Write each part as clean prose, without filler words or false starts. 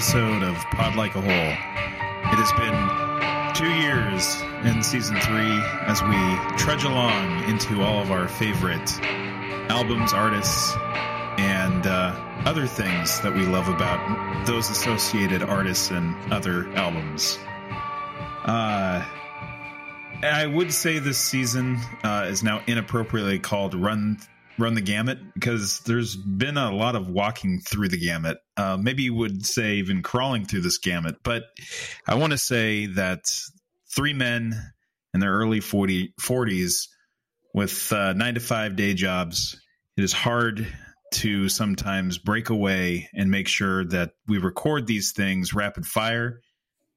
episode of Pod Like a Hole. It has been 2 years in season 3 as we trudge along into all of our favorite albums, artists, and other things that we love about those associated artists and other albums. I would say this season is now inappropriately called Run the Gamut, because there's been a lot of walking through the gamut. Maybe you would say even crawling through this gamut. But I want to say that three men in their early 40s with 9-to-5 day jobs, it is hard to sometimes break away and make sure that we record these things rapid fire.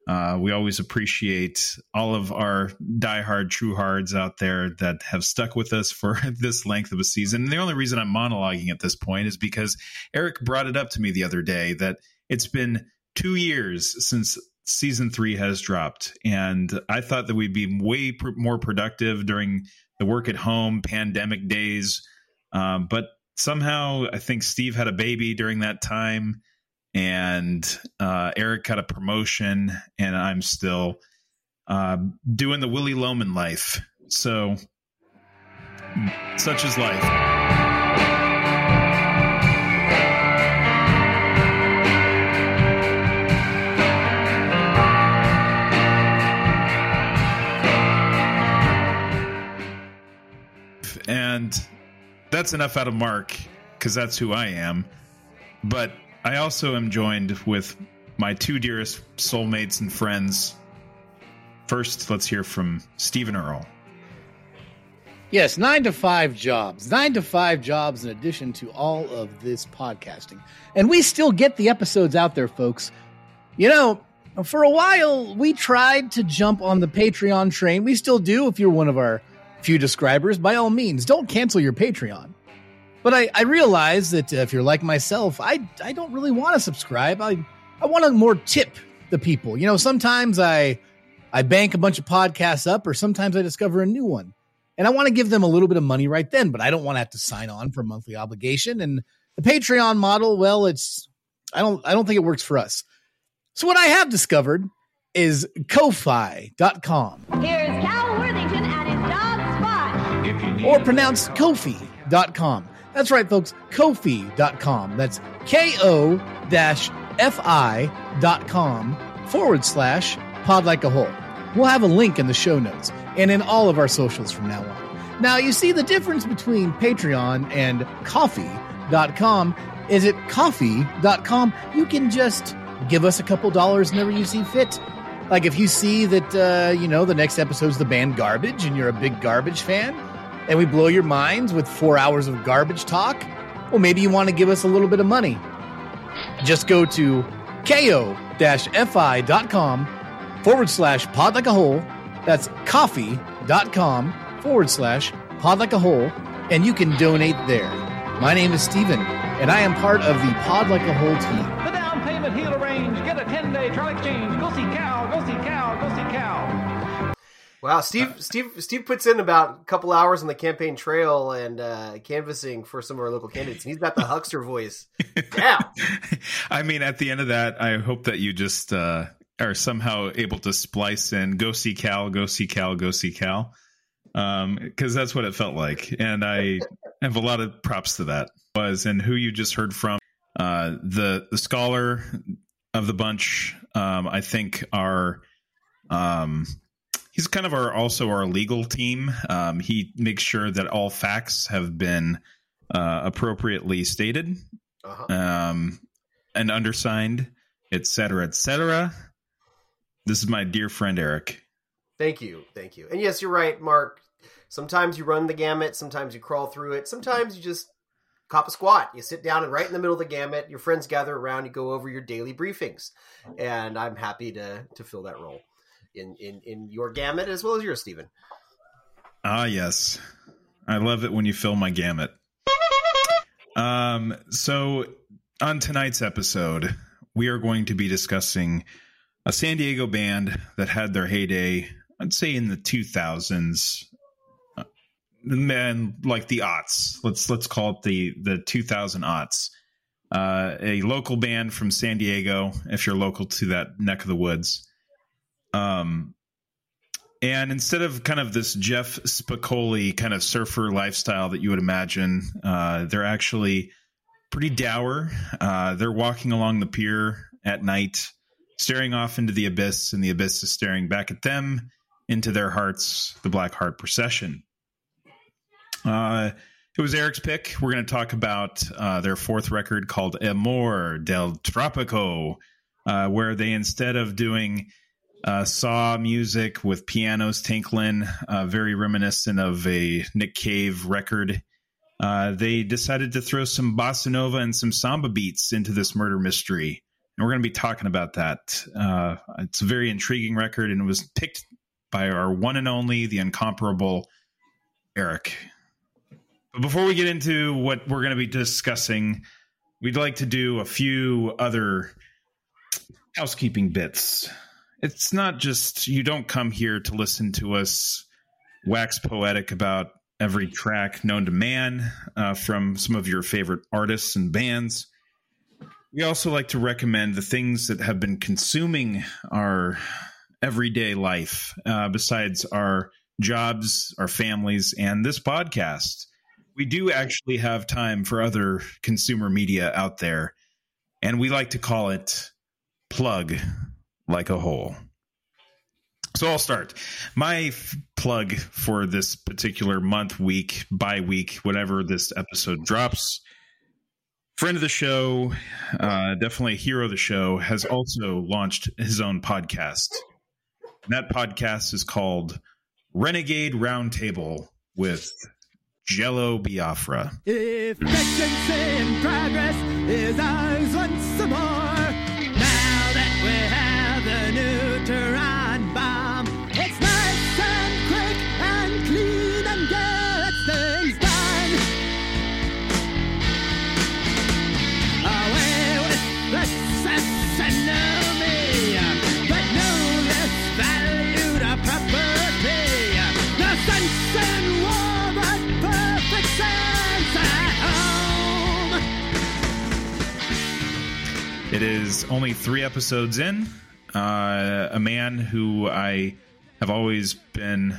We always appreciate all of our diehard true hards out there that have stuck with us for this length of a season. And the only reason I'm monologuing at this point is because Eric brought it up to me the other day that it's been 2 years since season 3 has dropped. And I thought that we'd be way more productive during the work at home pandemic days. But somehow I think Steve had a baby during that time. And Eric got a promotion, and I'm still doing the Willy Loman life. So, such is life. And that's enough out of Mark, because that's who I am. But I also am joined with my two dearest soulmates and friends. First, let's hear from Stephen Earle. Yes, 9-to-5 jobs. 9-to-5 jobs in addition to all of this podcasting. And we still get the episodes out there, folks. You know, for a while, we tried to jump on the Patreon train. We still do, if you're one of our few describers. By all means, don't cancel your Patreon. But I realize that if you're like myself, I don't really want to subscribe. I want to more tip the people. You know, sometimes I bank a bunch of podcasts up, or sometimes I discover a new one. And I want to give them a little bit of money right then, but I don't want to have to sign on for a monthly obligation. And the Patreon model, well, it's I don't think it works for us. So what I have discovered is Ko-Fi.com. Here's Cal Worthington at his dog spot. Or pronounced Ko-Fi.com. That's right, folks, Ko-Fi.com. That's Ko-Fi.com/Pod Like a Hole. We'll have a link in the show notes and in all of our socials from now on. Now, you see, the difference between Patreon and Ko-Fi.com is at Ko-Fi.com, you can just give us a couple dollars whenever you see fit. Like if you see that, you know, the next episode's the band Garbage and you're a big Garbage fan, and we blow your minds with 4 hours of garbage talk, well, maybe you want to give us a little bit of money. Just go to ko-fi.com/Pod Like a Hole. That's Ko-Fi.com/Pod Like a Hole. And you can donate there. My name is Steven, and I am part of the Pod Like a Hole team. The down payment he'll arrange. Get a 10-day trial exchange. Go see Cal. Go see Cal. Go see Cal. Wow, Steve puts in about a couple hours on the campaign trail and canvassing for some of our local candidates, and he's got the huckster voice. Yeah. I mean, at the end of that, I hope that you just are somehow able to splice in "Go see Cal, go see Cal, go see Cal," because that's what it felt like, and I have a lot of props to that. And who you just heard from, the scholar of the bunch, I think our. He's kind of our legal team. He makes sure that all facts have been appropriately stated, and undersigned, et cetera, et cetera. This is my dear friend, Eric. Thank you. And yes, you're right, Mark. Sometimes you run the gamut. Sometimes you crawl through it. Sometimes you just cop a squat. You sit down and right in the middle of the gamut, your friends gather around, you go over your daily briefings. And I'm happy to fill that role. In your gamut as well as yours, Stephen. Ah, yes. I love it when you fill my gamut. So on tonight's episode, we are going to be discussing a San Diego band that had their heyday, I'd say in the 2000s. The men like the aughts. Let's call it the 2000 aughts. a local band from San Diego, if you're local to that neck of the woods. And instead of kind of this Jeff Spicoli kind of surfer lifestyle that you would imagine, they're actually pretty dour. They're walking along the pier at night, staring off into the abyss, and the abyss is staring back at them, into their hearts, the Black Heart Procession. It was Eric's pick. We're going to talk about their fourth record called Amor del Tropico, where they, instead of doing saw music with pianos tinkling, very reminiscent of a Nick Cave record, they decided to throw some bossa nova and some samba beats into this murder mystery. And we're going to be talking about that. It's a very intriguing record, and it was picked by our one and only, the incomparable Eric. But before we get into what we're going to be discussing, we'd like to do a few other housekeeping bits. It's not just, you don't come here to listen to us wax poetic about every track known to man from some of your favorite artists and bands. We also like to recommend the things that have been consuming our everyday life, besides our jobs, our families, and this podcast. We do actually have time for other consumer media out there, and we like to call it plug like a hole. So I'll start. My plug for this particular month, week, bi-week, whatever this episode drops, friend of the show, definitely a hero of the show, has also launched his own podcast. And that podcast is called Renegade Roundtable with Jello Biafra. If efficiency and progress is ours once more, now that we have the neutron bomb, it's nice and quick and clean and gets things done. Away with the sesame, but no less valued a property. The sense and war. It is only 3 episodes in. A man who I have always been...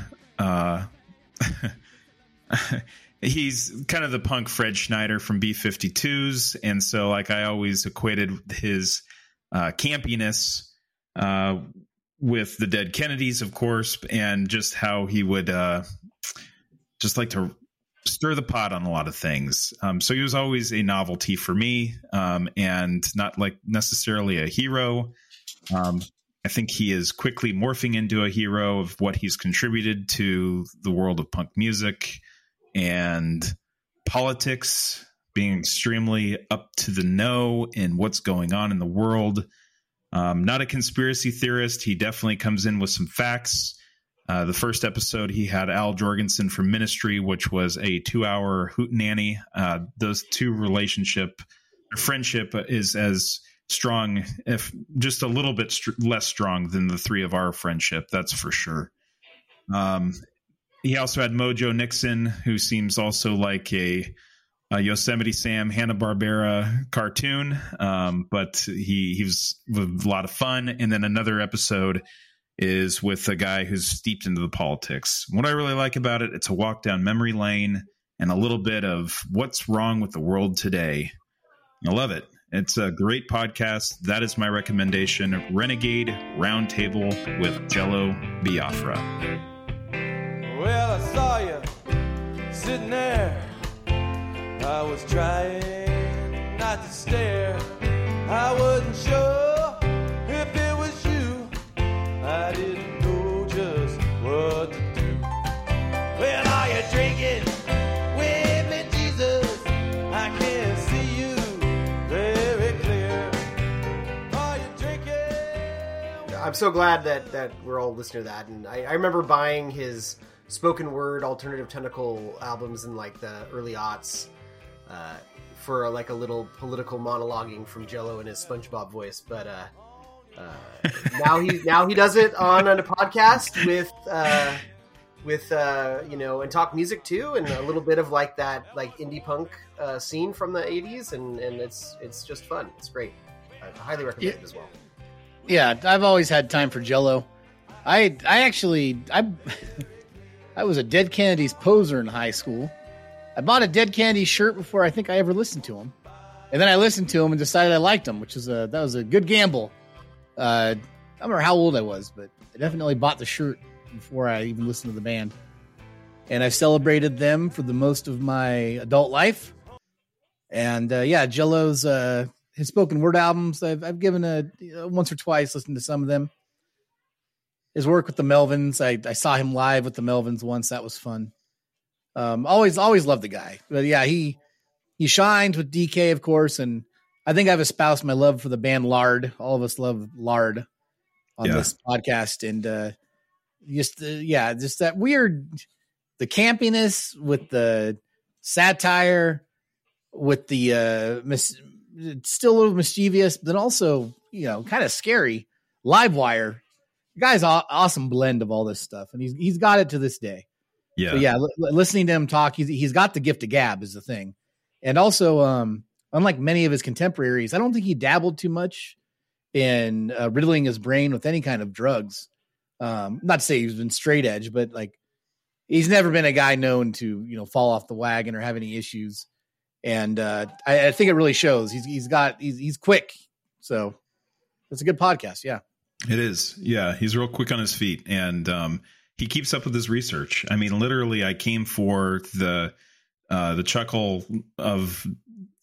he's kind of the punk Fred Schneider from B-52s. And so, like, I always equated his campiness with the Dead Kennedys, of course, and just how he would just like to stir the pot on a lot of things. So he was always a novelty for me, and not like necessarily a hero. I think he is quickly morphing into a hero of what he's contributed to the world of punk music and politics, being extremely up to the know in what's going on in the world. Not a conspiracy theorist. He definitely comes in with some facts. The first episode, he had Al Jorgensen from Ministry, which was a 2-hour hootenanny. Those two friendship is as strong, if just a little bit less strong than the three of our friendship. That's for sure. He also had Mojo Nixon, who seems also like a Yosemite Sam, Hanna-Barbera cartoon. But he was a lot of fun. And then another episode is with a guy who's steeped into the politics. What I really like about it, it's a walk down memory lane and a little bit of what's wrong with the world today. I love it. It's a great podcast. That is my recommendation. Renegade Roundtable with Jello Biafra. Well, I saw you sitting there. I was trying not to stare. I wasn't sure if it was you. I didn't know just what to do. Well, are you drinking with me, Jesus? I can't see you very clear. Are you drinking? I'm so glad that we're all listening to that. And I remember buying his spoken word alternative tentacle albums in like the early aughts for like a little political monologuing from Jello in his SpongeBob voice. But, now he does it on a podcast with with, you know, and talk music too, and a little bit of like that, like indie punk scene from the 80s. And it's just fun. It's great. I highly recommend it as well. Yeah. I've always had time for Jell-O. I actually I was a Dead Kennedys poser in high school. I bought a Dead Kennedys shirt before I think I ever listened to them. And then I listened to them and decided I liked them, which was that was a good gamble. I don't remember how old I was, but I definitely bought the shirt before I even listened to the band. And I've celebrated them for the most of my adult life. And yeah, Jell-O's his spoken word albums, I've given a once or twice listened to some of them. His work with the Melvins. I saw him live with the Melvins once. That was fun. Always loved the guy. But yeah, he shines with DK, of course. And I think I've espoused my love for the band Lard. All of us love Lard on this podcast. And just that weird, the campiness with the satire, with the still a little mischievous, but then also, you know, kind of scary. Livewire. The guy's awesome blend of all this stuff, and he's got it to this day. Yeah. So yeah, listening to him talk, he's got the gift of gab is the thing. And also, unlike many of his contemporaries, I don't think he dabbled too much in riddling his brain with any kind of drugs. Not to say he's been straight edge, but like he's never been a guy known to, you know, fall off the wagon or have any issues. And I think it really shows. He's quick. So it's a good podcast. Yeah, it is. Yeah, he's real quick on his feet, and he keeps up with his research. I mean, literally, I came for the chuckle of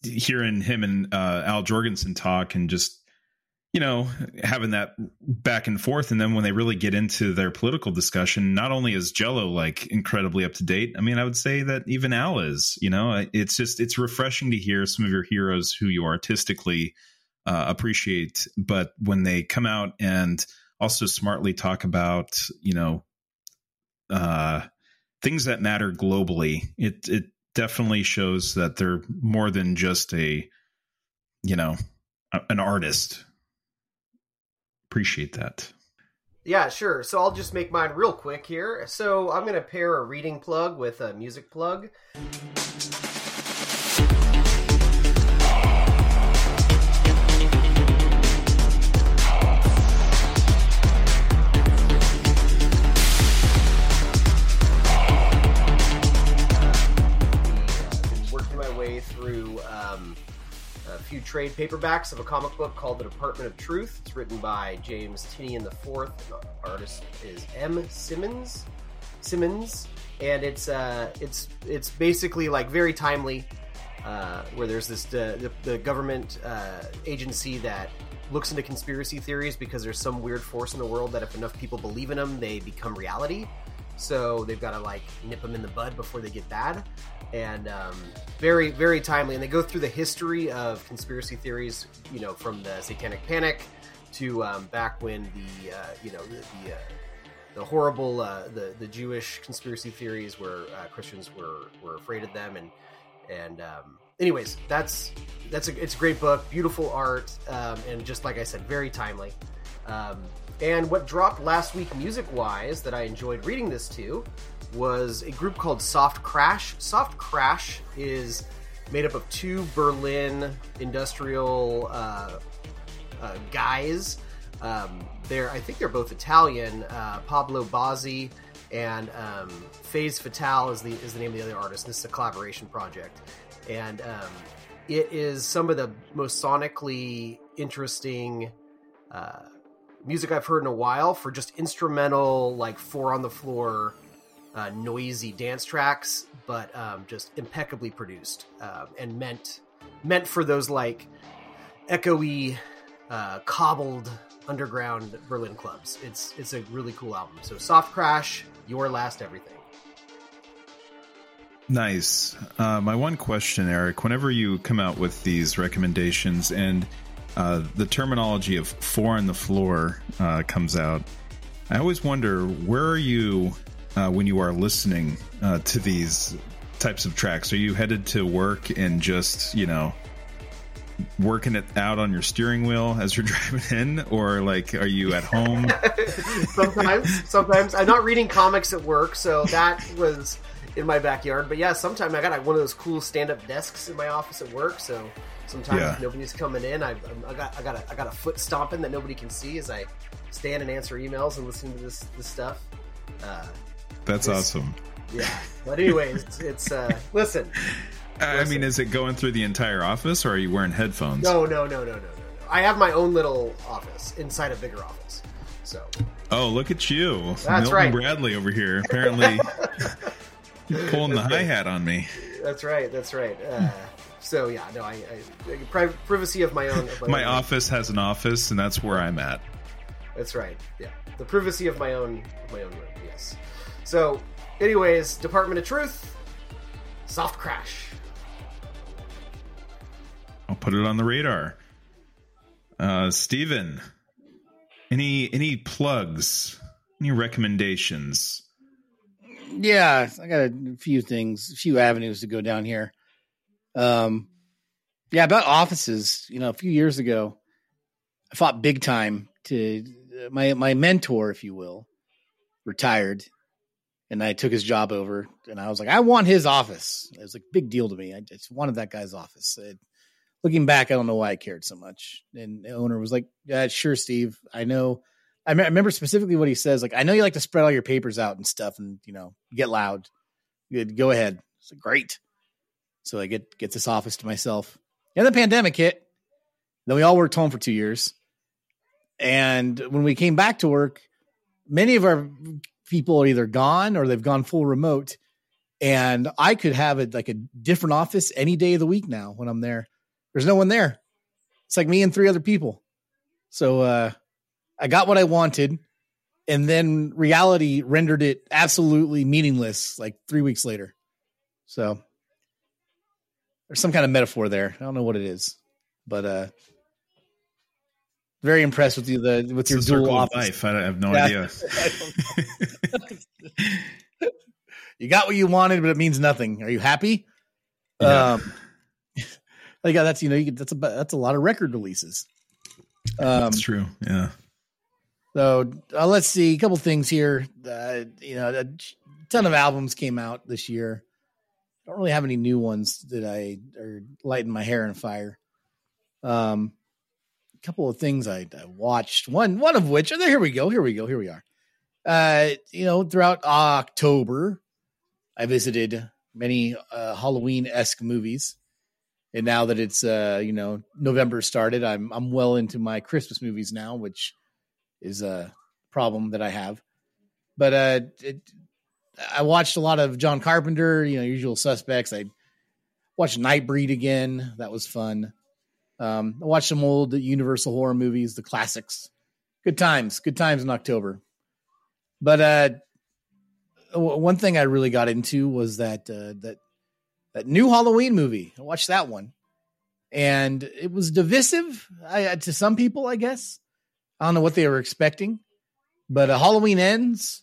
hearing him and Al Jorgensen talk and just, you know, having that back and forth. And then when they really get into their political discussion, not only is Jell-O like incredibly up to date, I mean, I would say that even Al is, you know, it's just, it's refreshing to hear some of your heroes who you artistically appreciate. But when they come out and also smartly talk about, you know, things that matter globally, it definitely shows that they're more than just a, you know, an artist. Appreciate that. Yeah, sure. So I'll just make mine real quick here. So I'm going to pair a reading plug with a music plug. Few trade paperbacks of a comic book called The Department of Truth. It's written by James Tinian IV. The artist is M. Simmons, and it's basically like very timely, where there's this the government agency that looks into conspiracy theories because there's some weird force in the world that if enough people believe in them, they become reality. So they've got to like nip them in the bud before they get bad, and very, very timely. And they go through the history of conspiracy theories, you know, from the Satanic Panic to back when the horrible the Jewish conspiracy theories where Christians were afraid of them, and anyways, it's a great book, beautiful art, and just like I said, very timely. And what dropped last week music-wise that I enjoyed reading this to was a group called Soft Crash. Soft Crash is made up of two Berlin industrial guys. I think they're both Italian. Pablo Bazzi and Phase Fatale is the name of the other artist. This is a collaboration project. And it is some of the most sonically interesting music I've heard in a while for just instrumental, like 4 on the floor, noisy dance tracks, but just impeccably produced and meant for those like echoey, cobbled underground Berlin clubs. It's a really cool album. So Soft Crash, Your Last Everything. Nice. My one question, Eric, whenever you come out with these recommendations and the terminology of 4 on the floor comes out, I always wonder, where are you when you are listening to these types of tracks? Are you headed to work and just, you know, working it out on your steering wheel as you're driving in, or like, are you at home? Sometimes I'm not reading comics at work, so that was in my backyard. But yeah, sometimes I got like one of those cool stand-up desks in my office at work, so sometimes if nobody's coming in, I got a foot stomping that nobody can see as I stand and answer emails and listen to this stuff. That's awesome. Yeah, but anyways, it's listen. I mean, is it going through the entire office, or are you wearing headphones? No. I have my own little office inside a bigger office. So. Oh, look at you. That's Milton right. Bradley over here, apparently pulling the hi-hat on me. That's right. So yeah, no, I privacy of my own. Of my own office room. Has an office, and that's where I'm at. That's right. Yeah, the privacy of my own room. Yes. So, anyways, Department of Truth, Soft Crash. I'll put it on the radar. Steven, any plugs? Any recommendations? Yeah, I got a few things, a few avenues to go down here. Yeah, about offices, you know, a few years ago, I fought big time to my mentor, if you will, retired, and I took his job over, and I was like, I want his office. It was like a big deal to me. I just wanted that guy's office. Looking back, I don't know why I cared so much. And the owner was like, yeah, sure, Steve. I know. I remember specifically what he says. Like, I know you like to spread all your papers out and stuff and, you know, get loud. Good. Go ahead. It's like, great. So I get this office to myself. And the pandemic hit. Then we all worked home for 2 years. And when we came back to work, many of our people are either gone or they've gone full remote. And I could have a different office any day of the week now when I'm there. There's no one there. It's like me and three other people. So I got what I wanted. And then reality rendered it absolutely meaningless like 3 weeks later. So there's some kind of metaphor there. I don't know what it is, but very impressed with you. With your dual office life. I have no idea. You got what you wanted, but it means nothing. Are you happy? Yeah. Like that's, you know, that's a lot of record releases. That's true. Yeah. So let's see a couple things here. You know, a ton of albums came out this year. I don't really have any new ones that I are lighting my hair on fire. A couple of things I watched. One of which, here we are. You know, throughout October, I visited many Halloween-esque movies, and now that it's you know, November started, I'm well into my Christmas movies now, which is a problem that I have. But I watched a lot of John Carpenter, you know, Usual Suspects. I watched Nightbreed again. That was fun. I watched some old Universal horror movies, the classics. Good times in October. But one thing I really got into was that new Halloween movie. I watched that one, and it was divisive to some people, I guess. I don't know what they were expecting, but Halloween Ends,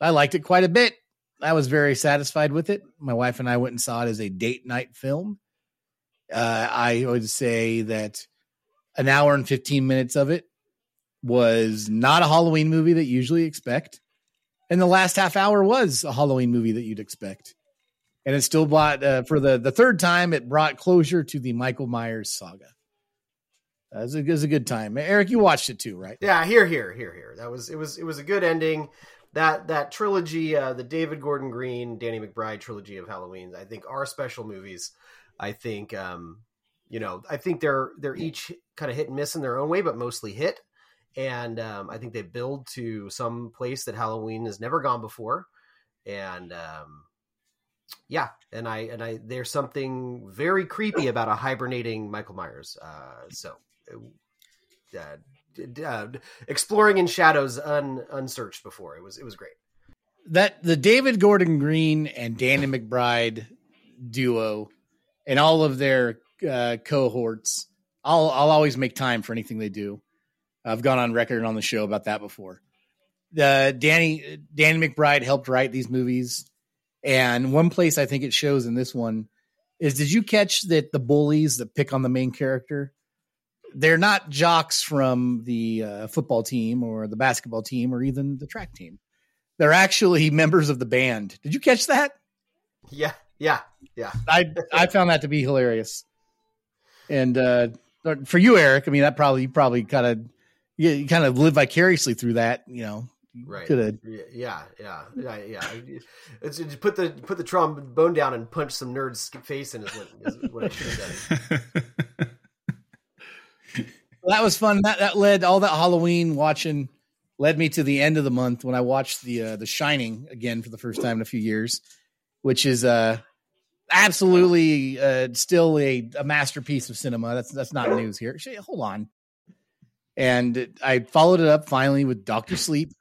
I liked it quite a bit. I was very satisfied with it. My wife and I went and saw it as a date night film. I would say that an hour and 15 minutes of it was not a Halloween movie that you usually expect. And the last half hour was a Halloween movie that you'd expect. And it still brought, for the third time, it brought closure to the Michael Myers saga. It was a good time. Eric, you watched it too, right? Yeah, here. It was a good ending. That trilogy, the David Gordon Green, Danny McBride trilogy of Halloween, I think are special movies. I think, you know, I think they're each kind of hit and miss in their own way, but mostly hit. And I think they build to some place that Halloween has never gone before. And yeah, and I there's something very creepy about a hibernating Michael Myers. Exploring in shadows unsearched before. It was great. That the David Gordon Green and Danny McBride duo and all of their cohorts, I'll always make time for anything they do. I've gone on record on the show about that before. Danny McBride helped write these movies, and one place I think it shows in this one is did you catch that the bullies that pick on the main character, they're not jocks from the football team or the basketball team or even the track team. They're actually members of the band. Did you catch that? Yeah. I found that to be hilarious. And for you, Eric, I mean, that probably you kind of live vicariously through that, you know. Right. Yeah. It's put the trombone down and punch some nerd's face in is what I should have done. Well, that was fun. That led all that Halloween watching led me to the end of the month when I watched The Shining again for the first time in a few years, which is absolutely still a masterpiece of cinema. That's not news here. Hold on. And I followed it up finally with Dr. Sleep,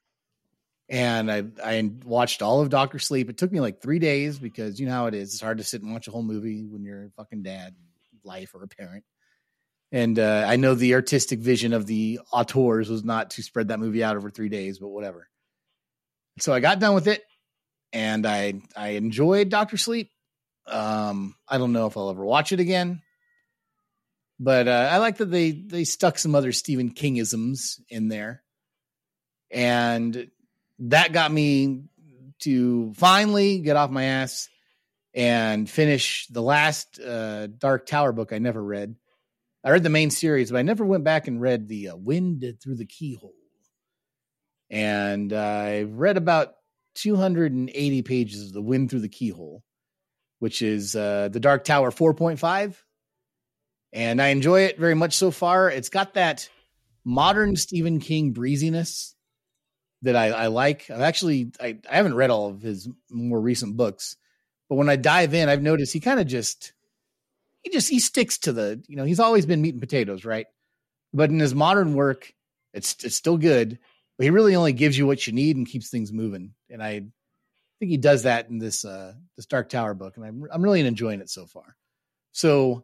and I watched all of Dr. Sleep. It took me like 3 days because you know how it is. It's hard to sit and watch a whole movie when you're a fucking dad, life, or a parent. And I know the artistic vision of the auteurs was not to spread that movie out over 3 days, but whatever. So I got done with it, and I enjoyed Dr. Sleep. I don't know if I'll ever watch it again, but I like that they stuck some other Stephen Kingisms in there. And that got me to finally get off my ass and finish the last Dark Tower book I never read. I read the main series, but I never went back and read the Wind Through the Keyhole. And I read about 280 pages of the Wind Through the Keyhole, which is the Dark Tower 4.5. And I enjoy it very much so far. It's got that modern Stephen King breeziness that I like. I haven't read all of his more recent books, but when I dive in, I've noticed he kind of he sticks to he's always been meat and potatoes, right? But in his modern work, it's still good, but he really only gives you what you need and keeps things moving. And I think he does that in this Dark Tower book, and I'm really enjoying it so far. So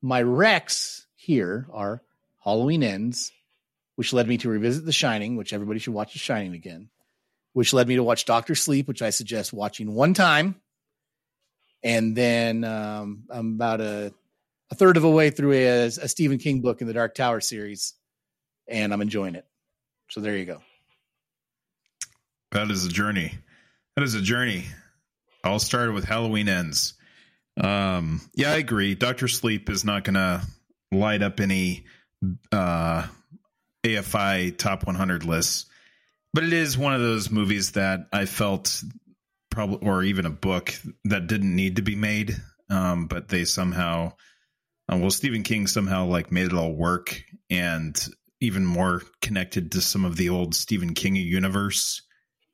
my recs here are Halloween Ends, which led me to revisit The Shining, which everybody should watch The Shining again, which led me to watch Dr. Sleep, which I suggest watching one time. And then I'm about a third of a way through a Stephen King book in the Dark Tower series, and I'm enjoying it. So there you go. That is a journey. All started with Halloween Ends. Yeah, I agree. Dr. Sleep is not going to light up any AFI top 100 lists, but it is one of those movies that I felt probably, or even a book that didn't need to be made. But they somehow, Stephen King somehow like made it all work, and even more connected to some of the old Stephen King universe.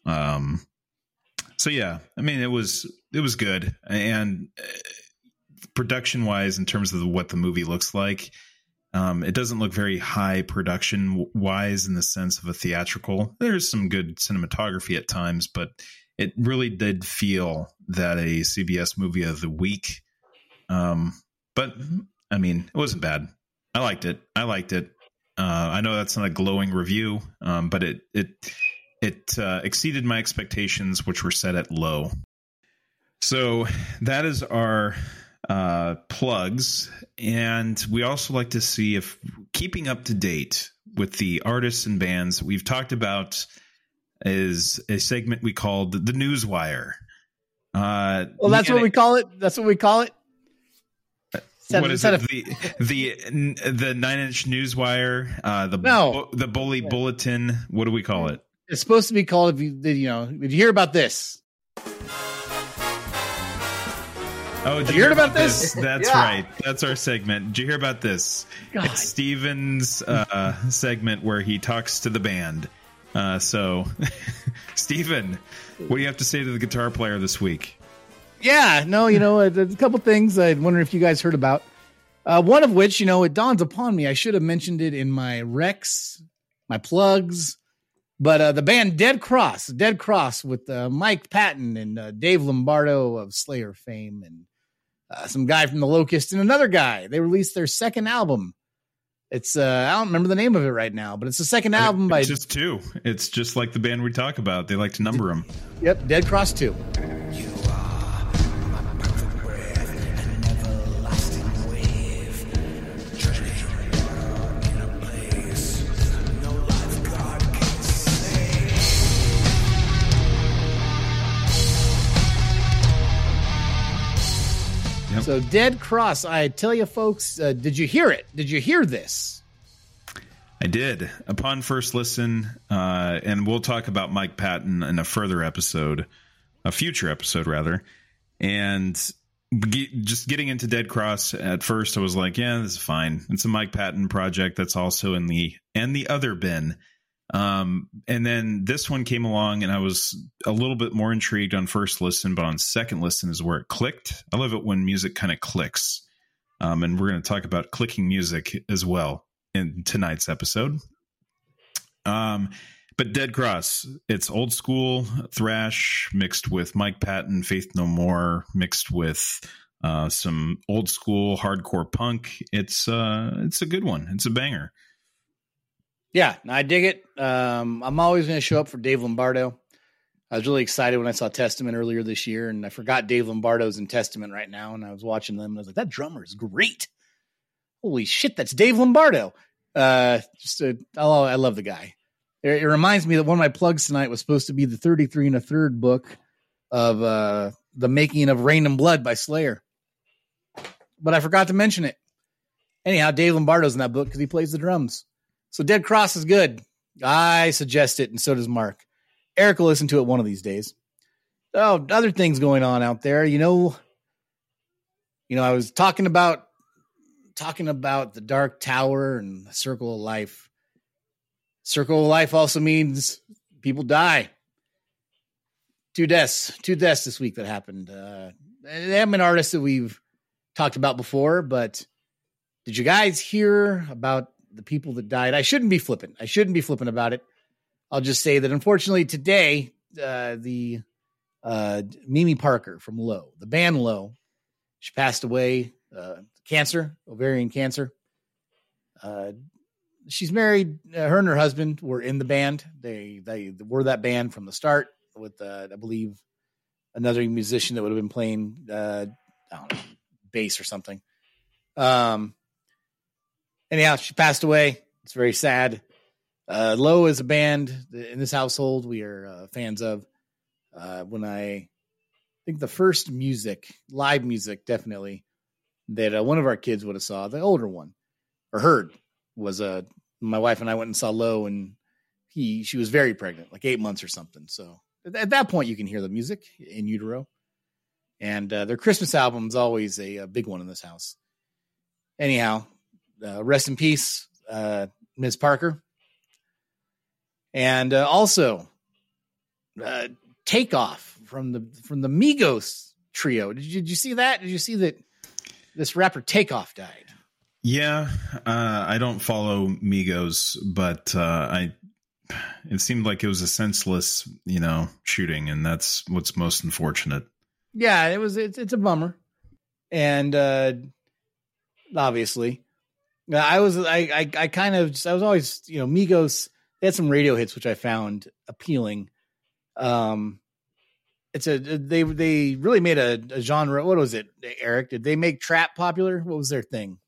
So yeah, I mean, it was good, and production wise, in terms of what the movie looks like, it doesn't look very high production wise in the sense of a theatrical. There's some good cinematography at times, but it really did feel that a CBS movie of the week. But I mean, it wasn't bad. I liked it. I know that's not a glowing review, but it exceeded my expectations, which were set at low. So that is our plugs. And we also like to see if keeping up to date with the artists and bands we've talked about is a segment we called the Newswire. Well, that's what we call it. What is it? The 9-inch Newswire, the Bully Bulletin. What do we call it? It's supposed to be called, if you hear about this. Oh, did you hear about this? That's right. That's our segment. Did you hear about this? God. It's Steven's segment where he talks to the band. So, Steven, what do you have to say to the guitar player this week? Yeah, a couple things I wonder if you guys heard about. One of which, it dawns upon me, I should have mentioned it in my recs, my plugs. But the band Dead Cross with Mike Patton and Dave Lombardo of Slayer fame, and some guy from The Locust and another guy. They released their second album. It's I don't remember the name of it right now, but it's the second album by just two. It's just like the band we talk about. They like to number them. Yep, Dead Cross 2. You are my breath and never Yep. So Dead Cross, I tell you folks, did you hear it? Did you hear this? I did. Upon first listen, and we'll talk about Mike Patton in a further episode, a future episode rather. And just getting into Dead Cross at first, I was like, yeah, this is fine. It's a Mike Patton project that's also in the other bin. And then this one came along and I was a little bit more intrigued on first listen, but on second listen is where it clicked. I love it when music kind of clicks. And we're going to talk about clicking music as well in tonight's episode. But Dead Cross, it's old school thrash mixed with Mike Patton, Faith No More, mixed with some old school hardcore punk. It's a good one. It's a banger. Yeah, I dig it. I'm always going to show up for Dave Lombardo. I was really excited when I saw Testament earlier this year, and I forgot Dave Lombardo's in Testament right now, and I was watching them, and I was like, that drummer is great. Holy shit, that's Dave Lombardo. I love the guy. It reminds me that one of my plugs tonight was supposed to be the 33 1/3 book of The Making of Rain and Blood by Slayer, but I forgot to mention it. Anyhow, Dave Lombardo's in that book because he plays the drums. So Dead Cross is good. I suggest it, and so does Mark. Eric will listen to it one of these days. Oh, other things going on out there. You know, I was talking about the Dark Tower and the Circle of Life. Circle of Life also means people die. 2 deaths this week that happened. They haven't been artists that we've talked about before, but did you guys hear about the people that died? I shouldn't be flippant. I shouldn't be flippant about it. I'll just say that unfortunately today, Mimi Parker from Low, the band Low, she passed away, cancer, ovarian cancer. She's married. Her and her husband were in the band. They were that band from the start with, I believe, another musician that would have been playing, I don't know, bass or something. Anyhow, she passed away. It's very sad. Low is a band in this household we are fans of. When I think the first live music, definitely, that one of our kids would have saw, the older one, or heard, was my wife and I went and saw Low, and she was very pregnant, like 8 months or something. So at that point, you can hear the music in utero. And their Christmas album is always a big one in this house. Anyhow, rest in peace, Ms. Parker. And also, Takeoff from the Migos trio. Did you see that? Did you see that this rapper Takeoff died? Yeah, I don't follow Migos, but it seemed like it was a senseless, shooting, and that's what's most unfortunate. Yeah, it was. It's a bummer, and obviously. I was always, Migos, they had some radio hits, which I found appealing. They really made a genre. What was it, Eric? Did they make trap popular? What was their thing?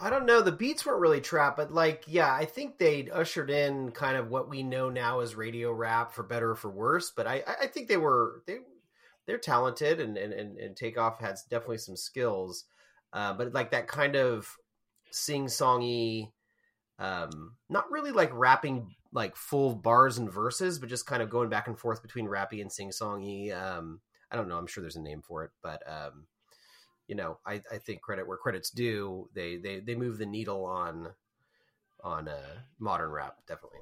I don't know. The beats weren't really trap, but I think they ushered in kind of what we know now as radio rap, for better or for worse. But I think they're talented and Takeoff has definitely some skills. But like that kind of sing-songy, not really like rapping like full bars and verses, but just kind of going back and forth between rappy and sing-songy. I don't know, I'm sure there's a name for it, but I think credit where credit's due, they move the needle on modern rap, definitely.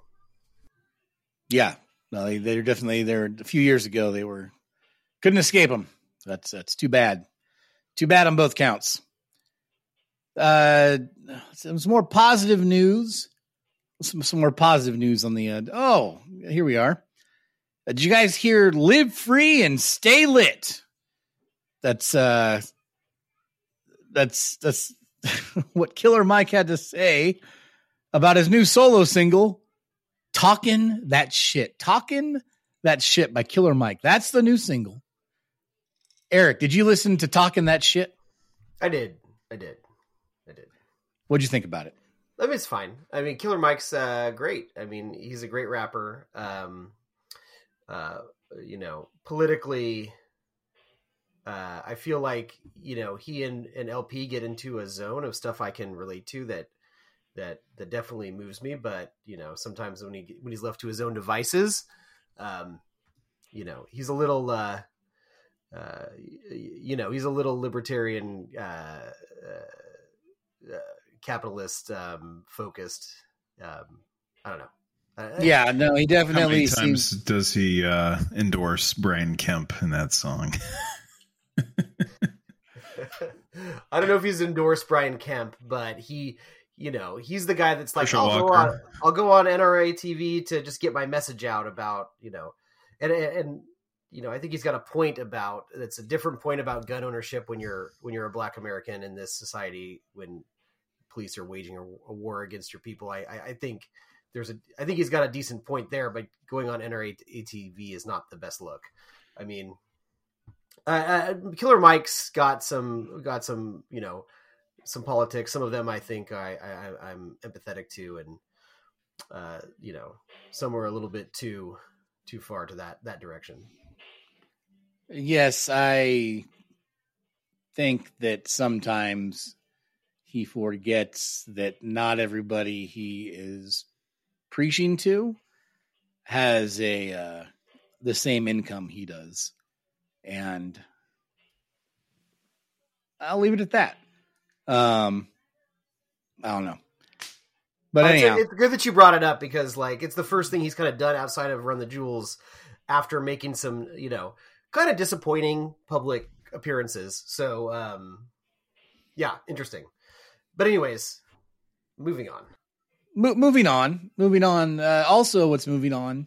Yeah, no, they're definitely there. A few years ago they were, couldn't escape them. That's too bad on both counts. Some more positive news on the end. Oh, here we are. Did you guys hear Live Free and Stay Lit? That's what Killer Mike had to say about his new solo single, Talking That Shit by Killer Mike. That's the new single. Eric, did you listen to Talking That Shit? I did. What'd you think about it? I mean, it's fine. I mean, Killer Mike's great. I mean, he's a great rapper. Politically, I feel like, you know, he and LP get into a zone of stuff I can relate to that definitely moves me. But, you know, sometimes when he's left to his own devices, you know, he's a little, you know, he's a little libertarian, capitalist, focused. I don't know. Yeah, no, he definitely. How many times does he endorse Brian Kemp in that song? I don't know if he's endorsed Brian Kemp, but he, you know, he's the guy that's like, I'll go on NRA TV to just get my message out about, you know, and you know, I think he's got a point about, that's a different point about gun ownership when you're a Black American in this society, when police are waging a war against your people. I think I think he's got a decent point there, but going on NRA TV is not the best look. I mean, Killer Mike's got some, you know, some politics. Some of them I think I'm empathetic to, and you know, some are a little bit too far to that direction. Yes, I think that sometimes he forgets that not everybody he is preaching to has a the same income he does, and I'll leave it at that. I don't know, but anyhow, it's good that you brought it up, because like, it's the first thing he's kind of done outside of Run the Jewels after making some, you know, kind of disappointing public appearances. So, yeah, interesting. But anyways, moving on. Moving on. Also, what's moving on?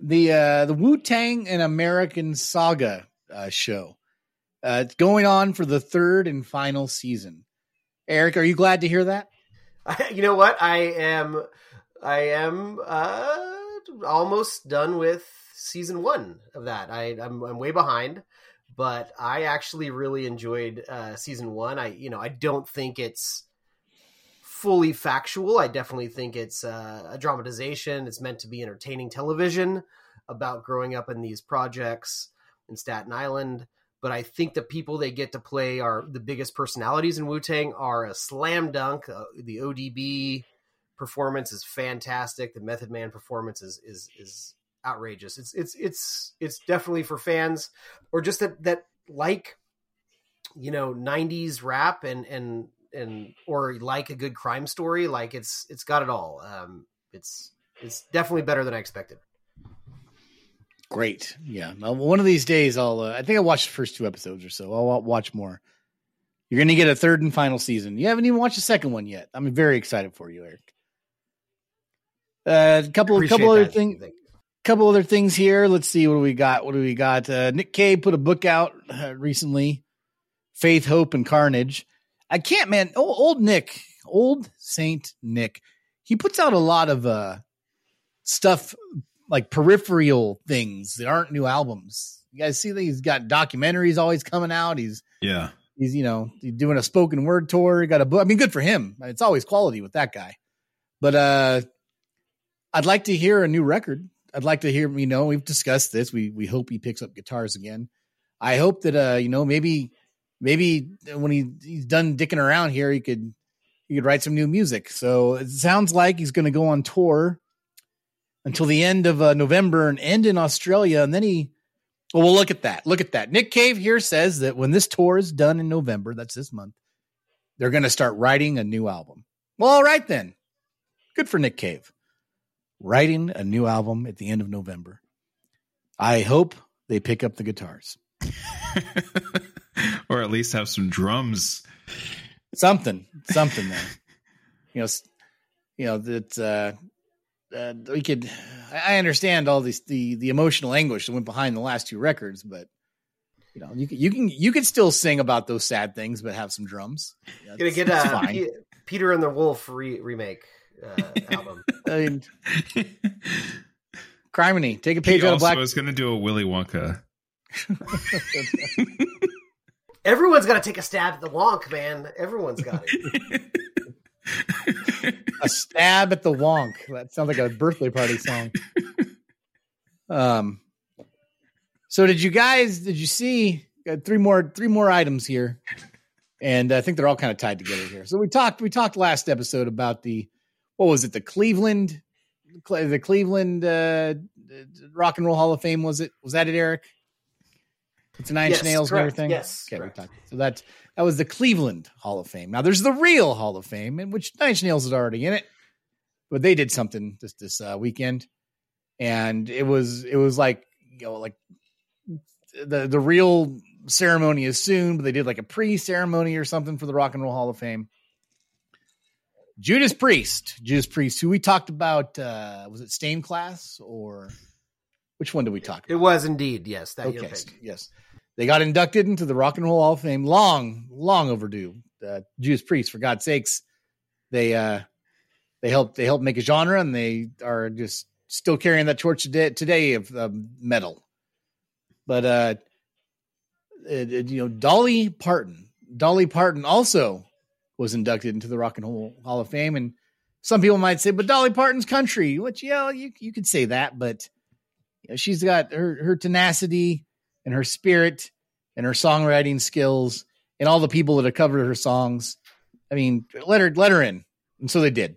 The Wu-Tang and American Saga show. It's going on for the third and final season. Eric, are you glad to hear that? You know what? I am almost done with season one of that. I'm way behind, but I actually really enjoyed season one. I don't think it's fully factual. I definitely think it's a dramatization. It's meant to be entertaining television about growing up in these projects in Staten Island. But I think the people they get to play are the biggest personalities in Wu-Tang are a slam dunk. The ODB performance is fantastic. The Method Man performance is outrageous. It's definitely for fans, or just that like, you know, 90s rap and or like a good crime story. Like it's got it all. It's definitely better than I expected. Great. Yeah. One of these days I'll, I think I watched the first two episodes or so. I'll watch more. You're going to get a third and final season. You haven't even watched the second one yet. I'm very excited for you, Eric. Couple other things here. Let's see. What do we got? Nick Cave put a book out recently, Faith, Hope, and Carnage. I can't, man. Old Saint Nick. He puts out a lot of stuff, like peripheral things that aren't new albums. You guys see that he's got documentaries always coming out. He's you know, doing a spoken word tour. He got a book. I mean, good for him. It's always quality with that guy. But I'd like to hear a new record. I'd like to hear. You know, we've discussed this. We hope he picks up guitars again. I hope that you know, maybe when he's done dicking around here, he could write some new music. So it sounds like he's going to go on tour until the end of November and end in Australia. And then we'll look at that. Look at that. Nick Cave here says that when this tour is done in November, that's this month, they're going to start writing a new album. Well, all right, then. Good for Nick Cave. Writing a new album at the end of November. I hope they pick up the guitars. Or at least have some drums. Something there. You know, that's we could. I understand all these the emotional anguish that went behind the last two records, but you know, you can still sing about those sad things, but have some drums. Yeah, gonna get Peter and the Wolf remake album. I mean, Criminy, take a page out of Black. I was gonna do a Willy Wonka. Everyone's got to take a stab at the wonk, man. Everyone's got it. A stab at the wonk. That sounds like a birthday party song. So did you see Got three more items here, and I think they're all kind of tied together here. So we talked last episode about the Cleveland Rock and Roll Hall of Fame. Was that it, Eric? It's a Nine Inch Nails and everything. Yes, okay, correct. So that was the Cleveland Hall of Fame. Now there's the real Hall of Fame, in which Nine Inch Nails is already in it, but they did something just this weekend, and it was like, you know, like the real ceremony is soon, but they did like a pre-ceremony or something for the Rock and Roll Hall of Fame. Judas Priest, who we talked about, was it Stained Class or which one did we talk about? It was indeed, yes. That okay, yes. They got inducted into the Rock and Roll Hall of Fame. Long, long overdue. Judas Priest, for God's sakes, they helped make a genre, and they are just still carrying that torch today of metal. But Dolly Parton also was inducted into the Rock and Roll Hall of Fame, and some people might say, "But Dolly Parton's country," which you could say that, but you know, she's got her tenacity and her spirit and her songwriting skills and all the people that have covered her songs. I mean, let her in, and so they did.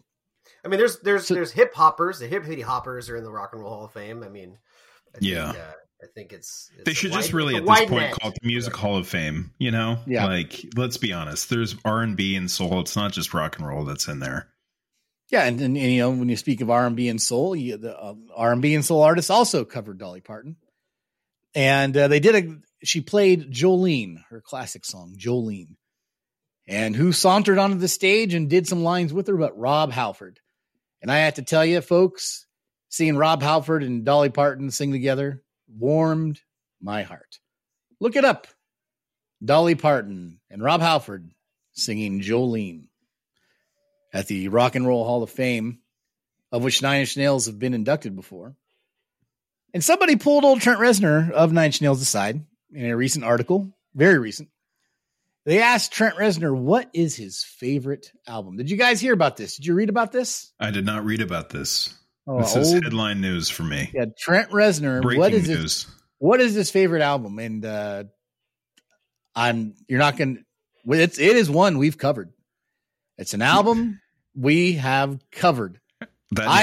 I mean, there's hip hoppers. The hip hitty hoppers are in the Rock and Roll Hall of Fame. I mean, I think it's they should just really at this point call it the Music Hall of Fame, you know? Yeah. Like, let's be honest. There's R&B and soul. It's not just rock and roll that's in there. Yeah, and you know, when you speak of R&B and soul, the R&B and soul artists also covered Dolly Parton. And she played Jolene, her classic song, Jolene. And who sauntered onto the stage and did some lines with her but Rob Halford. And I have to tell you, folks, seeing Rob Halford and Dolly Parton sing together warmed my heart. Look it up. Dolly Parton and Rob Halford singing Jolene at the Rock and Roll Hall of Fame, of which Nine Inch Nails have been inducted before. And somebody pulled old Trent Reznor of Nine Inch Nails aside in a recent article, very recent. They asked Trent Reznor, what is his favorite album? Did you guys hear about this? Did you read about this? I did not read about this. Oh, this is headline news for me. Yeah, Trent Reznor. Breaking news. What is his favorite album? And you're not going to. It is one we've covered. It's an album we have covered. That I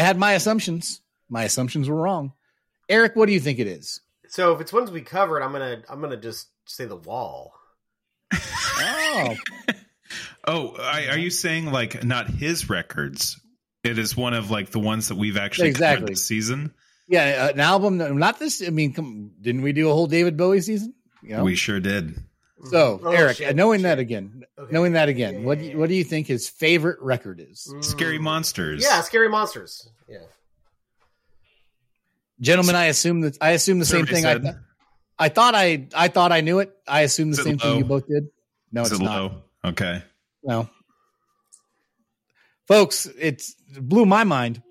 had my assumptions. My assumptions were wrong. Eric, what do you think it is? So if it's ones we covered, I'm gonna just say The Wall. Oh. Oh, are you saying like not his records? It is one of like the ones that we've actually covered this season. Yeah, an album. Not this. I mean, didn't we do a whole David Bowie season? You know? We sure did. So, Eric, knowing that again, yeah. What do you think his favorite record is? Scary Monsters. Yeah, Scary Monsters. Yeah. Gentlemen, I assume the same thing. I thought I knew it. I assumed the same thing you both did. No, it's not. Low? Okay. No. Folks, it blew my mind.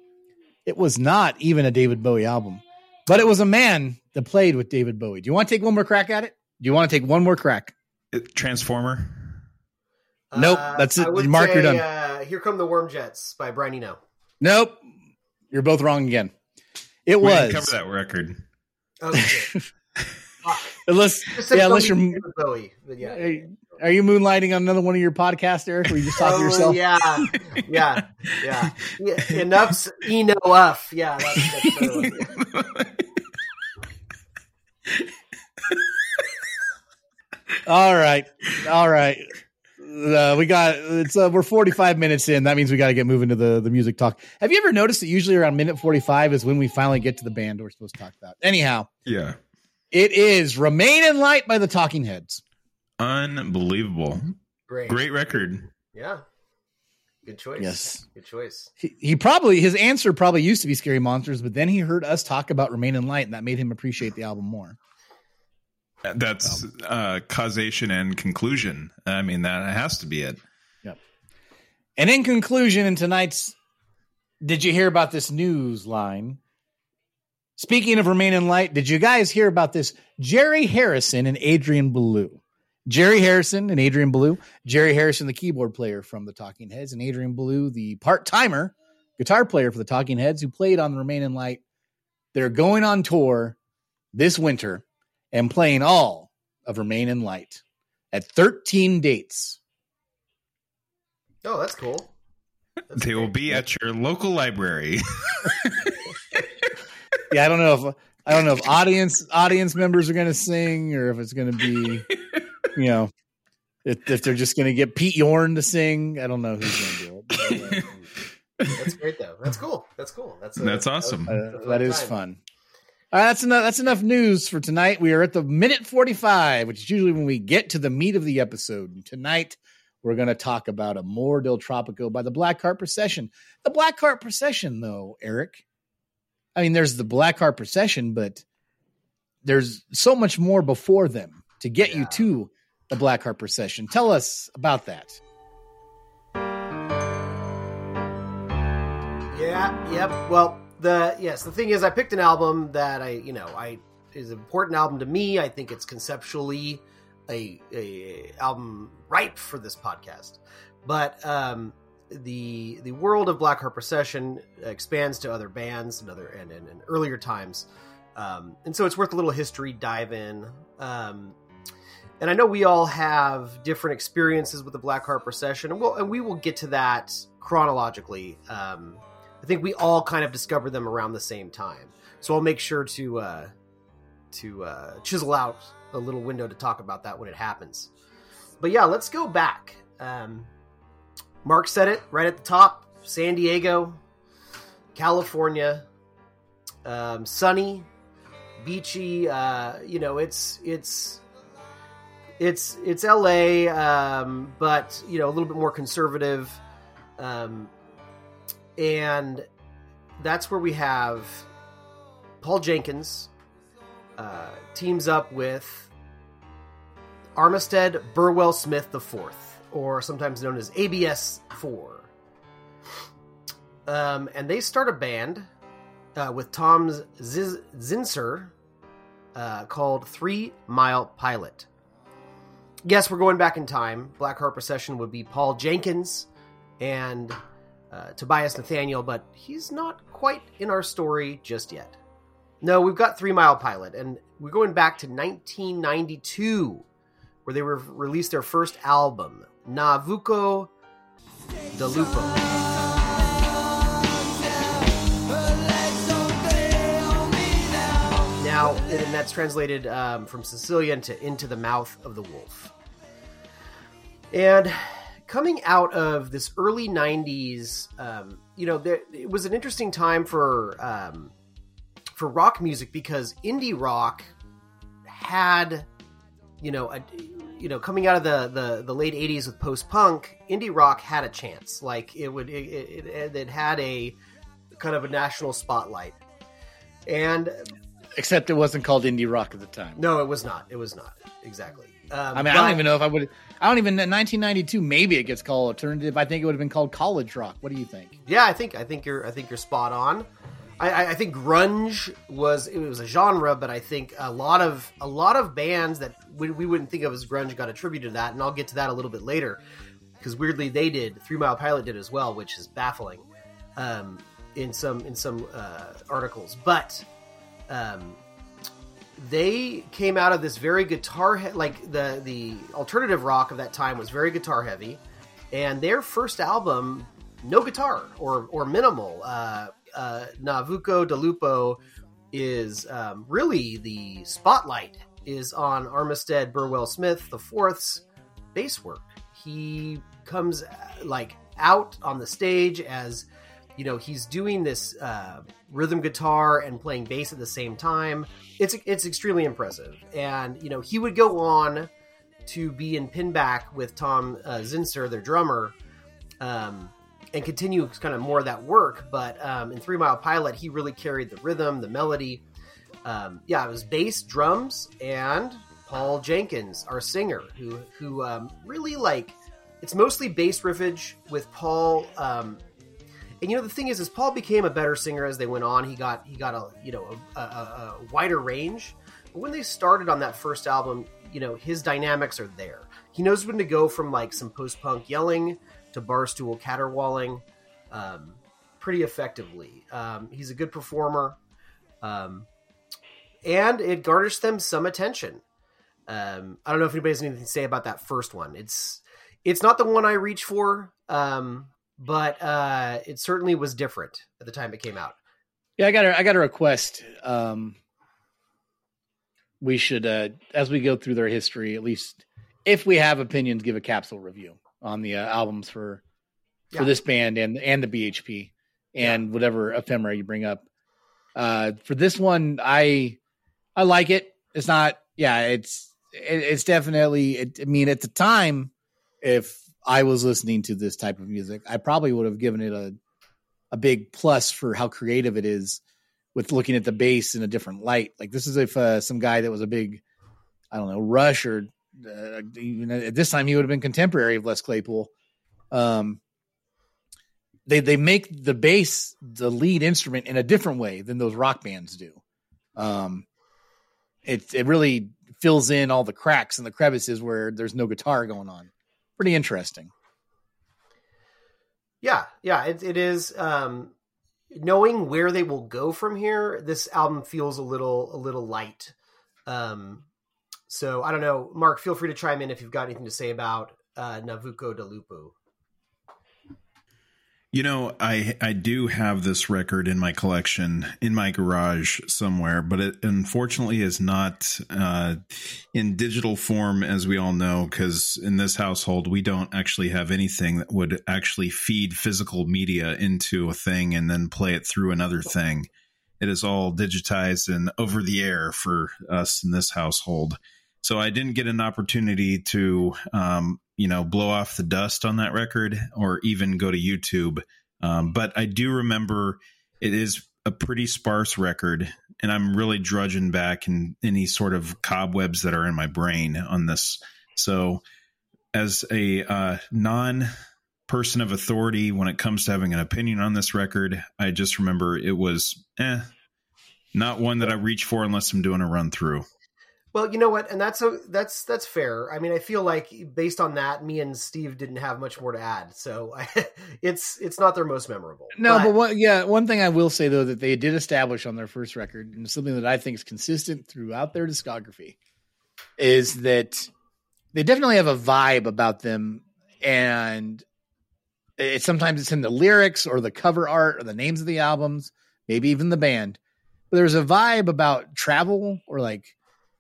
It was not even a David Bowie album, but it was a man that played with David Bowie. Do you want to take one more crack at it? Transformer? Nope, that's it. Mark, you're done. Here Come the Worm Jets by Brian Eno. Nope, you're both wrong again. We didn't cover that record. Okay. unless you're David Bowie. Yeah. Are you moonlighting on another one of your podcasts, Eric, where you just talk to yourself? Yeah. Enough's enough. Yeah. That's All right. We're 45 minutes in. That means we got to get moving to the music talk. Have you ever noticed that usually around minute 45 is when we finally get to the band we're supposed to talk about? Anyhow. Yeah. It is Remain in Light by the Talking Heads. Unbelievable. Great record. Yeah. Good choice. Yes. Good choice. His answer probably used to be Scary Monsters, but then he heard us talk about Remain in Light, and that made him appreciate the album more. That's causation and conclusion. I mean, that has to be it. Yep. And in conclusion, in tonight's Did You Hear About This News line, speaking of Remain in Light, did you guys hear about this? Jerry Harrison and Adrian Belew. Jerry Harrison, the keyboard player from the Talking Heads, and Adrian Belew, the part-timer guitar player for the Talking Heads who played on the Remain in Light. They're going on tour this winter, and playing all of Remain in Light at 13 dates. Oh, that's cool. That's they great. Will be at your local library. Yeah, I don't know if audience members are going to sing, or if it's going to be, you know, if they're just going to get Pete Yorn to sing. I don't know who's going to do it. But, that's great though. That's cool. That's cool. That's awesome. That is fun. All right, that's enough news for tonight. We are at the minute 45, which is usually when we get to the meat of the episode. And tonight, we're going to talk about Amor del Tropico by the Black Heart Procession. The Black Heart Procession, though, Eric. I mean, there's the Black Heart Procession, but there's so much more before them to get you to the Black Heart Procession. Tell us about that. Yeah, yep. Well, the thing is, I picked an album that I is an important album to me. I think it's conceptually a album ripe for this podcast, but the world of Black Heart Procession expands to other bands and other and earlier times, and so it's worth a little history dive in. And I know we all have different experiences with the Black Heart Procession, and we will get to that chronologically. I think we all kind of discovered them around the same time. So I'll make sure to chisel out a little window to talk about that when it happens. But yeah, let's go back. Mark said it right at the top. San Diego, California, sunny, beachy. It's LA, but a little bit more conservative. And that's where we have Paul Jenkins teams up with Armistead Burwell Smith IV, or sometimes known as ABS4. And they start a band with Tom Zinsser called 3 Mile Pilot. Yes, we're going back in time. Black Heart Procession would be Paul Jenkins and Tobias Nathaniel, but he's not quite in our story just yet. No, we've got 3 Mile Pilot, and we're going back to 1992, where they released their first album, Navuco de Lupo. Now, and that's translated from Sicilian to Into the Mouth of the Wolf. And coming out of this early 90s, it was an interesting time for rock music, because indie rock had, coming out of the late 80s with post-punk, indie rock had a chance. Like, it had a kind of a national spotlight. And except it wasn't called indie rock at the time. No, it was not. It was not. Exactly. I don't even know if I would. I don't even. In 1992, maybe it gets called alternative. I think it would have been called college rock. What do you think? Yeah, I think you're spot on. I think grunge was a genre, but I think a lot of bands that we wouldn't think of as grunge got attributed to that, and I'll get to that a little bit later, because weirdly they did. 3 Mile Pilot did as well, which is baffling in some articles, but. They came out of this very the alternative rock of that time was very guitar heavy, and their first album, no guitar or minimal. Navuco de Lupo is really the spotlight is on Armistead Burwell Smith IV's bass work. He comes out on the stage as he's doing this rhythm guitar and playing bass at the same time. It's extremely impressive. And, he would go on to be in Pinback with Tom Zinsser, their drummer, and continue kind of more of that work. But in 3 Mile Pilot, he really carried the rhythm, the melody. It was bass, drums, and Paul Jenkins, our singer, who really it's mostly bass riffage with Paul. And the thing is Paul became a better singer as they went on. He got a wider range. But when they started on that first album, his dynamics are there. He knows when to go from some post-punk yelling to barstool caterwauling, pretty effectively. He's a good performer. And it garnished them some attention. I don't know if anybody has anything to say about that first one. It's not the one I reach for, but it certainly was different at the time it came out. Yeah, I got a request. We should, as we go through their history, at least if we have opinions, give a capsule review on the albums for this band and the BHP and whatever ephemera you bring up. For this one, I like it. It's not, it's definitely, at the time, if I was listening to this type of music, I probably would have given it a big plus for how creative it is with looking at the bass in a different light. Like this is if some guy that was a big, I don't know, Rush or even at this time, he would have been contemporary of Les Claypool. They make the bass the lead instrument in a different way than those rock bands do. It really fills in all the cracks and the crevices where there's no guitar going on. Pretty interesting. Yeah, it is. Knowing where they will go from here, this album feels a little light. So I don't know, Mark, feel free to chime in if you've got anything to say about Navuko de Lupu. You know, I do have this record in my collection, in my garage somewhere, but it unfortunately is not in digital form, as we all know, because in this household, we don't actually have anything that would actually feed physical media into a thing and then play it through another thing. It is all digitized and over the air for us in this household. So I didn't get an opportunity to, blow off the dust on that record or even go to YouTube. But I do remember it is a pretty sparse record, and I'm really drudging back in any sort of cobwebs that are in my brain on this. So as a non-person of authority when it comes to having an opinion on this record, I just remember it was not one that I reach for unless I'm doing a run through. Well, you know what, and that's fair. I mean, I feel like based on that, me and Steve didn't have much more to add, so it's not their most memorable. No, but one thing I will say though that they did establish on their first record, and something that I think is consistent throughout their discography, is that they definitely have a vibe about them, and sometimes it's in the lyrics or the cover art or the names of the albums, maybe even the band. But there's a vibe about travel or like.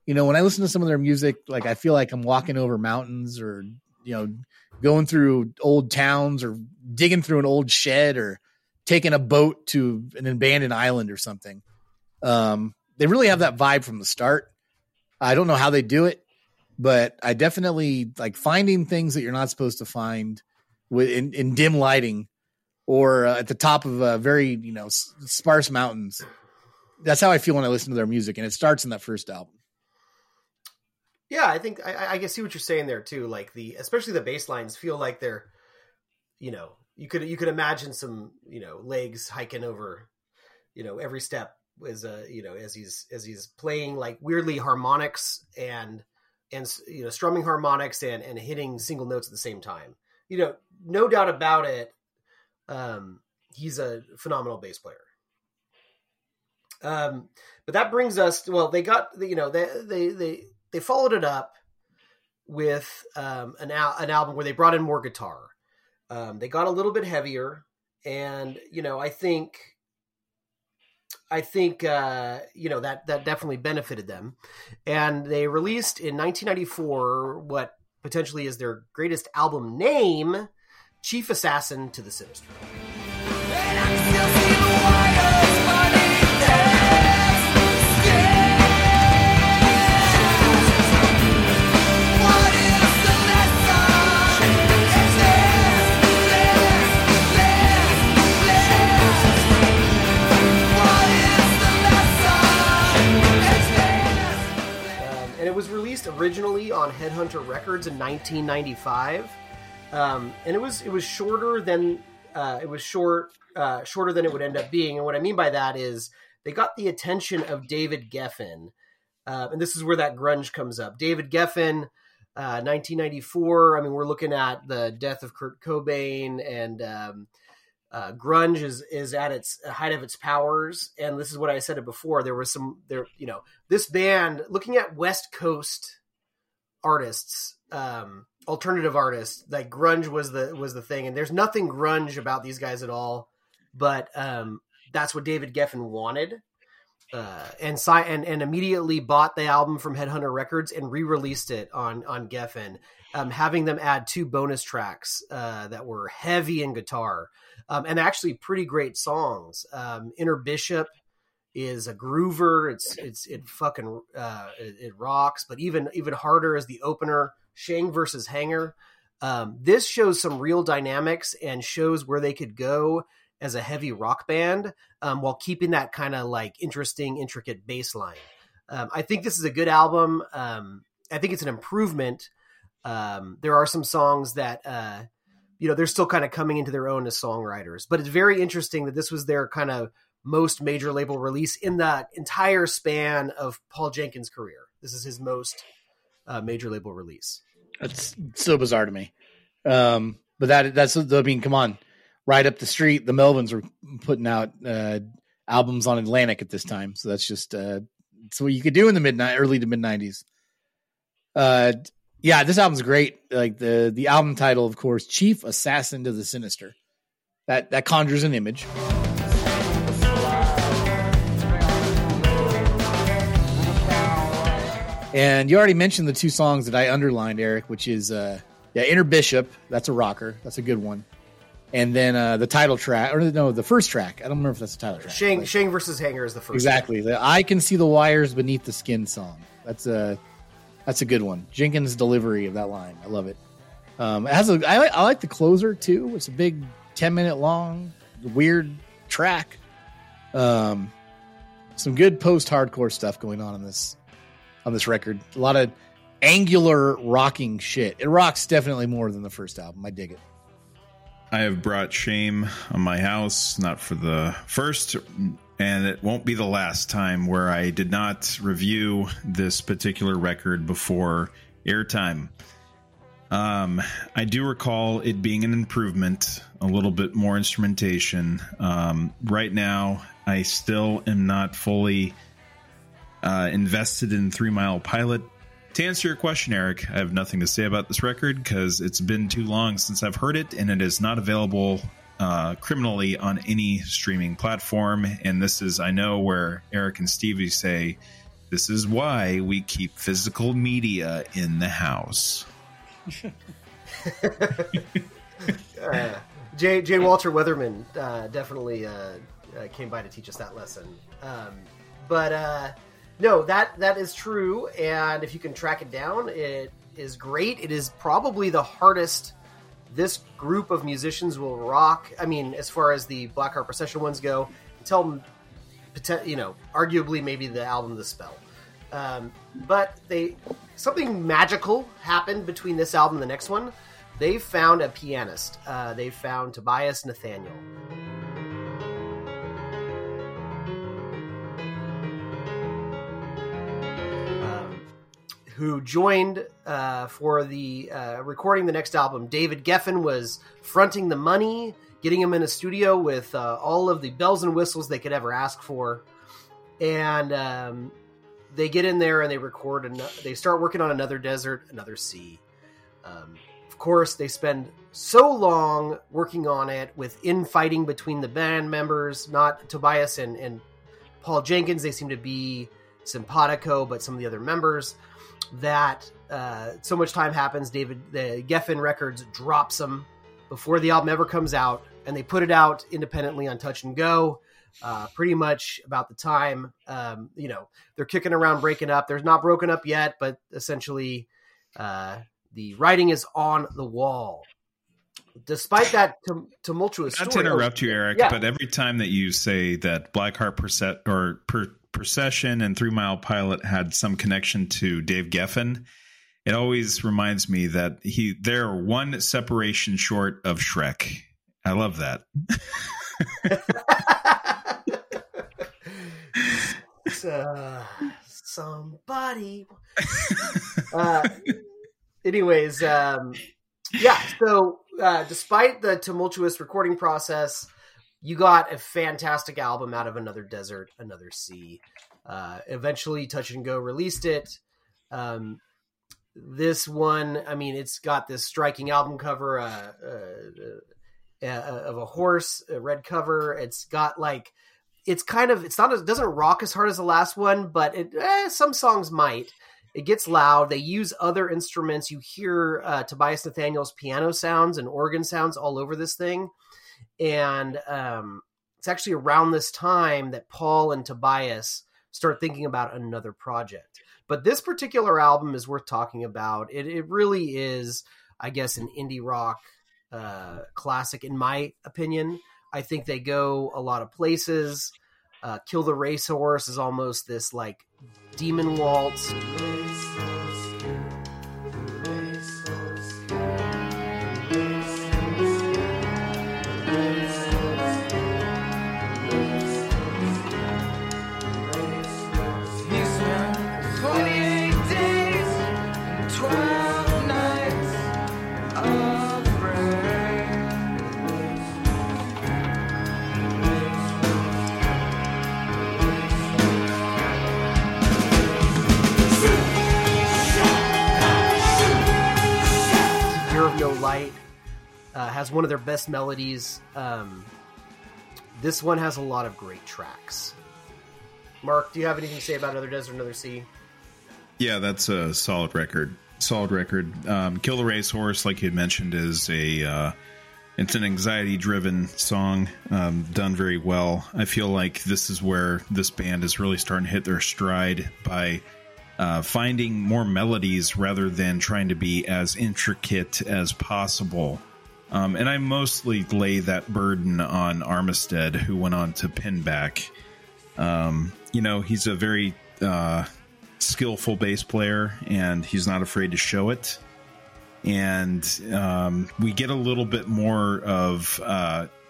You know, when I listen to some of their music, like I feel like I'm walking over mountains or, you know, going through old towns or digging through an old shed or taking a boat to an abandoned island or something. They really have that vibe from the start. I don't know how they do it, but I definitely like finding things that you're not supposed to find in dim lighting or at the top of very, sparse mountains. That's how I feel when I listen to their music. And it starts in that first album. Yeah, I think I can see what you're saying there too. Like especially the bass lines feel like they're, you could imagine some, legs hiking over, every step is as he's playing like weirdly harmonics and strumming harmonics and hitting single notes at the same time. No doubt about it. He's a phenomenal bass player. But that brings us. Well, they got They followed it up with an album where they brought in more guitar. They got a little bit heavier, and I think that definitely benefited them. And they released in 1994 what potentially is their greatest album name, Chief Assassin to the Sinister. And I can still see the wires beneath their was released originally on Headhunter Records in 1995, and it was shorter than shorter than it would end up being. And what I mean by that is they got the attention of David Geffen, and this is where that grunge comes up. David Geffen, 1994. I mean, we're looking at the death of Kurt Cobain and grunge is at its height of its powers. And this is what I said it before. There was some there, you know, this band looking at West Coast artists, alternative artists, like grunge was the thing. And there's nothing grunge about these guys at all, but that's what David Geffen wanted. And immediately bought the album from Headhunter Records and re-released it on Geffen, having them add 2 bonus tracks that were heavy in guitar and actually pretty great songs. Inner Bishop is a groover. It rocks. But even harder is the opener, Shang versus Hanger. This shows some real dynamics and shows where they could go as a heavy rock band, while keeping that kind of like interesting, intricate bass line. I think this is a good album. I think it's an improvement. There are some songs that, they're still kind of coming into their own as songwriters, but it's very interesting that this was their kind of most major label release in the entire span of Paul Jenkins' career. This is his most major label release. That's so bizarre to me. But come on. Right up the street, the Melvins were putting out albums on Atlantic at this time. So that's just what you could do in the early to mid-90s. Yeah, this album's great. Like the album title, of course, Chief Assassin to the Sinister. That conjures an image. And you already mentioned the 2 songs that I underlined, Eric, which is Inner Bishop. That's a rocker. That's a good one. And then the title track, the first track. I don't remember if that's the title track. Shang versus Hanger is the first. Exactly. Track. I Can See the Wires Beneath the Skin song. That's a good one. Jenkins' delivery of that line, I love it. I like the closer too. It's a big 10-minute long weird track. Some good post-hardcore stuff going on in this record. A lot of angular rocking shit. It rocks definitely more than the first album. I dig it. I have brought shame on my house, not for the first, and it won't be the last time where I did not review this particular record before airtime. I do recall it being an improvement, a little bit more instrumentation. Right now, I still am not fully invested in 3 Mile Pilot. To answer your question, Eric, I have nothing to say about this record because it's been too long since I've heard it, and it is not available criminally on any streaming platform. And this is, I know, where Eric and Stevie say, this is why we keep physical media in the house. J. Walter Weatherman definitely came by to teach us that lesson. No, that is true, and if you can track it down, it is great. It is probably the hardest this group of musicians will rock. I mean, as far as the Black Heart Procession ones go, until, arguably maybe the album The Spell. But something magical happened between this album and the next one. They found a pianist. They found Tobias Nathaniel. Who joined for the recording the next album. David Geffen was fronting the money, getting him in a studio with all of the bells and whistles they could ever ask for. And they get in there and they record, and they start working on Another Desert, Another Sea. Of course, they spend so long working on it with infighting between the band members, not Tobias and Paul Jenkins. They seem to be simpatico, but some of the other members... that so much time happens. The Geffen Records drops them before the album ever comes out, and they put it out independently on Touch and Go pretty much about the time. They're kicking around breaking up. They're not broken up yet, but essentially the writing is on the wall. Despite that tumultuous story... Not to interrupt you, Eric, yeah. But every time that you say that Black Heart Procession and 3 Mile Pilot had some connection to Dave Geffen, it always reminds me that they're one separation short of Shrek. I love that. Anyways, despite the tumultuous recording process, you got a fantastic album out of Another Desert, Another Sea. Eventually Touch and Go released it. This one, I mean, it's got this striking album cover of a horse, a red cover. It's got like, it's kind of, it's not, it doesn't rock as hard as the last one, but it, some songs might. It gets loud. They use other instruments. You hear Tobias Nathaniel's piano sounds and organ sounds all over this thing. And it's actually around this time that Paul and Tobias start thinking about another project. But this particular album is worth talking about. It really is, I guess, an indie rock classic, in my opinion. I think they go a lot of places. Kill the Racehorse is almost this like demon waltz. Light has one of their best melodies. This one has a lot of great tracks. Mark, do you have anything to say about Another Desert, Another Sea? Yeah, that's a solid record. Solid record. Kill the Racehorse, like you mentioned, is it's an anxiety-driven song, done very well. I feel like this is where this band is really starting to hit their stride by finding more melodies rather than trying to be as intricate as possible. And I mostly lay that burden on Armistead, who went on to Pinback. You know, he's a very skillful bass player, and he's not afraid to show it. And we get a little bit more of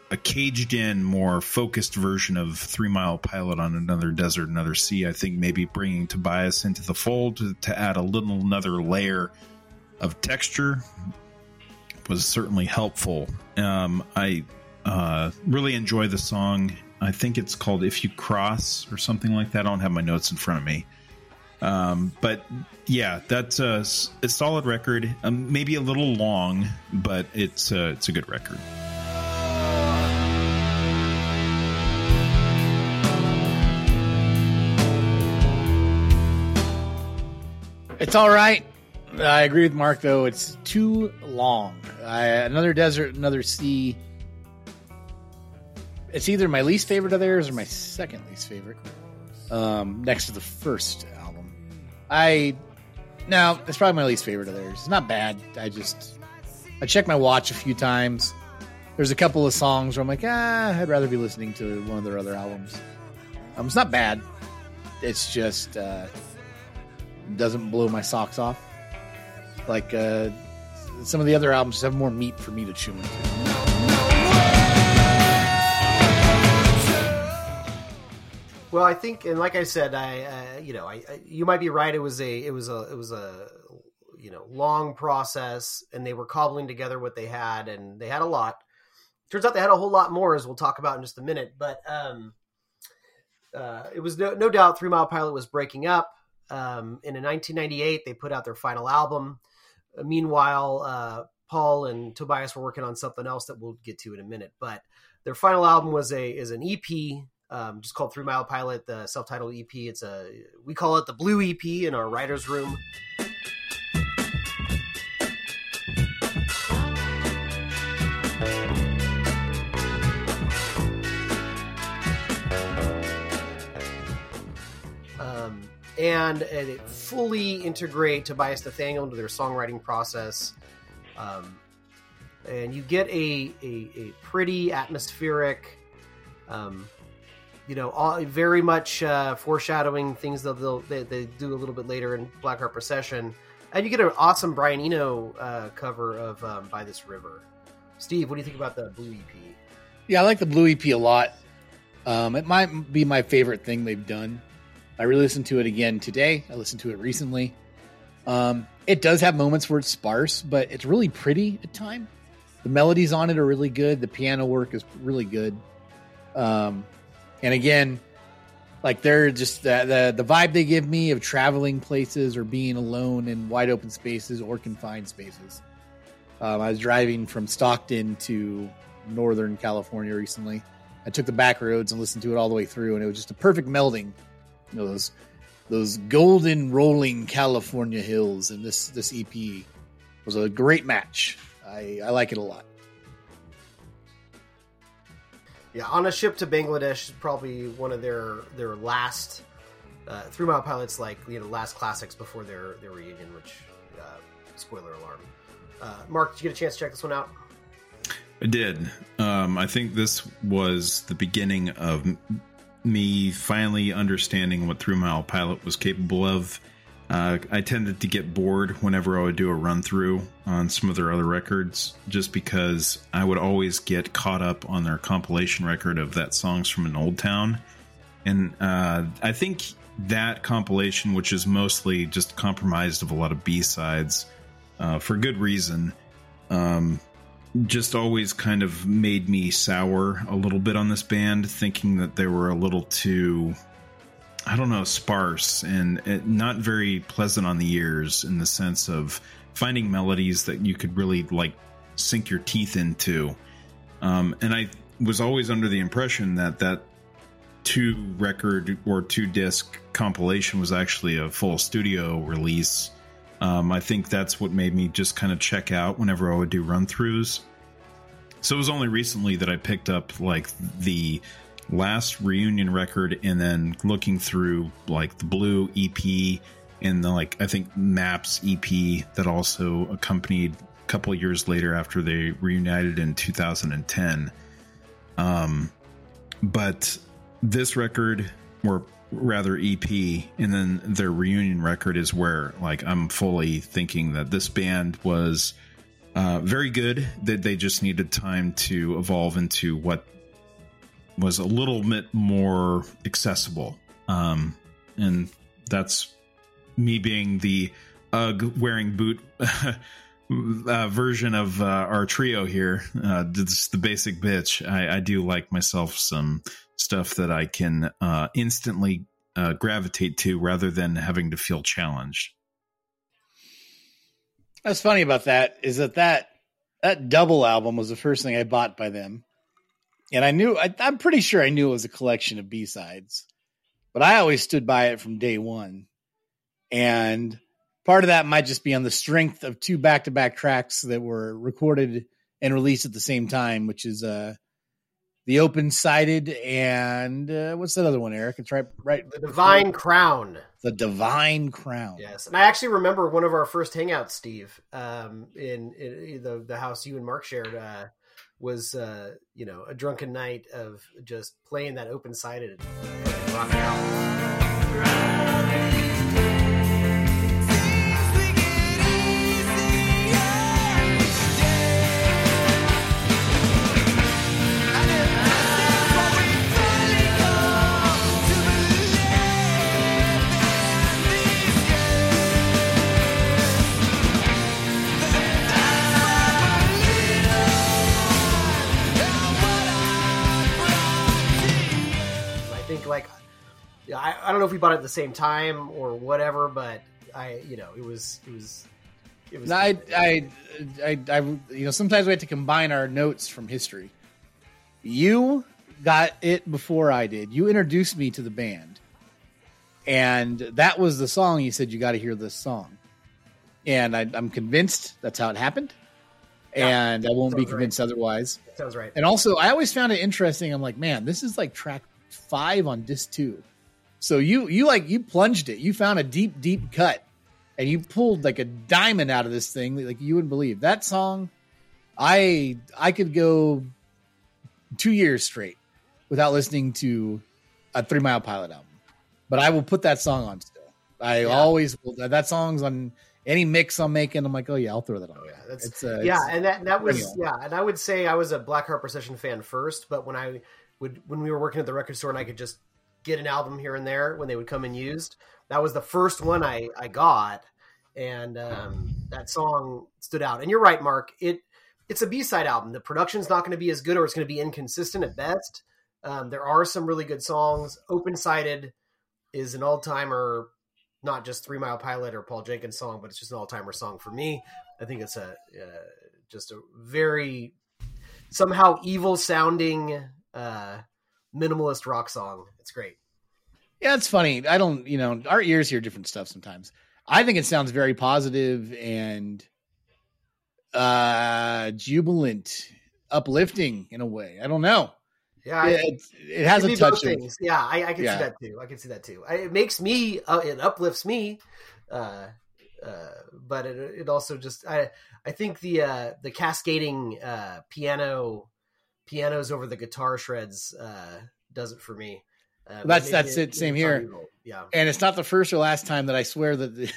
a caged-in, more focused version of 3 Mile Pilot on Another Desert, Another Sea. I think maybe bringing Tobias into the fold to add a little another layer of texture was certainly helpful. I really enjoy the song. I think it's called If You Cross or something like that. I don't have my notes in front of me. But yeah, that's a solid record. Maybe a little long, but it's a good record. It's all right. I agree with Mark, though. It's too long. Another Desert, Another Sea. It's either my least favorite of theirs or my second least favorite, next to the first album. It's probably my least favorite of theirs. It's not bad. I checked my watch a few times. There's a couple of songs where I'm like, I'd rather be listening to one of their other albums. It's not bad. It's just... doesn't blow my socks off like some of the other albums. Have more meat for me to chew into. Well, I think, and like I said, I you might be right. It was a long process, and they were cobbling together what they had, and they had a lot. Turns out they had a whole lot more, as we'll talk about in just a minute. But it was no doubt 3 Mile Pilot was breaking up. In 1998, they put out their final album. Meanwhile, Paul and Tobias were working on something else that we'll get to in a minute. But their final album is an EP, just called 3 Mile Pilot, the self-titled EP. We call it the Blue EP in our writer's room. And it fully integrate Tobias Nathaniel into their songwriting process. And you get a pretty atmospheric, very much foreshadowing things that they do a little bit later in Black Heart Procession. And you get an awesome Brian Eno cover of By This River. Steve, what do you think about the Blue EP? Yeah, I like the Blue EP a lot. It might be my favorite thing they've done. I re-listened to it again today. I listened to it recently. It does have moments where it's sparse, but it's really pretty at times. The melodies on it are really good. The piano work is really good. And again, like they're just the vibe they give me of traveling places or being alone in wide open spaces or confined spaces. I was driving from Stockton to Northern California recently. I took the back roads and listened to it all the way through, and it was just a perfect melding. You know, those golden rolling California hills, and this EP was a great match. I like it a lot. Yeah, On a Ship to Bangladesh is probably one of their last Three Mile Pilot's last classics before their reunion, which spoiler alarm. Mark, did you get a chance to check this one out? I did. I think this was the beginning of me finally understanding what Three Mile Pilot was capable of. I tended to get bored whenever I would do a run through on some of their other records, just because I would always get caught up on their compilation record of that Songs from an Old Town. And I think that compilation, which is mostly just comprised of a lot of B-sides, for good reason, just always kind of made me sour a little bit on this band, thinking that they were a little too, I don't know, sparse and not very pleasant on the ears, in the sense of finding melodies that you could really sink your teeth into. And I was always under the impression that two record or two disc compilation was actually a full studio release. I think that's what made me just kind of check out whenever I would do run-throughs. So it was only recently that I picked up the last reunion record, and then looking through the Blue EP and the I think Maps EP that also accompanied a couple of years later after they reunited in 2010. But this record, or rather EP, and then their reunion record is where I'm fully thinking that this band was very good, that they just needed time to evolve into what was a little bit more accessible. And that's me being the UGG wearing boot version of our trio here. It's the basic bitch. I do like myself some stuff that I can instantly gravitate to rather than having to feel challenged. What's funny about that is that double album was the first thing I bought by them. And I'm pretty sure I knew it was a collection of B-sides, but I always stood by it from day one. And part of that might just be on the strength of two back-to-back tracks that were recorded and released at the same time, which is The Open-Sided and what's that other one, Eric? It's right. The Divine Crown. The Divine Crown. Yes. And I actually remember one of our first hangouts, Steve, in the house you and Mark shared, was a drunken night of just playing that Open-Sided and rocking out. I don't know if we bought it at the same time or whatever, but it was. Sometimes we had to combine our notes from history. You got it before I did. You introduced me to the band, and that was the song. You said, you got to hear this song, and I'm convinced that's how it happened. Yeah, and I won't be convinced otherwise. That sounds right. And also, I always found it interesting. I'm like, man, this is track 5 on disc 2. So you plunged it. You found a deep, deep cut, and you pulled a diamond out of this thing that, you wouldn't believe. That song, I could go 2 years straight without listening to a 3 Mile Pilot album, but I will put that song on still. Always will. That song's on any mix I'm making. I'm like, oh yeah, I'll throw that on. Yeah, and I would say I was a Black Heart Procession fan first, but when we were working at the record store and I could just get an album here and there when they would come in used, that was the first one I got, and that song stood out. And you're right, Mark, it's a B-side album. The production's not going to be as good, or it's going to be inconsistent at best, There are some really good songs. Open-Sided is an all-timer, not just 3 Mile Pilot or Paul Jenkins song, but it's just an all-timer song for me. I think it's just a very somehow evil-sounding minimalist rock song. It's great. Yeah, it's funny. I don't, you know, our ears hear different stuff sometimes. I think it sounds very positive and jubilant, uplifting in a way. I don't know. Yeah, it has a touch of things. Yeah, I can see that too. I can see that too. It makes me, it uplifts me, but it also just, I think the cascading pianos over the guitar shreds does it for me. That's it. Same here. Evil. Yeah, and it's not the first or last time that I swear that.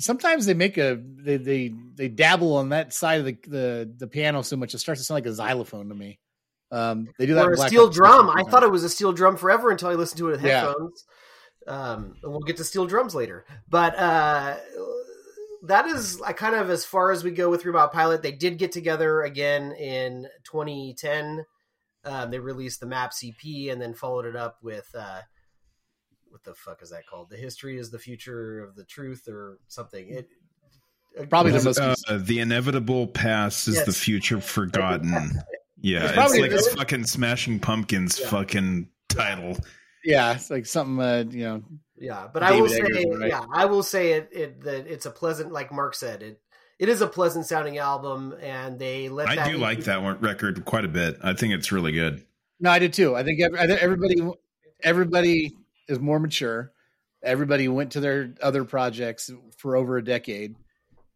Sometimes they make they dabble on that side of the piano so much it starts to sound like a xylophone to me. They do that. Or a steel drum. I thought it was a steel drum forever until I listened to it with headphones. And we'll get to steel drums later. But that is kind of as far as we go with 3 Mile Pilot. They did get together again in 2010. They released the Maps EP and then followed it up with what the fuck is that called? The History is the Future of the Truth or something. Probably the most the inevitable past is the future forgotten. Yeah, it's like a fucking Smashing Pumpkins fucking title. Yeah, it's like something, you know. Yeah, but David I will say that it's a pleasant, like Mark said, it is a pleasant sounding album, and they let. I do like that one record quite a bit. I think it's really good. No, I did too. I think everybody is more mature. Everybody went to their other projects for over a decade.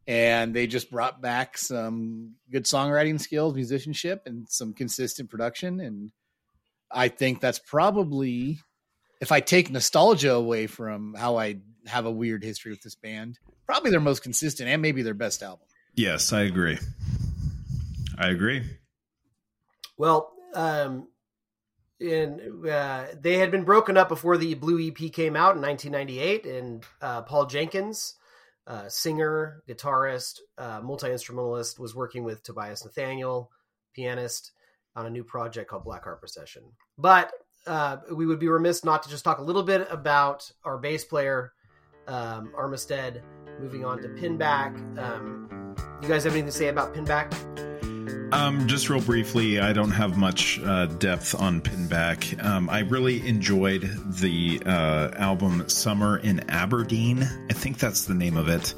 And they just brought back some good songwriting skills, musicianship, and some consistent production. And I think that's probably, if I take nostalgia away from how I have a weird history with this band, probably their most consistent and maybe their best album. Yes, I agree. Well, they had been broken up before the Blue EP came out in 1998, and Paul Jenkins, singer, guitarist, multi-instrumentalist, was working with Tobias Nathaniel, pianist, on a new project called Black Heart Procession. But we would be remiss not to just talk a little bit about our bass player, Armistead, moving on to Pinback. You guys have anything to say about Pinback? Just real briefly, I don't have much depth on Pinback. I really enjoyed the album Summer in Aberdeen. I think that's the name of it.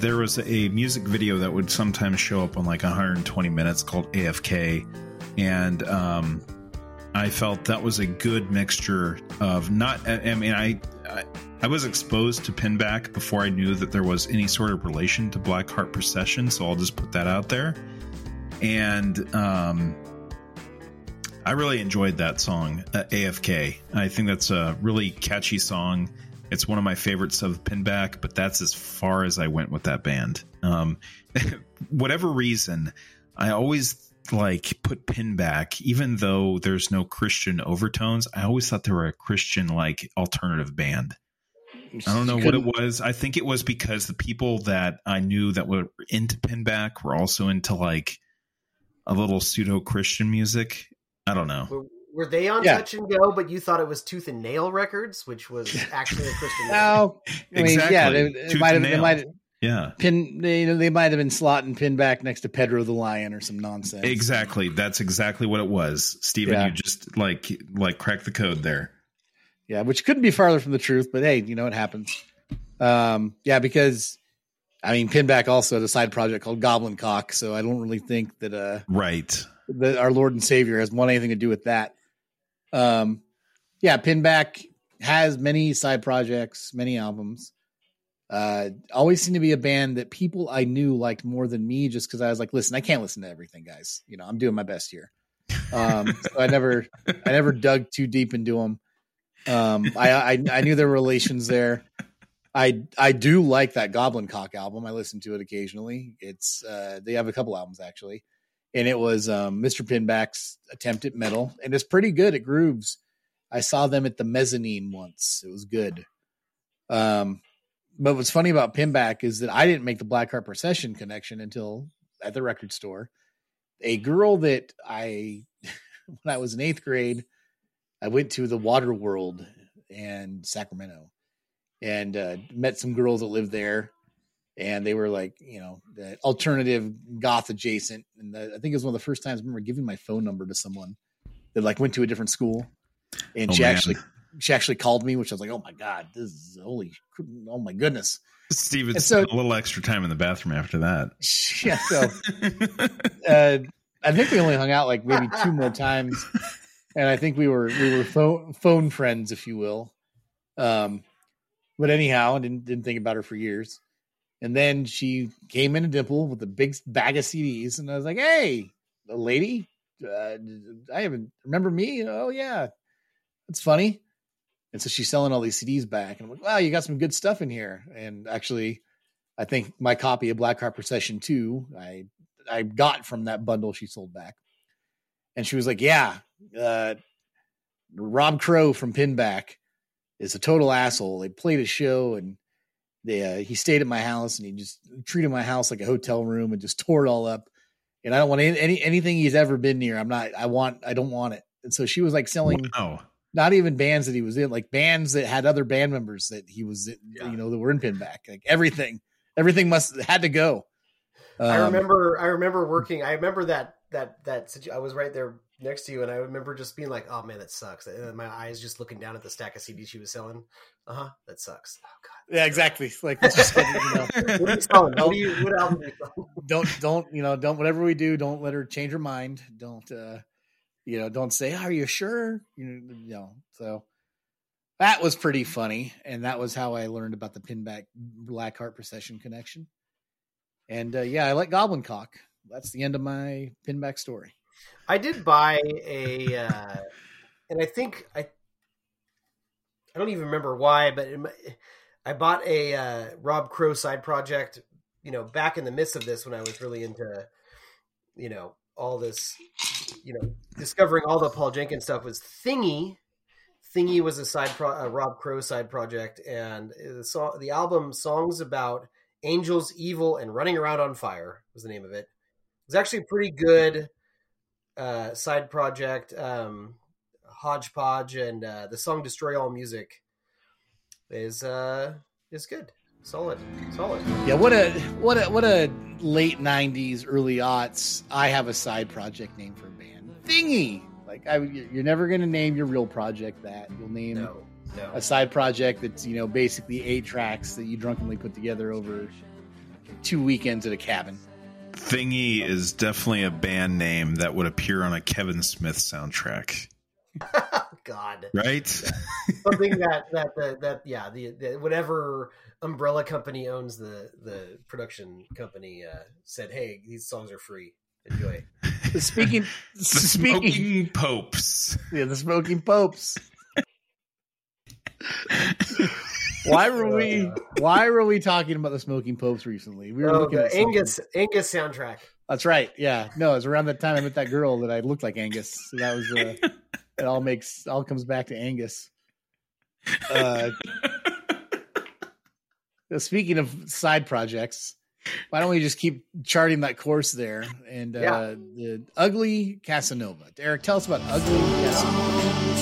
There was a music video that would sometimes show up on like 120 minutes called AFK. And I felt that was a good mixture of I was exposed to Pinback before I knew that there was any sort of relation to Black Heart Procession. So I'll just put that out there. And I really enjoyed that song, AFK. I think that's a really catchy song. It's one of my favorites of Pinback, but that's as far as I went with that band. Whatever reason, I always put Pinback, even though there's no Christian overtones. I always thought they were a Christian alternative band. I don't know what it was. I think it was because the people that I knew that were into Pinback were also into a little pseudo-Christian music. I don't know. Were they on Touch and Go, but you thought it was Tooth and Nail Records, which was actually a Christian record? Exactly. Yeah, they might have been slotting Pinback next to Pedro the Lion or some nonsense. Exactly. That's exactly what it was. Steven, you just cracked the code there. Yeah, which couldn't be farther from the truth, but hey, you know, it happens. Because Pinback also had a side project called Goblin Cock, so I don't really think that that our Lord and Savior has anything to do with that. Pinback has many side projects, many albums. Always seemed to be a band that people I knew liked more than me, just because I was like, listen, I can't listen to everything, guys. You know, I'm doing my best here. So I never dug too deep into them. I knew there were relations there. I do like that Goblin Cock album. I listen to it occasionally. It's they have a couple albums actually, and it was Mr. Pinback's attempt at metal, and it's pretty good. It grooves. I saw them at the Mezzanine once. It was good. But what's funny about Pinback is that I didn't make the Black Heart Procession connection until at the record store. A girl that I when I was in 8th grade, I went to the Water World in Sacramento and met some girls that lived there. And they were like, you know, the alternative goth adjacent. And I think it was one of the first times I remember giving my phone number to someone that like went to a different school. And she actually called me, which I was like, oh my God, this is holy. Oh my goodness. Steve had so, a little extra time in the bathroom after that. Yeah. So I think we only hung out like maybe 2 more times. And I think we were phone friends, if you will. But anyhow, I didn't think about her for years. And then she came in a dimple with a big bag of CDs. And I was like, hey, a lady, I haven't remember me. Oh, yeah, that's funny. And so she's selling all these CDs back. And I'm like, wow, you got some good stuff in here. And actually, I think my copy of Black Heart Procession 2, I got from that bundle she sold back. And she was like, yeah, Rob Crow from Pinback is a total asshole. They played a show and he stayed at my house and he just treated my house like a hotel room and just tore it all up. And I don't want anything he's ever been near. I don't want it. And so she was like selling not even bands that he was in, like bands that had other band members that he was, you know, that were in Pinback, like everything had to go. I remember working. I remember that I was right there next to you. And I remember just being like, oh man, that sucks. And my eyes just looking down at the stack of CDs she was selling. That sucks. Oh God. Yeah, exactly. Like, that's just what are you selling? What album are you selling? Don't, whatever we do, don't let her change her mind. Don't say, are you sure? So that was pretty funny. And that was how I learned about the Pinback Black Heart Procession connection. And I like Goblin Cock. That's the end of my Pinback story. I did buy a, and I think I don't even remember why, but I bought a Rob Crow side project, you know, back in the midst of this when I was really into, you know, all this, you know, discovering all the Paul Jenkins stuff was Thingy. Thingy was a Rob Crow side project, and the album Songs About Angels, Evil, and Running Around on Fire was the name of it. It was actually pretty good. Side project, Hodgepodge, and the song "Destroy All Music" is good, solid. Yeah, what a late '90s, early aughts. I have a side project name for a band, Thingy. Like, you're never gonna name your real project that. You'll name a side project that's, you know, basically 8 tracks that you drunkenly put together over 2 weekends at a cabin. Thingy is definitely a band name that would appear on a Kevin Smith soundtrack. God, right? Yeah. Something that whatever umbrella company owns the production company said, "Hey, these songs are free. Enjoy." The Smoking Popes. Yeah, the Smoking Popes. Why were we talking about the Smoking Popes recently? We were looking at Angus soundtrack. That's right. Yeah. No, it was around that time I met that girl that I looked like Angus. So that was it all comes back to Angus. Speaking of side projects, why don't we just keep charting that course there? And the Ugly Casanova. Eric, tell us about Ugly Casanova.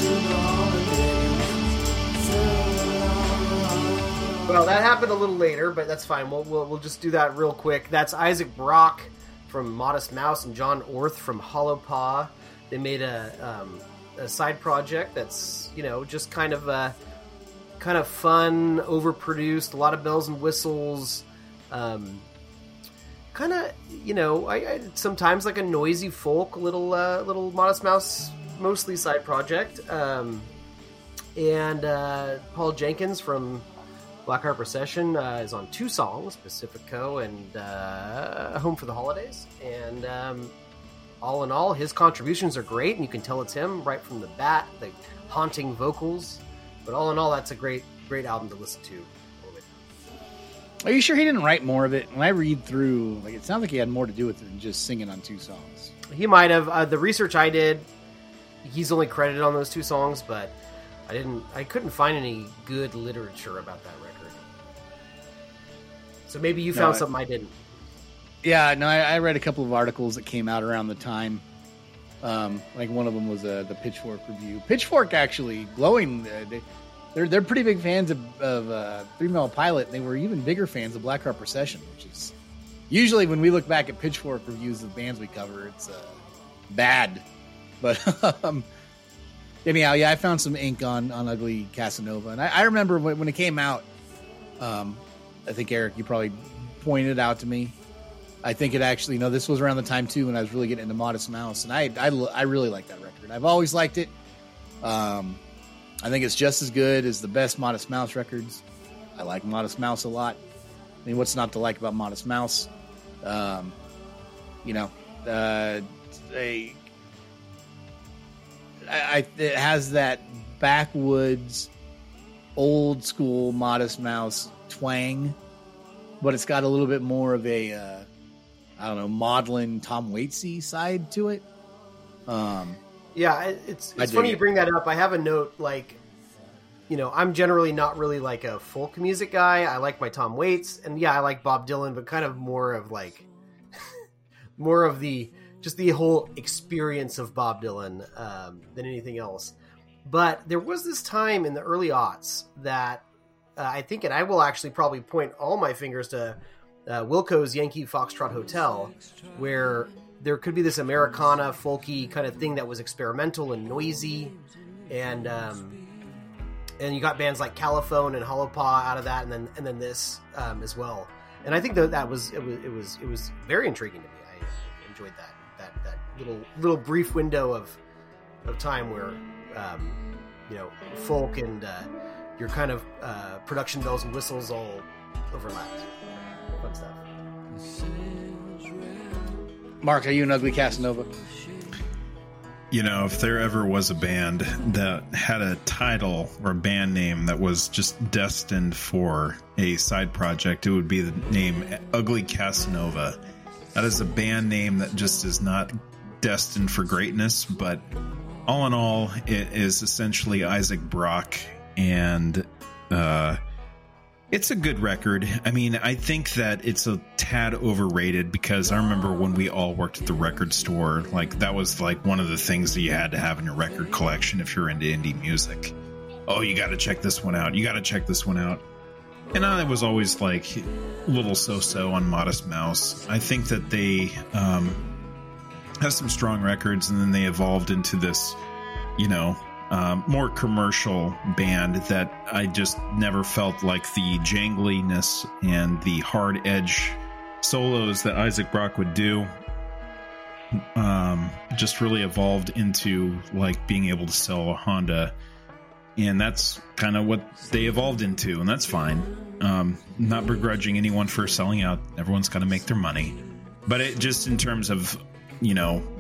Well, that happened a little later, but that's fine. We'll just do that real quick. That's Isaac Brock from Modest Mouse and John Orth from Hollow Paw. They made a side project that's, you know, just kind of fun, overproduced, a lot of bells and whistles, kind of, you know, I sometimes like a noisy folk, little Modest Mouse mostly side project, and Paul Jenkins from Black Heart Procession is on 2 songs, Pacifico and Home for the Holidays. And all in all, his contributions are great, and you can tell it's him right from the bat, the haunting vocals. But all in all, that's a great, great album to listen to. Are you sure he didn't write more of it? When I read through, like, it sounds like he had more to do with it than just singing on 2 songs. He might have. The research I did, he's only credited on those 2 songs, but I couldn't find any good literature about that record. So maybe you found something I didn't. Yeah, no, I read a couple of articles that came out around the time Like one of them was the Pitchfork review. Pitchfork actually glowing. They're pretty big fans of Three Mile Pilot. They were even bigger fans of Black Heart Procession, which is usually when we look back at Pitchfork reviews of bands we cover, it's bad. But anyhow, yeah, I found some ink on Ugly Casanova, and I remember when it came out. I think Eric, you probably pointed it out to me. I think it actually, this was around the time too when I was really getting into Modest Mouse, and I really like that record. I've always liked it. I think it's just as good as the best Modest Mouse records. I like Modest Mouse a lot. I mean, what's not to like about Modest Mouse? It has that backwoods, old school Modest Mouse twang, but it's got a little bit more of a maudlin Tom Waitsy side to it. It's funny you bring that up. I have a note, like, I'm generally not really like a folk music guy. I like my Tom Waits, and I like Bob Dylan, but kind of more of like more of the just the whole experience of Bob Dylan than anything else. But there was this time in the early aughts that I think, and I will actually probably point all my fingers to Wilco's Yankee Foxtrot Hotel, where there could be this Americana folky kind of thing that was experimental and noisy, and you got bands like Caliphone and Hollow Paw out of that, and then this as well. And I think that was very intriguing to me. I enjoyed that little brief window of time where folk and your kind of production bells and whistles all overlapped. Fun stuff. Mark, are you an Ugly Casanova? If there ever was a band that had a title or a band name that was just destined for a side project, it would be the name Ugly Casanova. That is a band name that just is not destined for greatness, but all in all, it is essentially Isaac Brock, and it's a good record. I mean, I think that it's a tad overrated, because I remember when we all worked at the record store, like that was like one of the things that you had to have in your record collection if you're into indie music. Oh, you got to check this one out. You got to check this one out. And I was always like a little so-so on Modest Mouse. I think that they have some strong records, and then they evolved into this, more commercial band that I just never felt like the jangliness and the hard edge solos that Isaac Brock would do just really evolved into like being able to sell a Honda, and that's kind of what they evolved into, and that's fine. Not begrudging anyone for selling out. Everyone's got to make their money, but it just, in terms of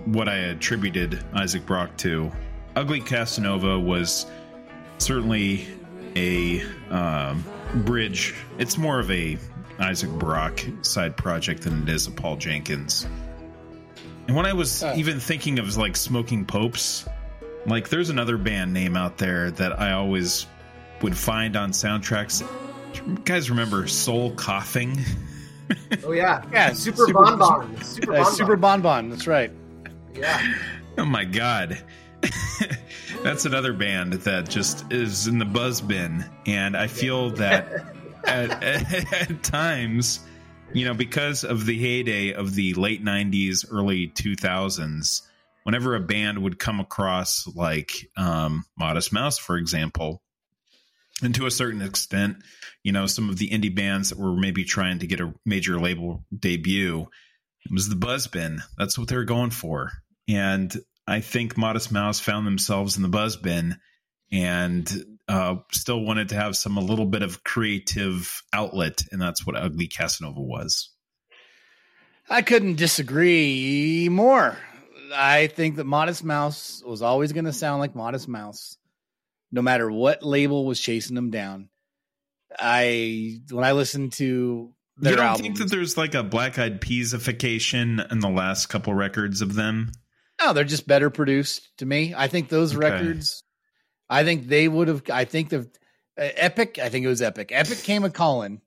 what I attributed Isaac Brock to, Ugly Casanova was certainly a bridge. It's more of a Isaac Brock side project than it is a Paul Jenkins. And when I was even thinking of like Smoking Popes, like there's another band name out there that I always would find on soundtracks. You guys remember Soul Coughing? Oh yeah, yeah. Super Bon Bon. Super Bon Bon. That's right. Yeah. Oh my God. That's another band that just is in the buzz bin, and I feel that at times, because of the heyday of the late 90s, early 2000s, whenever a band would come across like Modest Mouse, for example, and to a certain extent, some of the indie bands that were maybe trying to get a major label debut, it was the buzz bin. That's what they were going for. And I think Modest Mouse found themselves in the buzz bin, and still wanted to have a little bit of creative outlet, and that's what Ugly Casanova was. I couldn't disagree more. I think that Modest Mouse was always going to sound like Modest Mouse, no matter what label was chasing them down. When I listened to their album, think that there's like a Black Eyed Peas-ification in the last couple records of them? No, they're just better produced to me. I think those records, Epic. Epic came a calling,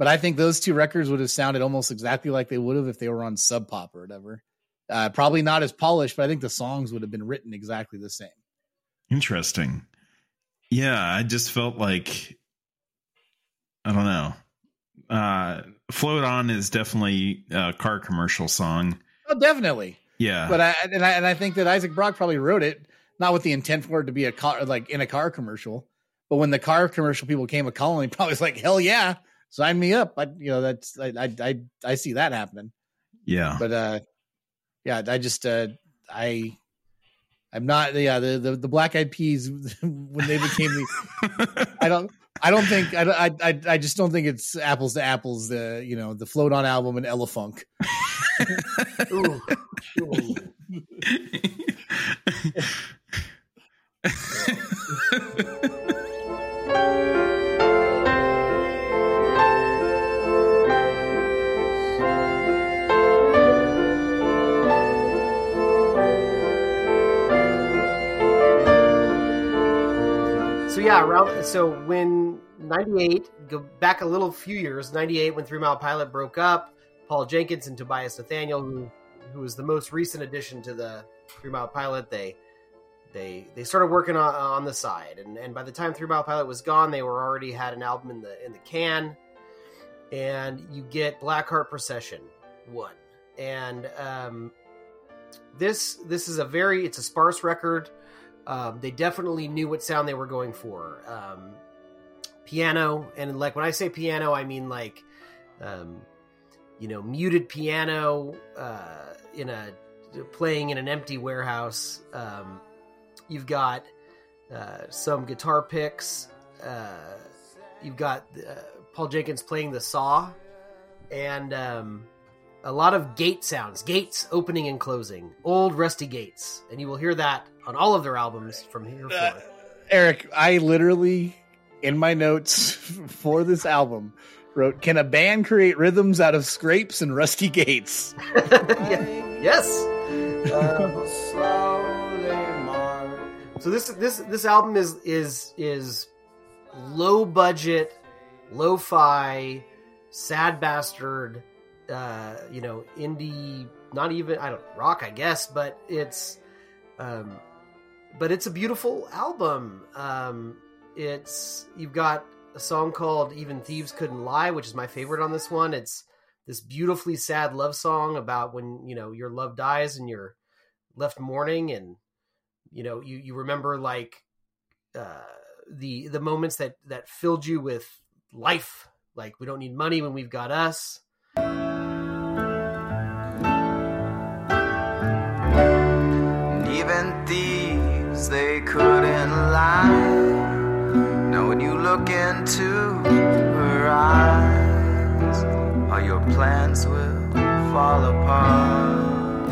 but I think those two records would have sounded almost exactly like they would have if they were on Sub Pop or whatever. Probably not as polished, but I think the songs would have been written exactly the same. Interesting. Yeah, I just felt like, I don't know. Float On is definitely a car commercial song. Oh, definitely. Yeah. But I think that Isaac Brock probably wrote it, not with the intent for it to be a car, like in a car commercial, but when the car commercial people came a calling, he probably was like, hell yeah, sign me up. I see that happening. Yeah. But, the Black Eyed Peas when they became the, I just don't think it's apples to apples. The Float On album and Ella Funk. Ooh. So yeah, when 98, go back a little few years, 98 when 3 Mile Pilot broke up, Paul Jenkins and Tobias Nathaniel, who was the most recent addition to the 3 Mile Pilot, they started working on the side, and by the time 3 Mile Pilot was gone, they were already had an album in the can, and you get Black Heart Procession 1, and this is it's a sparse record. They definitely knew what sound they were going for. Piano, and like when I say piano, I mean like, muted piano playing in an empty warehouse. You've got some guitar picks. You've got Paul Jenkins playing the saw, and a lot of gate sounds, gates opening and closing, old rusty gates, and you will hear that on all of their albums from here forth. Eric, I literally, in my notes for this album, wrote, can a band create rhythms out of scrapes and rusty gates? Yes. So this album is low budget, lo-fi, sad bastard, indie, not even, rock, I guess, but it's, but it's a beautiful album. You've got a song called Even Thieves Couldn't Lie, which is my favorite on this one. It's this beautifully sad love song about when, your love dies and you're left mourning, and, you remember like, the moments that filled you with life. Like, we don't need money when we've got us. Even thieves, they couldn't lie. Now when you look into her eyes, all your plans will fall apart.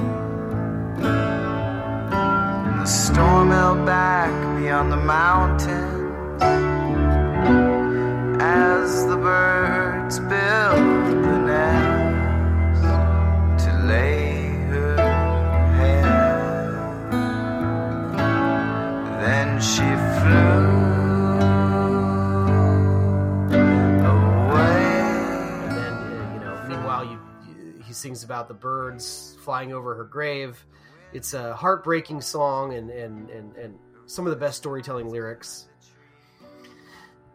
And the storm held back beyond the mountains, as the birds build the nest to lay her head. Then she flew sings about the birds flying over her grave. It's a heartbreaking song, and some of the best storytelling lyrics.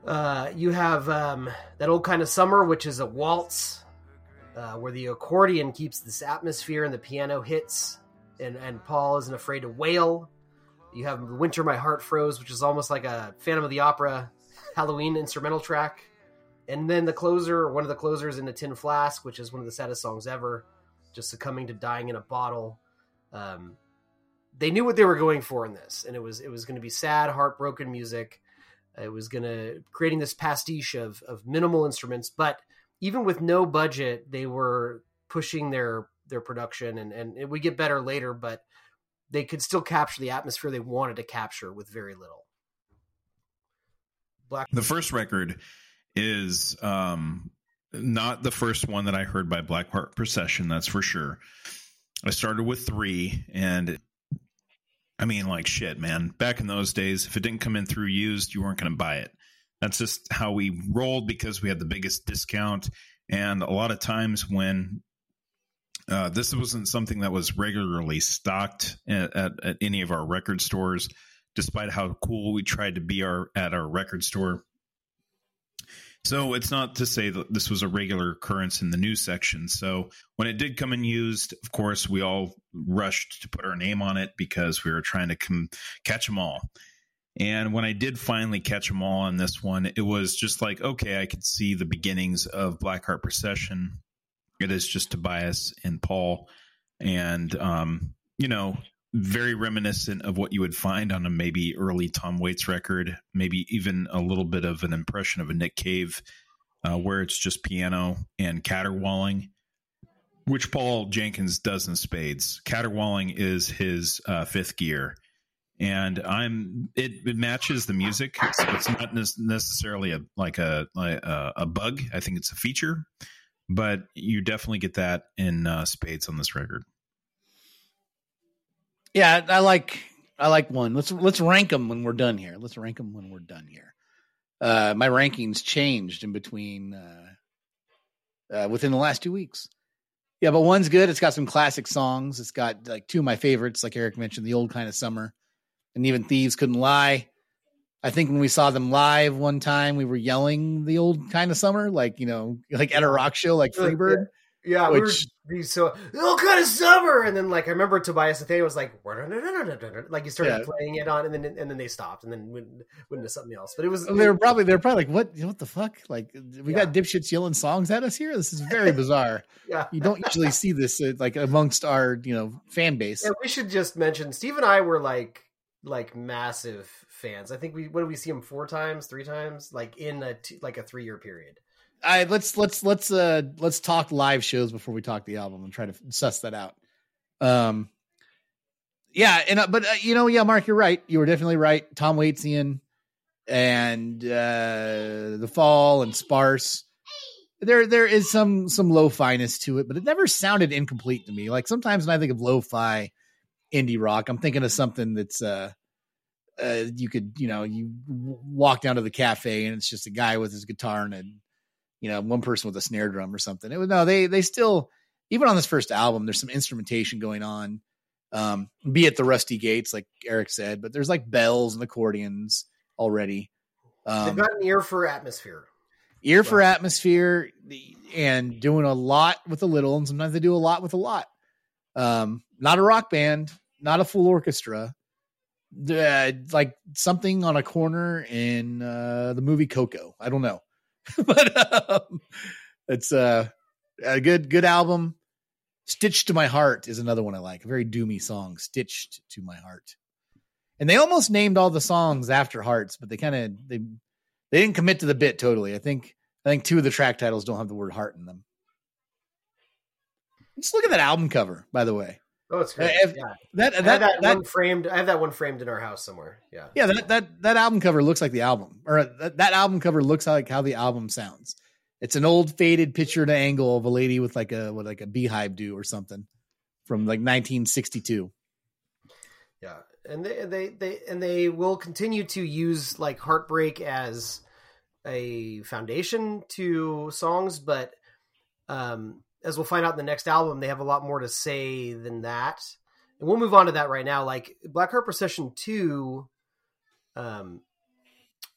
You have That Old Kind of Summer, which is a waltz where the accordion keeps this atmosphere and the piano hits, and Paul isn't afraid to wail. You have Winter My Heart Froze, which is almost like a Phantom of the Opera Halloween instrumental track. And then the closer, one of the closers in the Tin Flask, which is one of the saddest songs ever, just succumbing to dying in a bottle. They knew what they were going for in this, and it was going to be sad, heartbroken music. It was going to creating this pastiche of minimal instruments, but even with no budget, they were pushing their production, and it would get better later, but they could still capture the atmosphere they wanted to capture with very little. The first record is not the first one that I heard by Black Heart Procession, that's for sure. I started with 3, and I mean, like, shit, man. Back in those days, if it didn't come in through used, you weren't going to buy it. That's just how we rolled, because we had the biggest discount. And a lot of times when This wasn't something that was regularly stocked at any of our record stores, despite how cool we tried to be at our record store. So it's not to say that this was a regular occurrence in the news section. So when it did come in used, of course, we all rushed to put our name on it because we were trying to catch them all. And when I did finally catch them all on this one, it was just like, okay, I could see the beginnings of Black Heart Procession. It is just Tobias and Paul, and, you know, very reminiscent of what you would find on a maybe early Tom Waits record, maybe even a little bit of an impression of a Nick Cave, where it's just piano and caterwauling, which Paul Jenkins does in spades. Caterwauling is his fifth gear. And it matches the music. It's not necessarily a bug. I think it's a feature, but you definitely get that in spades on this record. Yeah, I like one. Let's rank them when we're done here. My rankings changed in between within the last 2 weeks. Yeah, but one's good. It's got some classic songs. It's got like two of my favorites, like Eric mentioned, The Old Kind of Summer. And even Thieves Couldn't Lie. I think when we saw them live one time, we were yelling The Old Kind of Summer, like, you know, like at a rock show, like Freebird. Yeah, which we were so The Old Kind of Summer, and then like I remember Tobias Nathaniel was like, like you started playing it on, and then they stopped, and then went into something else. But it was they were probably like, what the fuck? Like we got dipshits yelling songs at us here. This is very bizarre. Yeah, you don't usually see this like amongst our fan base. Yeah, we should just mention Steve and I were like massive fans. I think we see him three times, like in a 3-year period. Let's talk live shows before we talk the album and try to suss that out. Mark, you're right. You were definitely right. Tom Waitsian and The Fall and Sparse. There is some lo-fi-ness to it, but it never sounded incomplete to me. Like sometimes when I think of lo-fi indie rock, I'm thinking of something that's you could you walk down to the cafe and it's just a guy with his guitar and one person with a snare drum or something. It was they still, even on this first album, there's some instrumentation going on, be it the Rusty Gates, like Eric said, but there's like bells and accordions already. They've got an ear for atmosphere and doing a lot with a little, and sometimes they do a lot with a lot. Not a rock band, not a full orchestra, like something on a corner in the movie Coco. I don't know, but it's a good album. Stitched to My Heart is another one I like. A very doomy song, Stitched to My Heart. And they almost named all the songs after hearts, but they didn't commit to the bit totally. I think two of the track titles don't have the word heart in them. Just look at that album cover, by the way. Oh, it's great. I have that one framed in our house somewhere. Yeah. Yeah. That album cover looks like the album, or that album cover looks like how the album sounds. It's an old faded picture at an angle of a lady with like a beehive do or something from like 1962. Yeah. And they will continue to use like heartbreak as a foundation to songs, but, as we'll find out in the next album, they have a lot more to say than that. And we'll move on to that right now. Like Black Heart Procession 2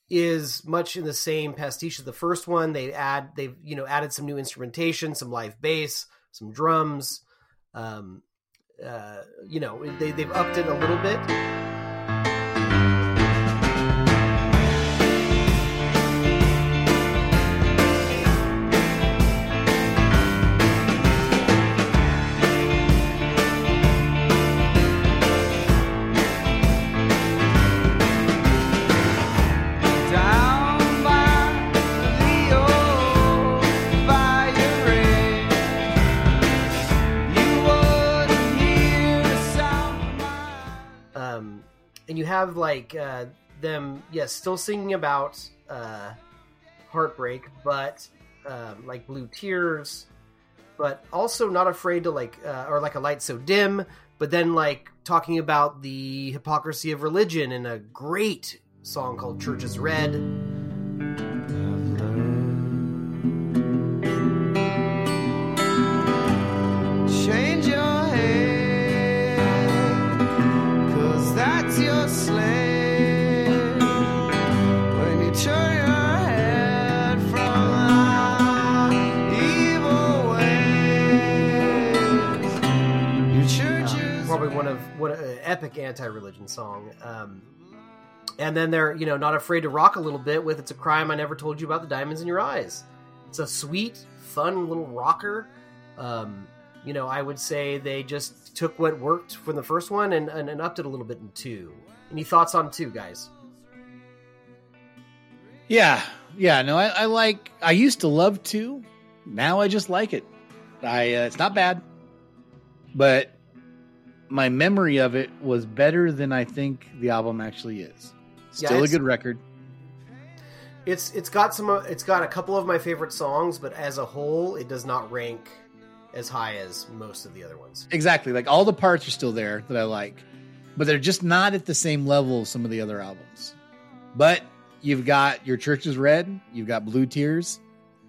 is much in the same pastiche as the first one. They've added some new instrumentation, some live bass, some drums. They've upped it a little bit. Have like them still singing about heartbreak, but like blue tears, but also not afraid to like or like a light so dim, but then like talking about the hypocrisy of religion in a great song called Church is Red. Shame. Probably one of an epic anti-religion song. And then they're, you know, not afraid to rock a little bit with It's a Crime I Never Told You About the Diamonds in Your Eyes. It's a sweet, fun little rocker. You know, I would say they just took what worked from the first one and upped it a little bit in two. Any thoughts on two, guys? Yeah, no, I like... I used to love two. Now I just like it. It's not bad. But... my memory of it was better than I think the album actually is. Still a good record. It's got a couple of my favorite songs, but as a whole, it does not rank as high as most of the other ones. Exactly. Like all the parts are still there that I like, but they're just not at the same level as some of the other albums. But you've got Your Church is Red, you've got Blue Tears,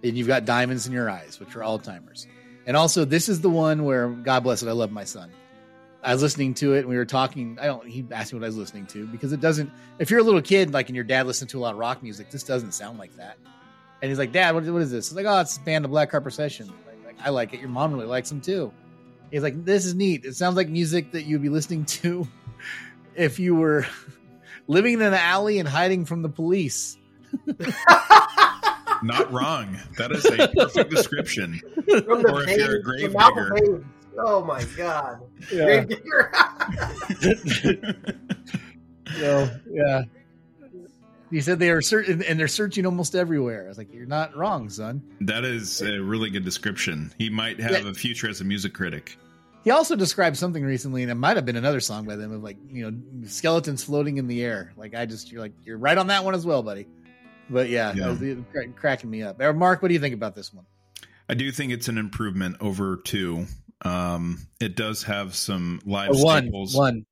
and you've got Diamonds in Your Eyes, which are all-timers. And also, this is the one where, God bless it, I Love My Son. I was listening to it and we were talking. He asked me what I was listening to, because it doesn't, if you're a little kid, like, and your dad listened to a lot of rock music, this doesn't sound like that. And he's like, Dad, what is this? I was like, oh, it's the band, the Black Heart Procession. Like, I like it. Your mom really likes them too. He's like, this is neat. It sounds like music that you'd be listening to if you were living in an alley and hiding from the police. Not wrong. That is a perfect description. Or if you're a grave digger. Oh my God. Yeah. So, yeah. He said they are searching, and they're searching almost everywhere. I was like, you're not wrong, son. That is a really good description. He might have a future as a music critic. He also described something recently, and it might have been another song by them, of like, you know, skeletons floating in the air. Like, you're right on that one as well, buddy. But yeah. That was cracking me up. Mark, what do you think about this one? I do think it's an improvement over two. It does have some live staples. One.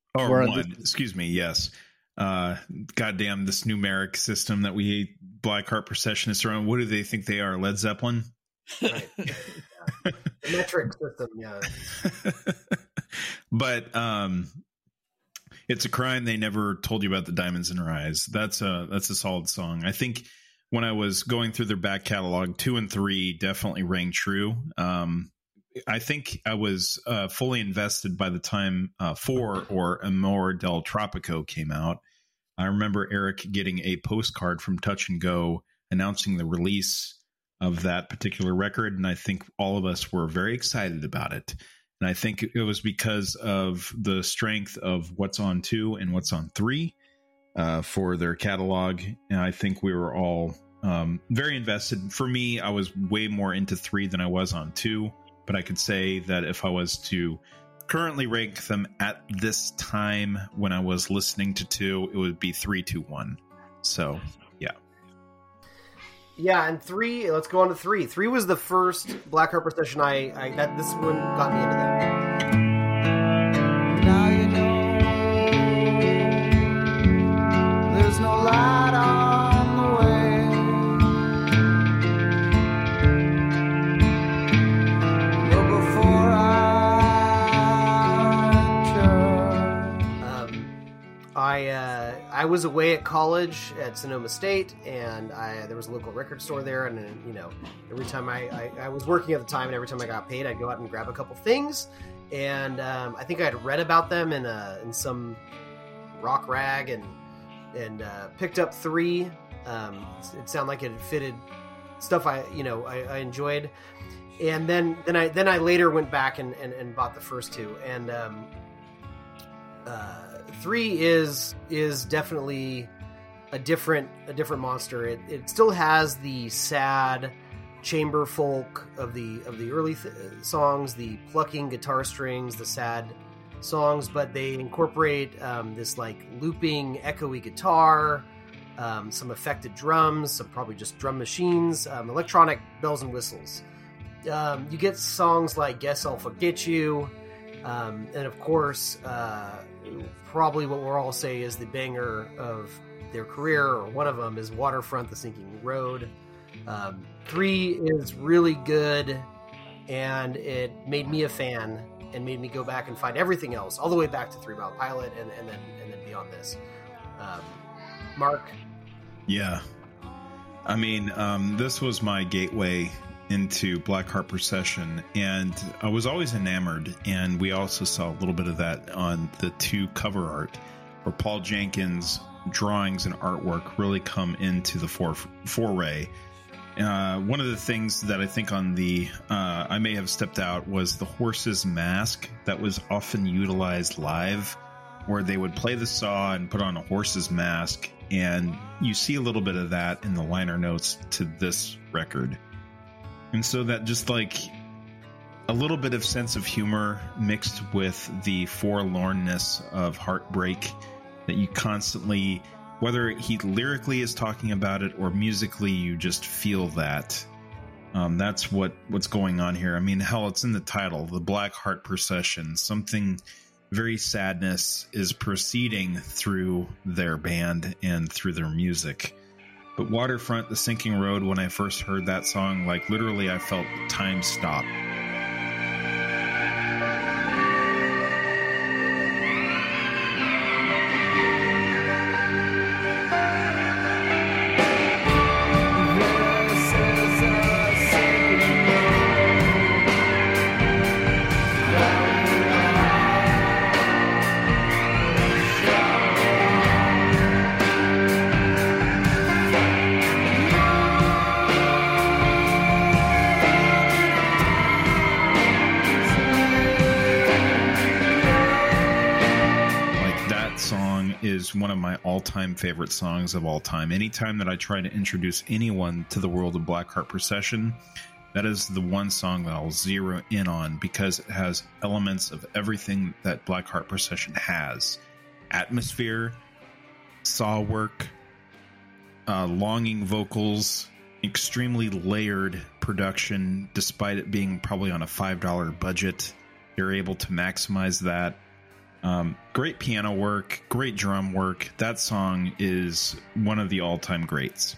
Excuse me. Yes. Goddamn, this numeric system that we Black Heart Procession is around. What do they think they are? Led Zeppelin. Right. Yeah. Metric system. Yeah. But It's a Crime They Never Told You About the Diamonds in Her Eyes. That's a solid song. I think when I was going through their back catalog, 2 and 3 definitely rang true. I think I was fully invested by the time 4 or Amor del Tropico came out. I remember Eric getting a postcard from Touch and Go announcing the release of that particular record, and I think all of us were very excited about it. And I think it was because of the strength of what's on 2 and what's on 3 for their catalog. And I think we were all very invested. For me, I was way more into 3 than I was on 2. But I could say that if I was to currently rank them at this time when I was listening to 2, it would be 3, 2, 1. So, yeah. Yeah, and 3, let's go on to 3. 3 was the first Black Heart Procession this one got me into that. Now you know there's no light on. I was away at college at Sonoma State, and there was a local record store there. And you know, every time I was working at the time, and every time I got paid, I'd go out and grab a couple things. And I think I had read about them in some rock rag, and picked up 3. It sounded like it had fitted stuff I enjoyed. And then I later went back and bought the first 2. And 3 is definitely a different monster. It still has the sad chamber folk of the early songs, the plucking guitar strings, the sad songs, but they incorporate this like looping, echoey guitar, some affected drums, some probably just drum machines, electronic bells and whistles. You get songs like Guess I'll Forget You, and of course, probably what we'll all say is the banger of their career, or one of them, is Waterfront, The Sinking Road. 3 is really good, and it made me a fan. and made me go back and find everything else, all the way back to 3 Mile Pilot and then beyond this. Mark? Yeah. I mean, this was my gateway into Black Heart Procession, and I was always enamored, and we also saw a little bit of that on the two cover art, where Paul Jenkins' drawings and artwork really come into the foray. One of the things that I think on the I may have stepped out was the horse's mask that was often utilized live, where they would play the saw and put on a horse's mask, and you see a little bit of that in the liner notes to this record. And so that just like a little bit of sense of humor mixed with the forlornness of heartbreak that you constantly, whether he lyrically is talking about it or musically, you just feel that. That's what's going on here. I mean, hell, it's in the title, The Black Heart Procession. Something very sadness is proceeding through their band and through their music. But Waterfront, The Sinking Road, when I first heard that song, like literally I felt time stop. One of my all-time favorite songs of all time. Anytime that I try to introduce anyone to the world of Black Heart Procession, that is the one song that I'll zero in on, because it has elements of everything that Black Heart Procession has. Atmosphere, saw work, longing vocals, extremely layered production. Despite it being probably on a $5 budget, you're able to maximize that. Great piano work, great drum work. That song is one of the all-time greats.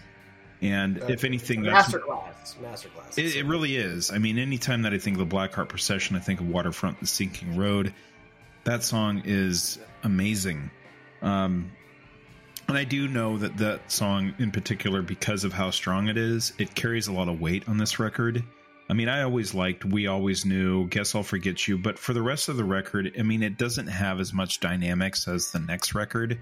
And if anything, masterclass. It really is. I mean, anytime that I think of the Black Heart Procession, I think of Waterfront, The Sinking Road. That song is amazing. And I do know that song in particular, because of how strong it is, it carries a lot of weight on this record. I mean, I always liked We Always Knew, Guess I'll Forget You, but for the rest of the record, I mean, it doesn't have as much dynamics as the next record.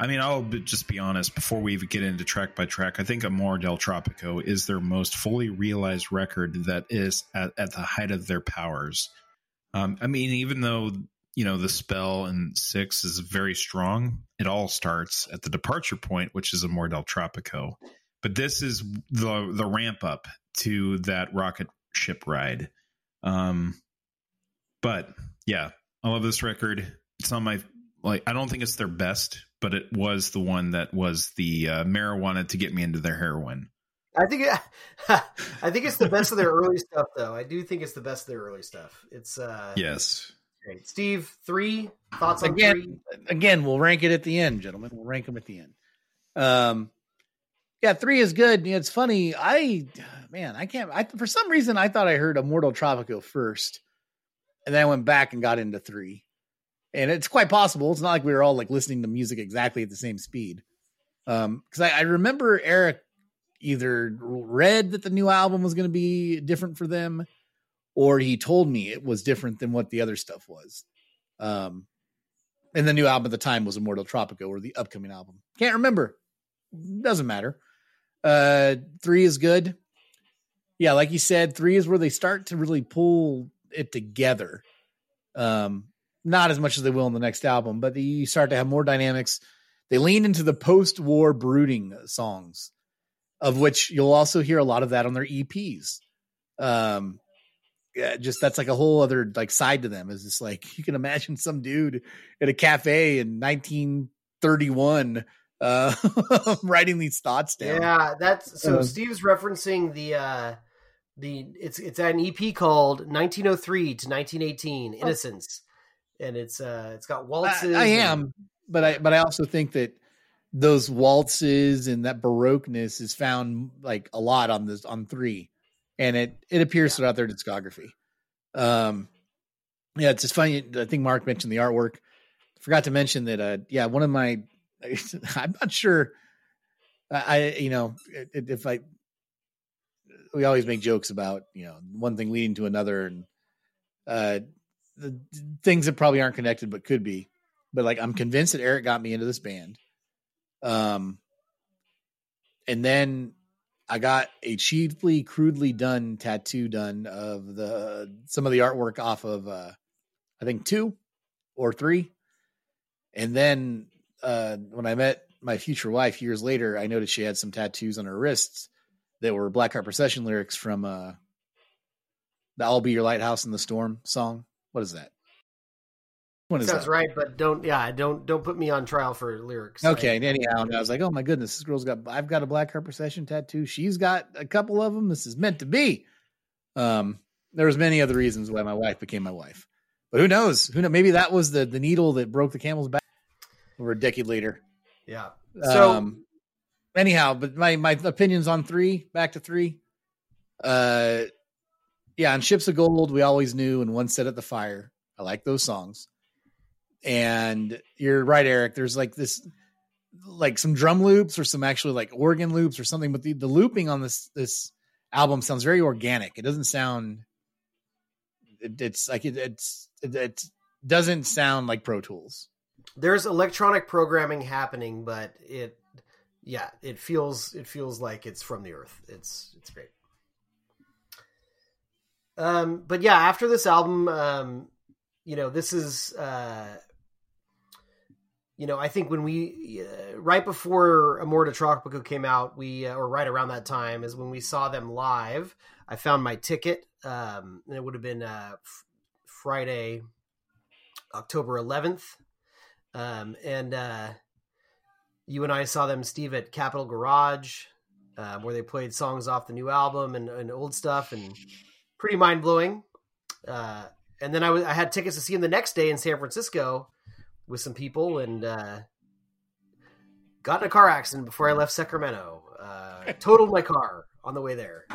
I mean, I'll just be honest, before we even get into track by track, I think Amor del Tropico is their most fully realized record that is at the height of their powers. I mean, even though, you know, the spell and Six is very strong, it all starts at the departure point, which is Amor del Tropico. But this is the ramp up to that rocket ship ride. But yeah, I love this record. It's on my, like, I don't think it's their best, but it was the one that was the marijuana to get me into their heroin. I think it's the best of their early stuff, though. I do think it's the best of their early stuff. It's yes. Great. Steve, three thoughts on three? Again, we'll rank it at the end, gentlemen. We'll rank them at the end. Yeah, three is good. It's funny. I for some reason, I thought I heard Amor del Tropico first, and then I went back and got into three. And it's quite possible. It's not like we were all like listening to music exactly at the same speed. Because I remember Eric either read that the new album was going to be different for them, or he told me it was different than what the other stuff was. And the new album at the time was Amor del Tropico, or the upcoming album. Can't remember. Doesn't matter. Three is good. Yeah, like you said, three is where they start to really pull it together. Not as much as they will in the next album, but you start to have more dynamics. They lean into the post-war brooding songs, of which you'll also hear a lot of that on their EPs. Yeah, just that's like a whole other like side to them. Is just like you can imagine some dude at a cafe in 1931 writing these thoughts down. Yeah, that's so Steve's referencing the it's an EP called 1903 to 1918 Innocence, and it's got waltzes. I also think that those waltzes and that baroqueness is found like a lot on this on three, and it appears throughout their discography. Yeah, it's just funny. I think Mark mentioned the artwork. Forgot to mention that. Yeah, one of my, I'm not sure. We always make jokes about, one thing leading to another, and the things that probably aren't connected but could be. But like, I'm convinced that Eric got me into this band. And then I got a cheaply, crudely done tattoo done of some of the artwork off of I think 2 or 3. And then when I met my future wife years later, I noticed she had some tattoos on her wrists that were Black Heart Procession lyrics from the "I'll Be Your Lighthouse in the Storm" song. What is that? Sounds right, but don't put me on trial for lyrics. Okay, and anyhow, and I was like, oh my goodness, this girl's I've got a Black Heart Procession tattoo. She's got a couple of them. This is meant to be. There was many other reasons why my wife became my wife, but who knows? Maybe that was the needle that broke the camel's back over a decade later. Yeah. So anyhow, but my opinions on 3, back to 3. Yeah, on Ships of Gold, We Always Knew, and One Set at the Fire. I like those songs. And you're right, Eric, there's like this, like some drum loops or some actually like organ loops or something, but the looping on this album sounds very organic. It doesn't sound, it doesn't sound like Pro Tools. There's electronic programming happening, but it feels like it's from the earth. It's great. But yeah, after this album, this is, I think when we, right before Amor del Tropico came out, or right around that time is when we saw them live. I found my ticket, and it would have been Friday, October 11th. And you and I saw them, Steve, at Capitol Garage, where they played songs off the new album and old stuff, and pretty mind blowing. And then I had tickets to see him the next day in San Francisco with some people, and got in a car accident before I left Sacramento. Totaled my car on the way there.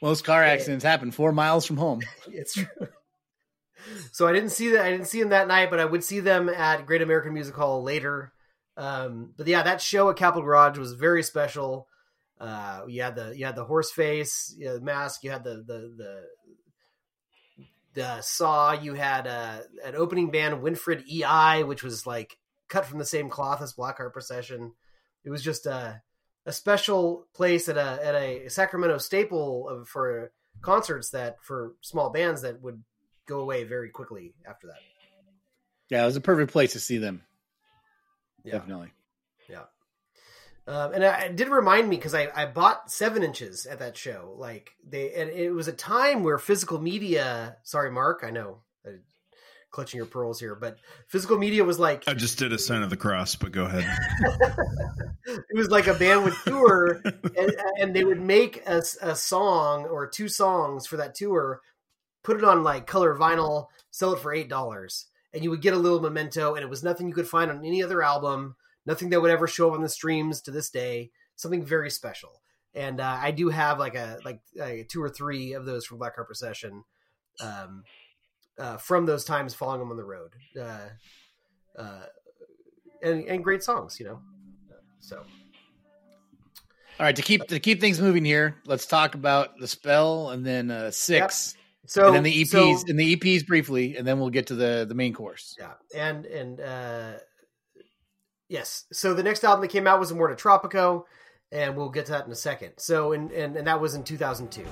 Most car accidents happen 4 miles from home. It's true. So I didn't see him that night, but I would see them at Great American Music Hall later. But yeah, that show at Capitol Garage was very special. You had the horse face, you had the mask, you had the saw, you had an opening band, Winfred EI, which was like cut from the same cloth as Black Heart Procession. It was just a special place at a Sacramento staple for concerts that for small bands that would go away very quickly after that. Yeah, it was a perfect place to see them. Yeah. Definitely. Yeah. And it did remind me, because I bought 7 inches at that show. And it was a time where physical media. Sorry, Mark. I know, clutching your pearls here, but physical media was like. I just did a sign of the cross, but go ahead. It was like a band would tour, and they would make a song or 2 songs for that tour, put it on like color vinyl, sell it for $8, and you would get a little memento. And it was nothing you could find on any other album. Nothing that would ever show up on the streams to this day. Something very special. And I do have like 2 or 3 of those from Black Heart Procession from those times following them on the road. And great songs, So. All right. To keep things moving here, let's talk about The Spell and then 6. Yep. So, and then the EPs briefly, and then we'll get to the main course. Yeah. And yes. So the next album that came out was Amor del Tropico, and we'll get to that in a second. So, and that was in 2002.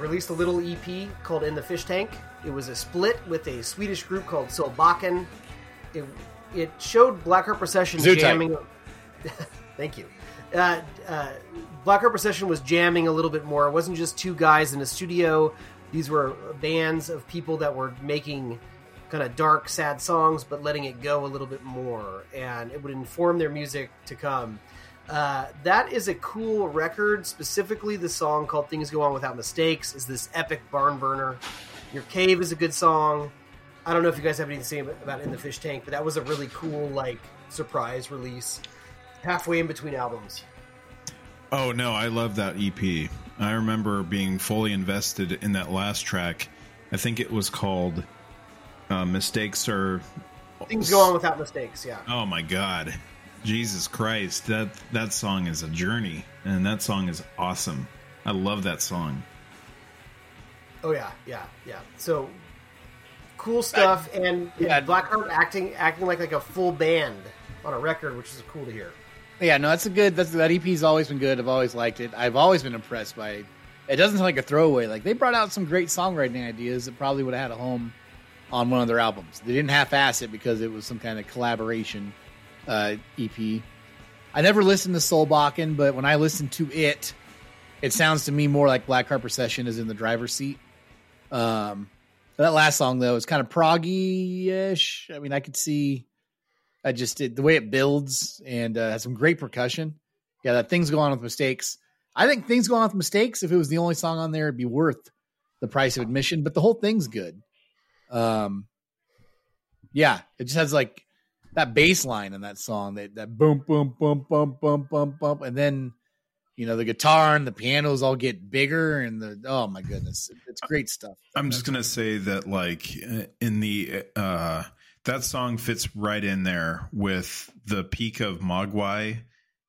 Released a little EP called In the Fish Tank. It was a split with a Swedish group called Solbakken. It showed Black Heart Procession jamming. Thank you. Black Heart Procession was jamming a little bit more. It wasn't just 2 guys in a studio. These were bands of people that were making kind of dark, sad songs, but letting it go a little bit more, and it would inform their music to come. That is a cool record. Specifically, the song called Things Go On Without Mistakes is this epic barn burner. Your Cave is a good song. I don't know if you guys have anything to say about In the Fish Tank, but that was a really cool, like, surprise release halfway in between albums. Oh, no, I love that EP. I remember being fully invested in that last track. I think it was called Mistakes or... Things Go On Without Mistakes, yeah. Oh, my God. Jesus Christ. That song is a journey, and that song is awesome. I love that song. Oh, yeah. So, cool stuff, and Black Heart acting like a full band on a record, which is cool to hear. Yeah, no, that EP's always been good. I've always liked it. I've always been impressed by it. It doesn't sound like a throwaway. Like, they brought out some great songwriting ideas that probably would have had a home on one of their albums. They didn't half-ass it because it was some kind of collaboration EP. I never listened to Solbakken, but when I listen to it, it sounds to me more like Black Heart Procession is in the driver's seat. That last song, though, is kind of proggy-ish. I mean, I could see... the way it builds and has some great percussion. Yeah, that Things Go On With Mistakes. I think Things Go On With Mistakes, if it was the only song on there, it'd be worth the price of admission, but the whole thing's good. Yeah, it just has like that bass line in that song, that boom, boom, boom, boom, boom, boom, boom. And then, you know, the guitar and the pianos all get bigger and oh my goodness, it's great stuff. I'm just going to say that like in the, that song fits right in there with the peak of Mogwai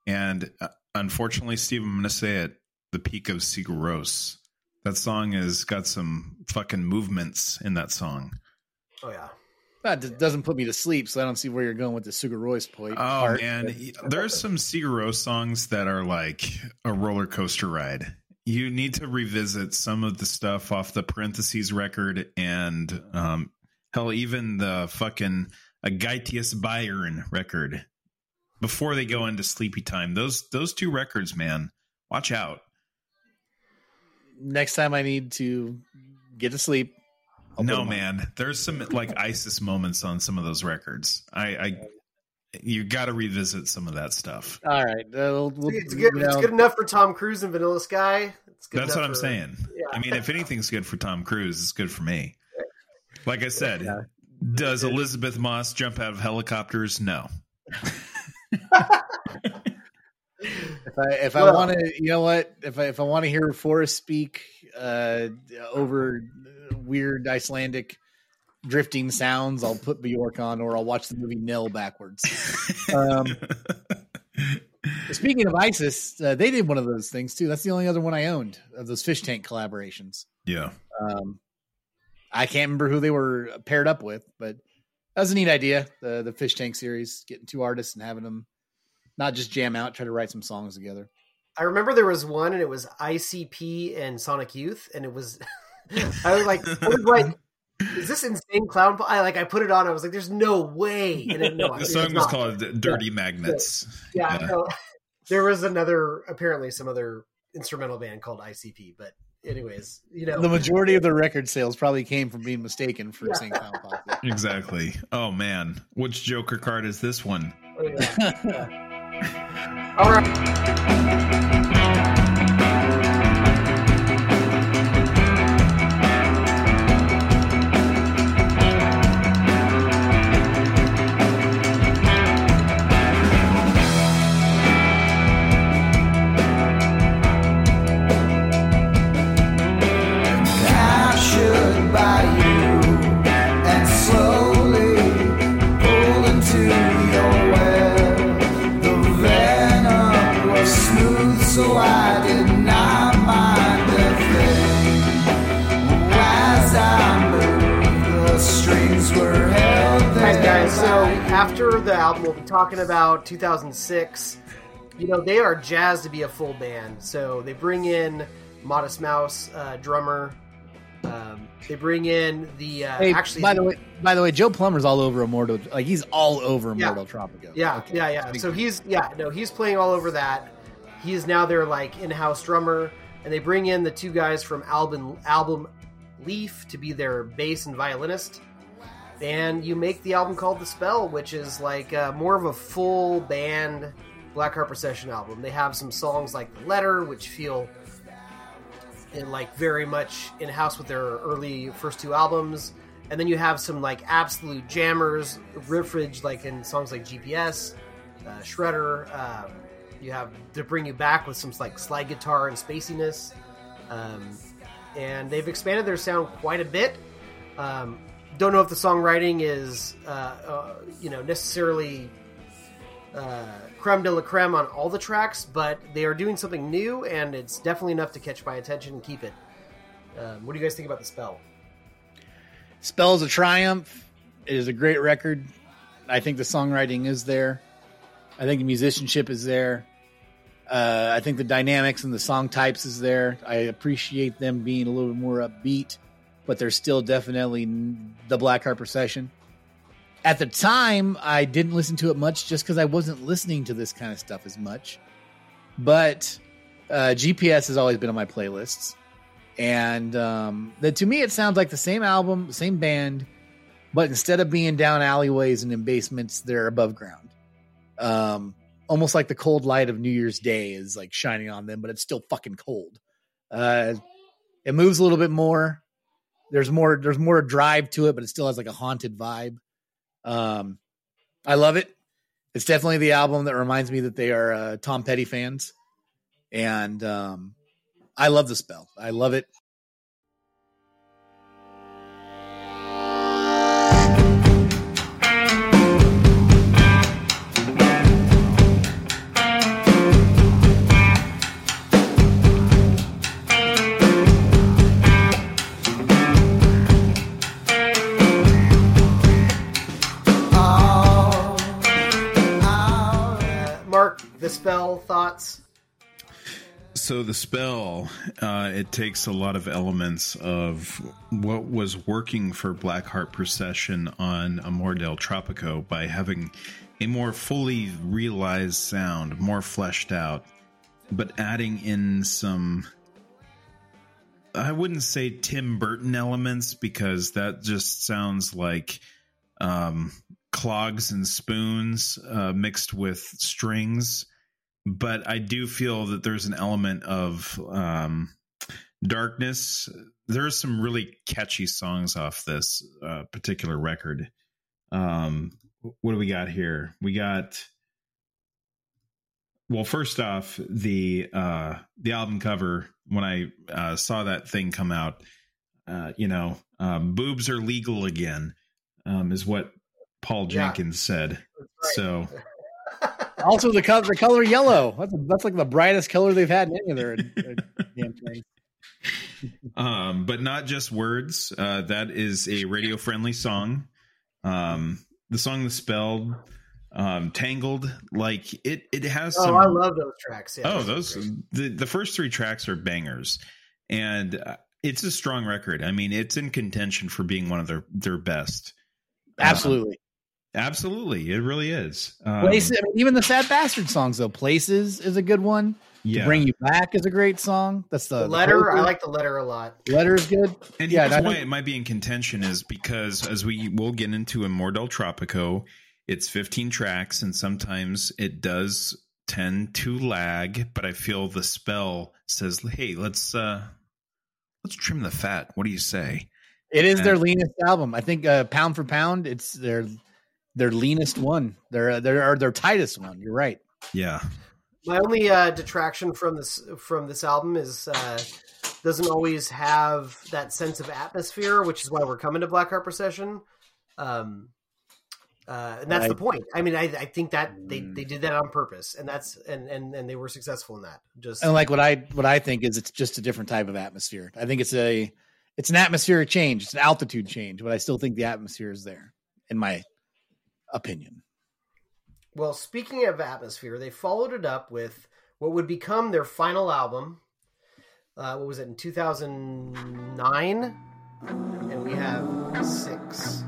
and unfortunately, Steve, I'm going to say it, the peak of Sigur Rós. That song has got some fucking movements in that song. Oh, yeah. That doesn't put me to sleep, so I don't see where you're going with the Sigur Rós point. Oh, man. There's some Sigur Rós songs that are like a roller coaster ride. You need to revisit some of the stuff off the Parentheses record and, hell, even the fucking Agateus Byron record before they go into Sleepy Time. Those two records, man, watch out. Next time I need to get to sleep. No, man, there's some like ISIS moments on some of those records. You got to revisit some of that stuff. All right. It's good enough for Tom Cruise and Vanilla Sky. That's what I'm saying. Yeah. I mean, if anything's good for Tom Cruise, it's good for me. Like I said, yeah. Does Elizabeth Moss jump out of helicopters? No. If I want to, you know what? If I want to hear Forrest speak over weird Icelandic drifting sounds, I'll put Bjork on, or I'll watch the movie Nell backwards. Speaking of ISIS, they did one of those things too. That's the only other one I owned of those Fish Tank collaborations. Yeah. I can't remember who they were paired up with, but that was a neat idea. The Fish Tank series, getting two artists and having them not just jam out, try to write some songs together. I remember there was one and it was ICP and Sonic Youth. And it was, I was like, is this insane clown? I put it on. I was like, there's no way. And then, no, the song was called Dirty Magnets. Yeah. No, there was some other instrumental band called ICP, but anyways, you know, the majority of the record sales probably came from being mistaken for St. Clown Posse. Exactly. Oh man, which Joker card is this one? Oh, yeah. All right. After the album we'll be talking about, 2006, you know, they are jazzed to be a full band. So they bring in Modest Mouse, drummer. They bring in the By the way, Joe Plummer's all over Amor del Tropico. Like he's all over Amor del Tropico. Yeah, okay. Yeah. So he's playing all over that. He is now their like in-house drummer, and they bring in the two guys from album Leaf to be their bass and violinist. And you make the album called The Spell, which is like more of a full band Black Heart Procession album. They have some songs like The Letter, which feel like very much in-house with their early first two albums. And then you have some like absolute jammers, riffage like in songs like GPS, Shredder. You have To Bring You Back with some like slide guitar and spaciness. And they've expanded their sound quite a bit. Don't know if the songwriting is, necessarily creme de la creme on all the tracks, but they are doing something new, and it's definitely enough to catch my attention and keep it. What do you guys think about The Spell? Spell's a triumph. It is a great record. I think the songwriting is there. I think the musicianship is there. I think the dynamics and the song types is there. I appreciate them being a little bit more upbeat, but they're still definitely the Black Heart Procession. At the time, I didn't listen to it much just because I wasn't listening to this kind of stuff as much. But GPS has always been on my playlists. And to me, it sounds like the same album, same band, but instead of being down alleyways and in basements, they're above ground. Almost like the cold light of New Year's Day is like shining on them, but it's still fucking cold. It moves a little bit more. There's more drive to it, but it still has like a haunted vibe. I love it. It's definitely the album that reminds me that they are Tom Petty fans. And I love The Spell. I love it. The Spell thoughts. So The Spell, it takes a lot of elements of what was working for Black Heart Procession on Amor del Tropico by having a more fully realized sound, more fleshed out, but adding in some, I wouldn't say Tim Burton elements, because that just sounds like clogs and spoons mixed with strings. But I do feel that there's an element of darkness. There's some really catchy songs off this particular record. What do we got here? We got, well, first off, the album cover. When I saw that thing come out, boobs are legal again, is what Paul Jenkins said. Right. So. Also, the color yellow. That's like the brightest color they've had in any of their damn thing. But not just words. That is a radio-friendly song. The song is spelled Tangled. Like it has some. Oh, I love those tracks. Yeah, the first three tracks are bangers, and it's a strong record. I mean, it's in contention for being one of their best. Absolutely. Absolutely, it really is. Places, even the Sad Bastard songs, though. Places is a good one. Yeah. To Bring You Back is a great song. That's the Letter. I like The Letter a lot. Letter is good. And that's why it might be in contention, is because as we will get into Amor del Tropico, it's 15 tracks, and sometimes it does tend to lag. But I feel The Spell says, "Hey, let's trim the fat." What do you say? It is their leanest album, I think. Pound for pound, it's their leanest one. Their tightest one. You're right. Yeah. My only detraction from this album is doesn't always have that sense of atmosphere, which is why we're coming to Black Heart Procession. And that's the point. I mean, I think that they did that on purpose, and that's and they were successful in that. Just and like what I think is it's just a different type of atmosphere. I think it's an atmospheric change. It's an altitude change, but I still think the atmosphere is there in my opinion. Well, speaking of atmosphere, they followed it up with what would become their final album. What was it, in 2009? And we have 6.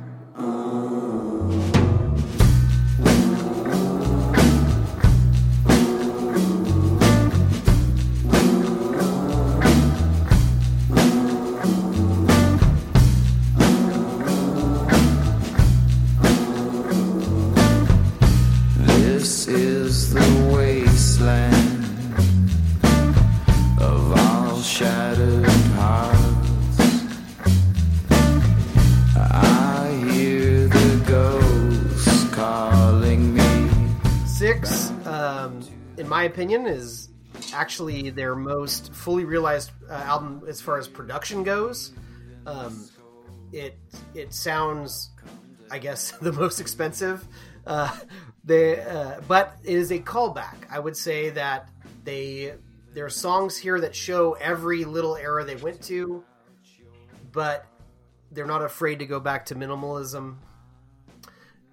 in my opinion, is actually their most fully realized album as far as production goes. It sounds, I guess, the most expensive. But it is a callback. I would say that there are songs here that show every little era they went to, but they're not afraid to go back to minimalism.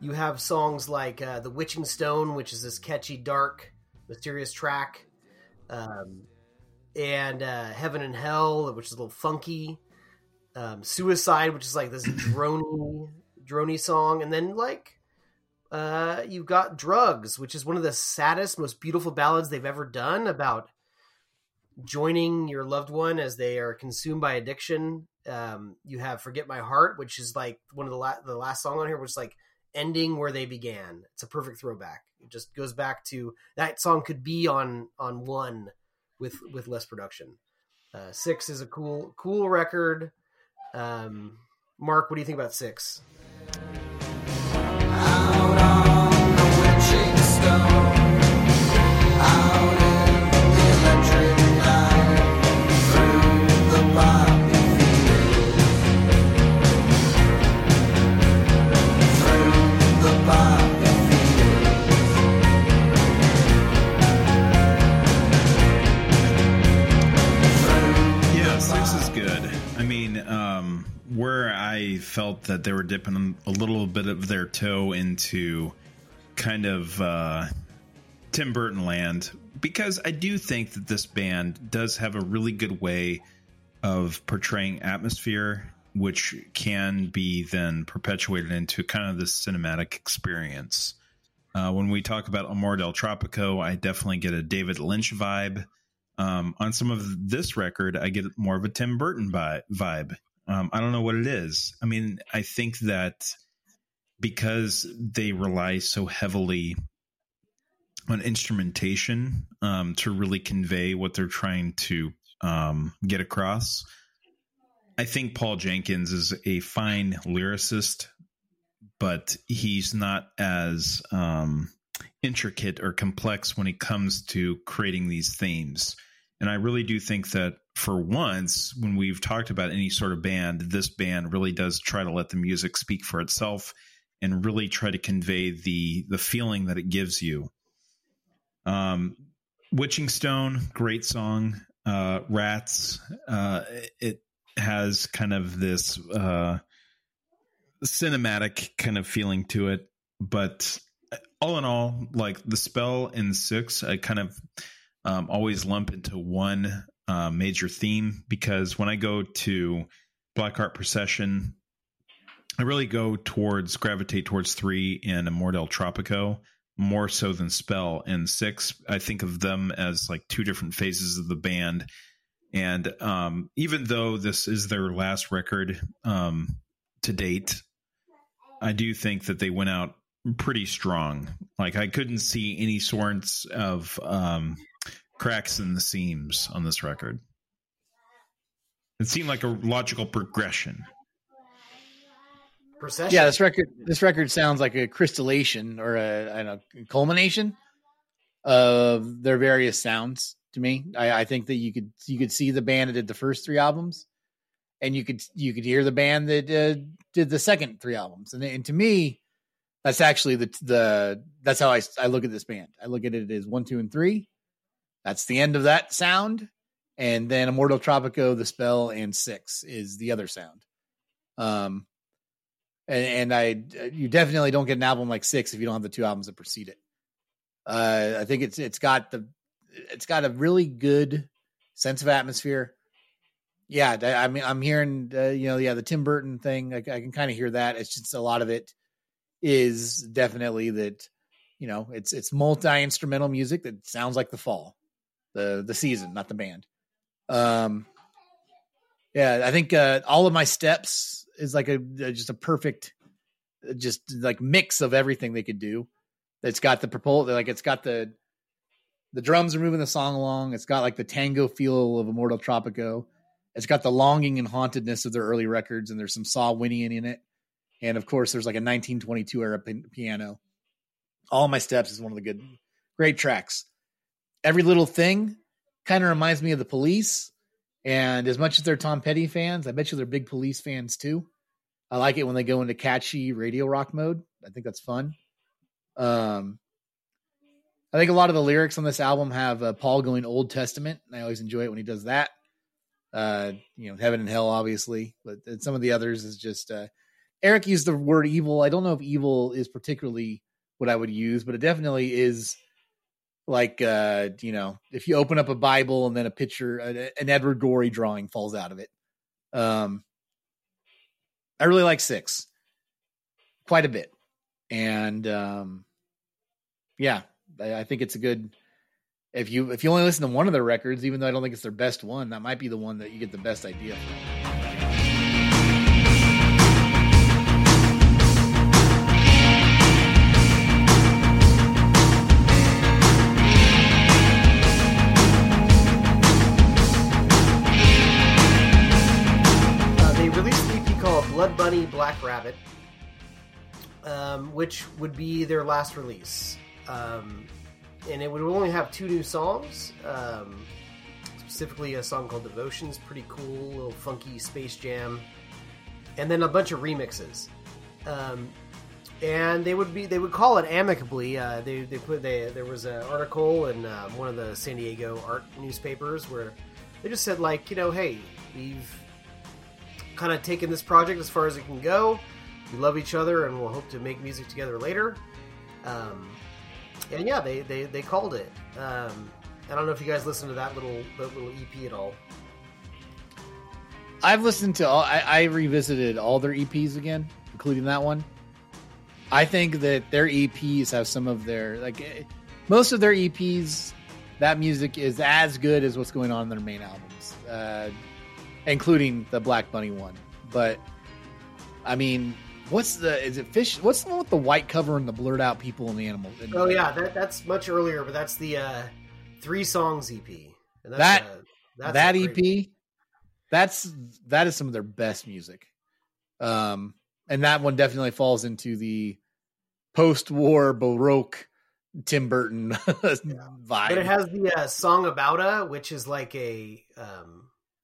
You have songs like The Witching Stone, which is this catchy, dark, mysterious track, and Heaven and Hell, which is a little funky, Suicide, which is like this droney song, and then you've got Drugs, which is one of the saddest, most beautiful ballads they've ever done about joining your loved one as they are consumed by addiction. You have Forget My Heart, which is like one of the last song on here, which is like ending where they began. It's a perfect throwback. It just goes back to that song could be on one with less production. Six is a cool record. Mark, what do you think about Six? Out on the witching stone, out in the electric light, through the poppy fields, through the poppy fields. Yeah, Six is good. I mean, where I felt that they were dipping a little bit of their toe into kind of Tim Burton land, because I do think that this band does have a really good way of portraying atmosphere, which can be then perpetuated into kind of this cinematic experience. When we talk about Amor del Tropico, I definitely get a David Lynch vibe. On some of this record, I get more of a Tim Burton vibe. I don't know what it is. I mean, I think that because they rely so heavily on instrumentation to really convey what they're trying to get across, I think Paul Jenkins is a fine lyricist, but he's not as intricate or complex when it comes to creating these themes. And I really do think that for once, when we've talked about any sort of band, this band really does try to let the music speak for itself and really try to convey the feeling that it gives you. Witching Stone, great song. Rats, it has kind of this cinematic kind of feeling to it. But all in all, like The Spell in Six, I kind of always lump into one major theme, because when I go to Black Heart Procession, I really gravitate towards Three and Amor del Tropico more so than Spell and Six. I think of them as like two different phases of the band. And even though this is their last record to date, I do think that they went out pretty strong. Like, I couldn't see any sorts of cracks in the seams on this record. It seemed like a logical progression. Procession? Yeah, this record sounds like a crystallization or a culmination of their various sounds to me. I think that you could see the band that did the first three albums, and you could hear the band that did the second three albums, and to me, that's actually that's how I look at this band. I look at it as 1, 2, and 3. That's the end of that sound. And then Amor del Tropico, The Spell, and Six is the other sound. You definitely don't get an album like Six if you don't have the two albums that precede it. I think it's got a really good sense of atmosphere. Yeah. I mean, I'm hearing, the Tim Burton thing. I can kind of hear that. It's just a lot of it is definitely that, it's multi-instrumental music that sounds like the fall, the season, not the band. I think All of My Steps is like just a perfect, just like mix of everything they could do. It's got the proposal, like it's got the drums are moving the song along. It's got like the tango feel of Amor del Tropico. It's got the longing and hauntedness of their early records, and there's some Saawinian in it. And of course, there's like a 1922 era piano. All My Steps is one of the great tracks. every little thing kind of reminds me of the Police. And as much as they're Tom Petty fans, I bet you they're big Police fans too. I like it when they go into catchy radio rock mode. I think that's fun. I think a lot of the lyrics on this album have Paul going Old Testament. And I always enjoy it when he does that. Heaven and Hell, obviously, but some of the others is just, Eric used the word evil. I don't know if evil is particularly what I would use, but it definitely is like, if you open up a Bible and then a picture, an Edward Gorey drawing falls out of it. I really like 6 quite a bit. And, I think it's a good, if you only listen to one of their records, even though I don't think it's their best one, that might be the one that you get the best idea from. Blood Bunny, Black Rabbit, which would be their last release. And it would only have 2 new songs, specifically a song called Devotions, pretty cool, little funky Space Jam, and then a bunch of remixes. And they would call it amicably. There was an article in one of the San Diego art newspapers where they just said, like, hey, we've kind of taking this project as far as it can go. We love each other and we'll hope to make music together later. They called it. I don't know if you guys listened to that little EP at all. I've listened to all, I revisited all their EPs again, including that one. I think that their EPs have some of their, most of their EPs, that music is as good as what's going on in their main albums. Including the Black Bunny one. But I mean, what's the one with the white cover and the blurred out people and the animals? Oh yeah. That's much earlier, but that's the 3 songs EP. And that is some of their best music. And that one definitely falls into the post-war Baroque Tim Burton vibe. But it has the song Abouta, which is like a,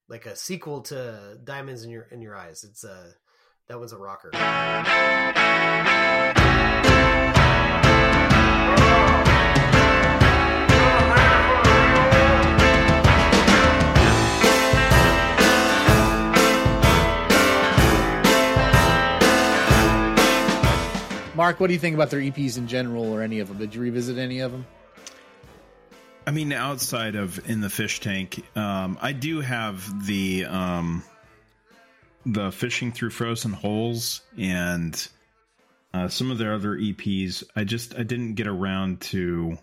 like a sequel to Diamonds in Your Eyes. It's that one's a rocker. Mark, what do you think about their EPs in general, or any of them? Did you revisit any of them? I mean, outside of In the Fish Tank, I do have the Fishing Through Frozen Holes and some of their other EPs. I didn't get around to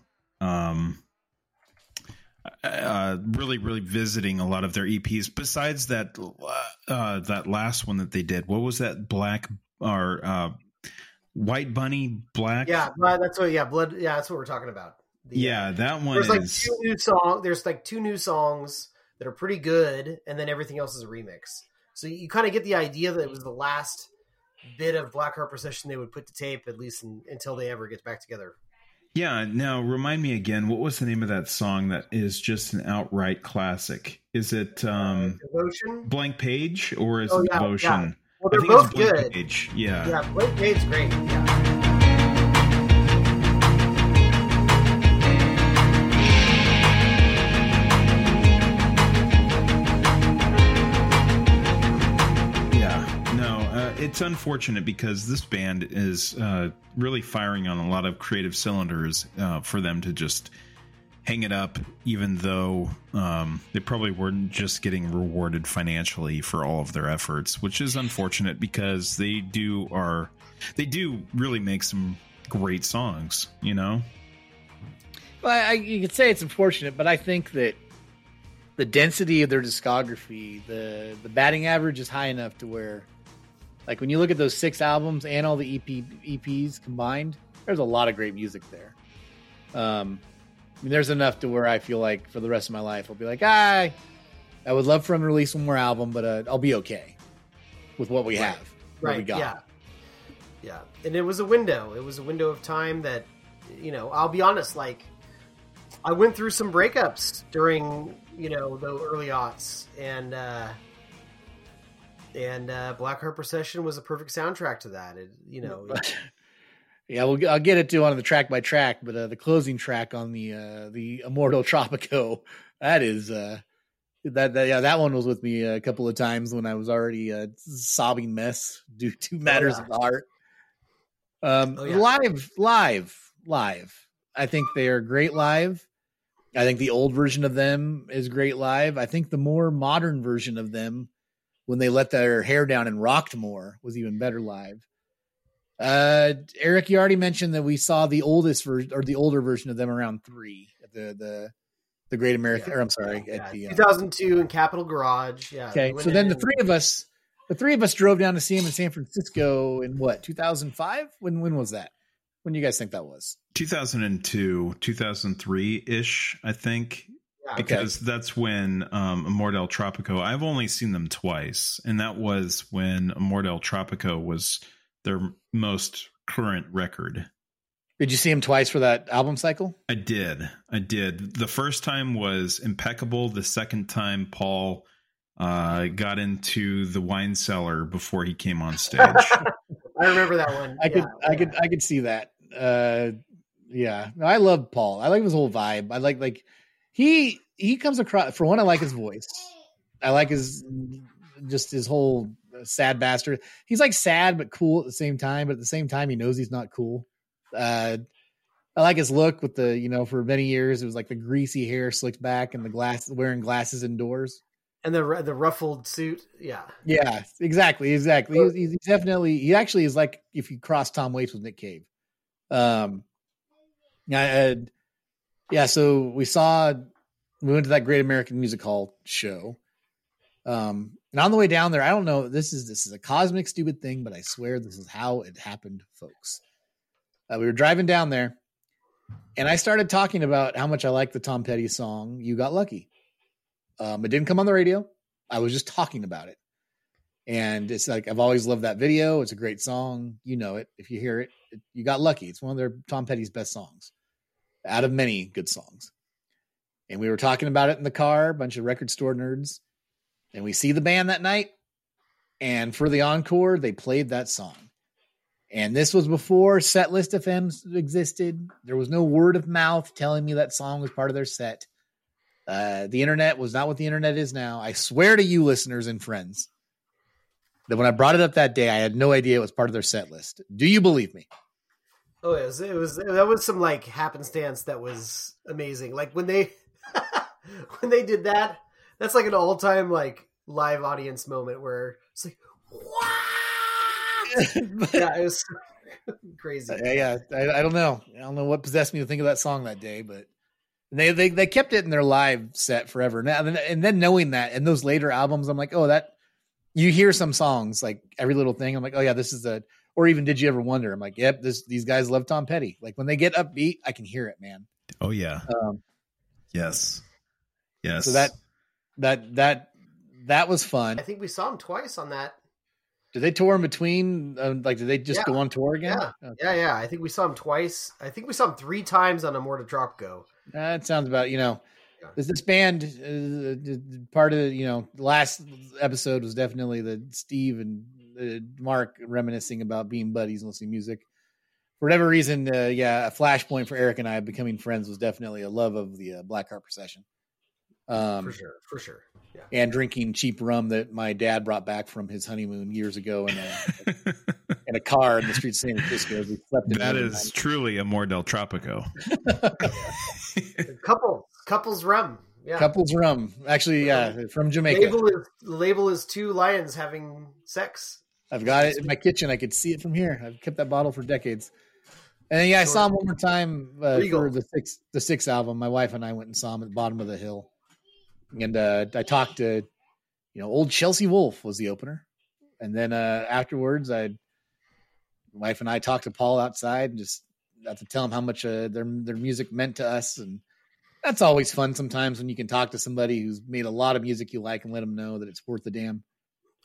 really, really visiting a lot of their EPs. Besides that last one that they did, what was that? White Bunny, Black? Yeah, that's what. Yeah, Blood. Yeah, that's what we're talking about. That one is like 2 new songs. There's like 2 new songs that are pretty good, and then everything else is a remix. So you kind of get the idea that it was the last bit of Black Heart Procession they would put to tape, at least until they ever get back together. Yeah. Now remind me again, what was the name of that song that is just an outright classic? Is it Devotion? Blank Page, or is it Devotion? Yeah. Well, they're both good. Page. Yeah. Yeah, Blank Page's great. Yeah. It's unfortunate because this band is really firing on a lot of creative cylinders for them to just hang it up, even though they probably weren't just getting rewarded financially for all of their efforts, which is unfortunate because they do really make some great songs, Well, you could say it's unfortunate, but I think that the density of their discography, the batting average is high enough to where, like, when you look at those 6 albums and all the EPs combined, there's a lot of great music there. There's enough to where I feel like for the rest of my life, I'll be like, I would love for him to release one more album, but I'll be okay with what we have. Right. What we got. Yeah. Yeah. And it was a window. It was a window of time that, I'll be honest, like, I went through some breakups during, you know, the early aughts, and Black Heart Procession was a perfect soundtrack to that. It, you know, yeah, well, I'll get it to on the track by track, but the closing track on the Amor del Tropico, that is that one was with me a couple of times when I was already a sobbing mess due to matters of the heart. Live. I think they are great live. I think the old version of them is great live. I think the more modern version of them, when they let their hair down and rocked more, was even better live. Eric, you already mentioned that we saw the oldest version or the older version of them around 3 at the Great American, at the 2002 in Capitol Garage. Yeah. Okay. So then the three of us drove down to see him in San Francisco in what, 2005? When was that? When do you guys think that was? 2002, 2003 ish, I think. Yeah, because that's when Amor del Tropico, I've only seen them twice, and that was when Amor del Tropico was their most current record. Did you see him twice for that album cycle? I did. The first time was impeccable. The second time, Paul got into the wine cellar before he came on stage. I remember that one. I could see that. Yeah, no, I love Paul. I like his whole vibe. I like he comes across. For one, I like his voice. I like his whole sad bastard. He's like sad but cool at the same time. But at the same time, he knows he's not cool. I like his look with the, you know, for many years it was like the greasy hair slicked back and wearing glasses indoors and the ruffled suit. Yeah, exactly. He's definitely, he actually is like if you cross Tom Waits with Nick Cave. Yeah. So we went to that Great American Music Hall show. And on the way down there, I don't know. This is a cosmic stupid thing, but I swear this is how it happened, folks. We were driving down there, and I started talking about how much I like the Tom Petty song, You Got Lucky. It didn't come on the radio. I was just talking about it. And it's like, I've always loved that video. It's a great song. You know it. If you hear it, You Got Lucky. It's one of their Tom Petty's best songs out of many good songs. And we were talking about it in the car, a bunch of record store nerds. And we see the band that night. And for the encore, they played that song. And this was before Setlist FM existed. There was no word of mouth telling me that song was part of their set. The internet was not what the internet is now. I swear to you, listeners and friends, that when I brought it up that day, I had no idea it was part of their set list. Do you believe me? Oh, it was that was some like happenstance that was amazing. Like when they when they did that, that's like an all time like live audience moment where it's like, wow. But, yeah, it was crazy. Yeah, I don't know. I don't know what possessed me to think of that song that day, but they kept it in their live set forever. Now and then knowing that and those later albums, I'm like, oh, that you hear some songs like Every Little Thing. I'm like, oh yeah, this is a, or even Did You Ever Wonder? I'm like, yep, these guys love Tom Petty. Like when they get upbeat, I can hear it, man. Oh yeah. Yes. So that was fun. I think we saw him twice on that. Did they tour in between? Did they just go on tour again? Yeah. Okay. Yeah. I think we saw him twice. I think we saw him 3 times on Amor del Tropico. That sounds about, you know, is this band part of, you know, last episode was definitely the Steve and Mark reminiscing about being buddies and listening to music. For whatever reason, a flashpoint for Eric and I becoming friends was definitely a love of the Black Heart Procession. For sure. Yeah. And drinking cheap rum that my dad brought back from his honeymoon years ago in a car in the streets of San Francisco. As we slept in that is truly Amor del Tropico. Couples rum. Yeah. Couples rum. Actually, yeah, from Jamaica. The label is 2 lions having sex. I've got it in my kitchen. I could see it from here. I've kept that bottle for decades. And then, I saw him one more time for the sixth album. My wife and I went and saw him at the bottom of the hill. And I talked to, you know, old Chelsea Wolfe was the opener. And then afterwards, my wife and I talked to Paul outside and just got to tell him how much their music meant to us. And that's always fun sometimes when you can talk to somebody who's made a lot of music you like and let them know that it's worth the damn.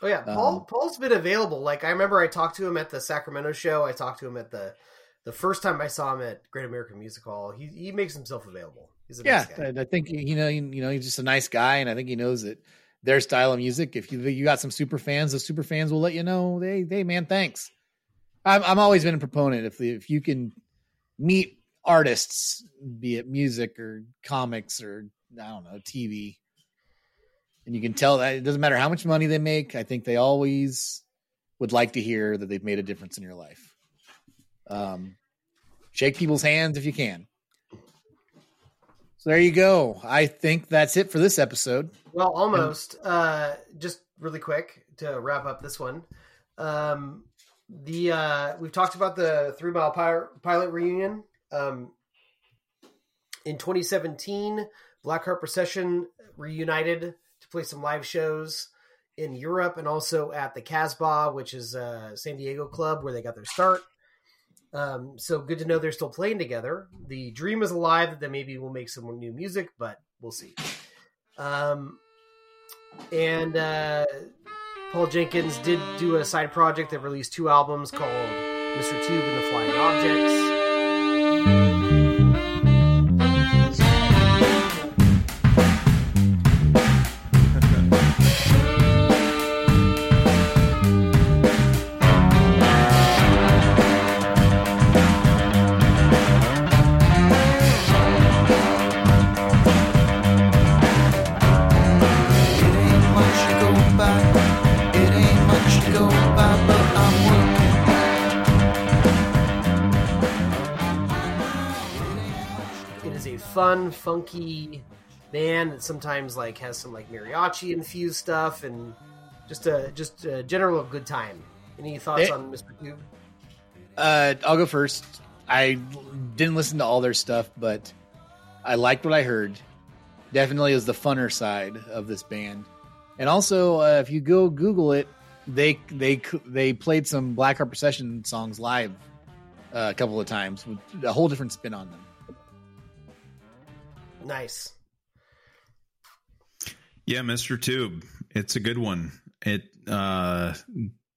Oh, yeah. Paul's been available. Like, I remember I talked to him at the Sacramento show. I talked to him at the first time I saw him at Great American Music Hall. He makes himself available. He's a nice guy. I think you know, he's just a nice guy, and I think he knows that their style of music. If you got some super fans, the super fans will let you know. Hey man, thanks. I'm always been a proponent if you can meet artists, be it music or comics or I don't know TV, and you can tell that it doesn't matter how much money they make. I think they always would like to hear that they've made a difference in your life. Shake people's hands if you can. So there you go. I think that's it for this episode. Well, almost. Just really quick to wrap up this one. We've talked about the 3 Mile Pilot reunion. In 2017, Black Heart Procession reunited to play some live shows in Europe and also at the Casbah, which is a San Diego club where they got their start. So good to know they're still playing together. The dream is alive that they maybe will make some new music, but we'll see. And Paul Jenkins did do a side project that released 2 albums called Mr. Tube and the Flying Objects. Fun, funky band that sometimes like has some like mariachi infused stuff and just a general good time. Any thoughts on Mr. Cube? I'll go first. I didn't listen to all their stuff, but I liked what I heard. Definitely is the funner side of this band. And also, if you go Google it, they played some Black Heart Procession songs live a couple of times with a whole different spin on them. Nice. Yeah, Mr. Tube. It's a good one. It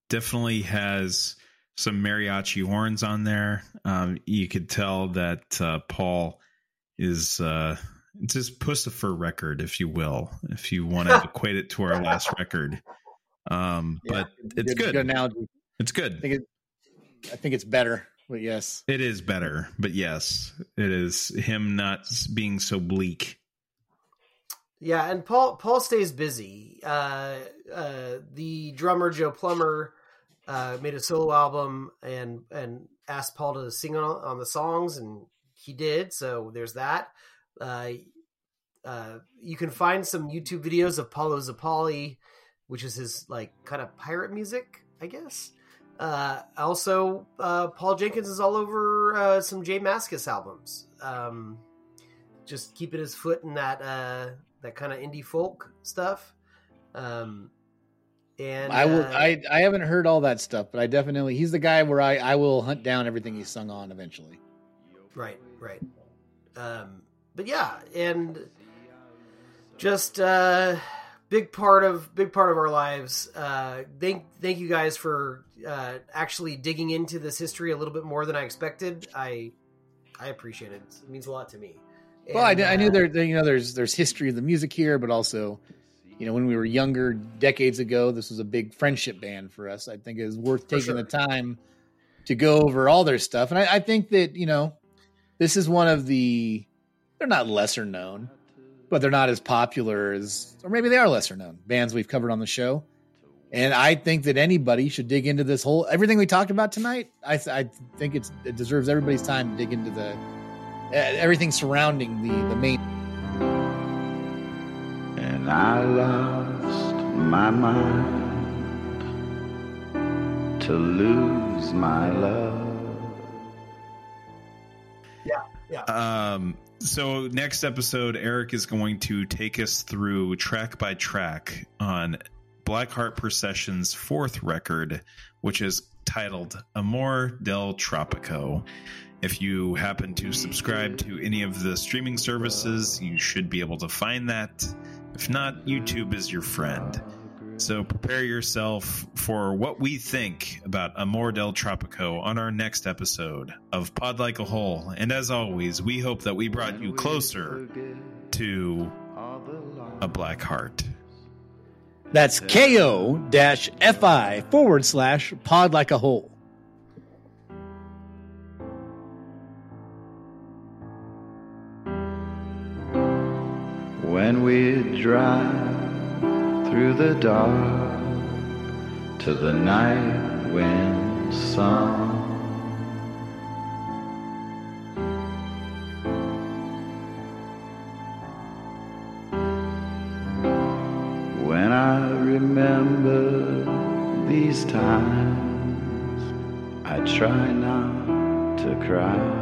definitely has some mariachi horns on there. You could tell that Paul is it's his Pussifer record, if you will, if you want to equate it to our last record. But it's good. It's good. I think it's better. But yes, it is better. But yes, it is him not being so bleak. Yeah, and Paul stays busy. The drummer Joe Plummer made a solo album and asked Paul to sing on the songs, and he did. So there's that. You can find some YouTube videos of Paolo Zopoli, which is his like kind of pirate music, I guess. Also, Paul Jenkins is all over some Jay Mascis albums. Just keeping his foot in that kind of indie folk stuff. I haven't heard all that stuff, but I definitely he's the guy where I will hunt down everything he's sung on eventually. Right. But yeah, and just. Big part of our lives. Thank you guys for actually digging into this history a little bit more than I expected. I appreciate it. It means a lot to me. And, well, I knew there's history of the music here, but also, you know, when we were younger decades ago, this was a big friendship band for us. I think it was worth taking the time to go over all their stuff. And I think that, you know, this is one of the, they're not lesser known, but they're not as popular as, or maybe they are lesser known bands we've covered on the show. And I think that anybody should dig into this whole, everything we talked about tonight. I think it deserves everybody's time to dig into the, everything surrounding the main. And I lost my mind to lose my love. Yeah. So next episode, Eric is going to take us through track by track on Black Heart Procession's 4th record, which is titled Amor del Tropico. If you happen to subscribe to any of the streaming services, you should be able to find that. If not, YouTube is your friend. So prepare yourself for what we think about Amor del Tropico on our next episode of Pod Like a Hole. And as always, we hope that we brought you closer to a black heart. That's ko-fi/Pod Like a Hole. When we drive through the dark to the night wind song, when I remember these times, I try not to cry.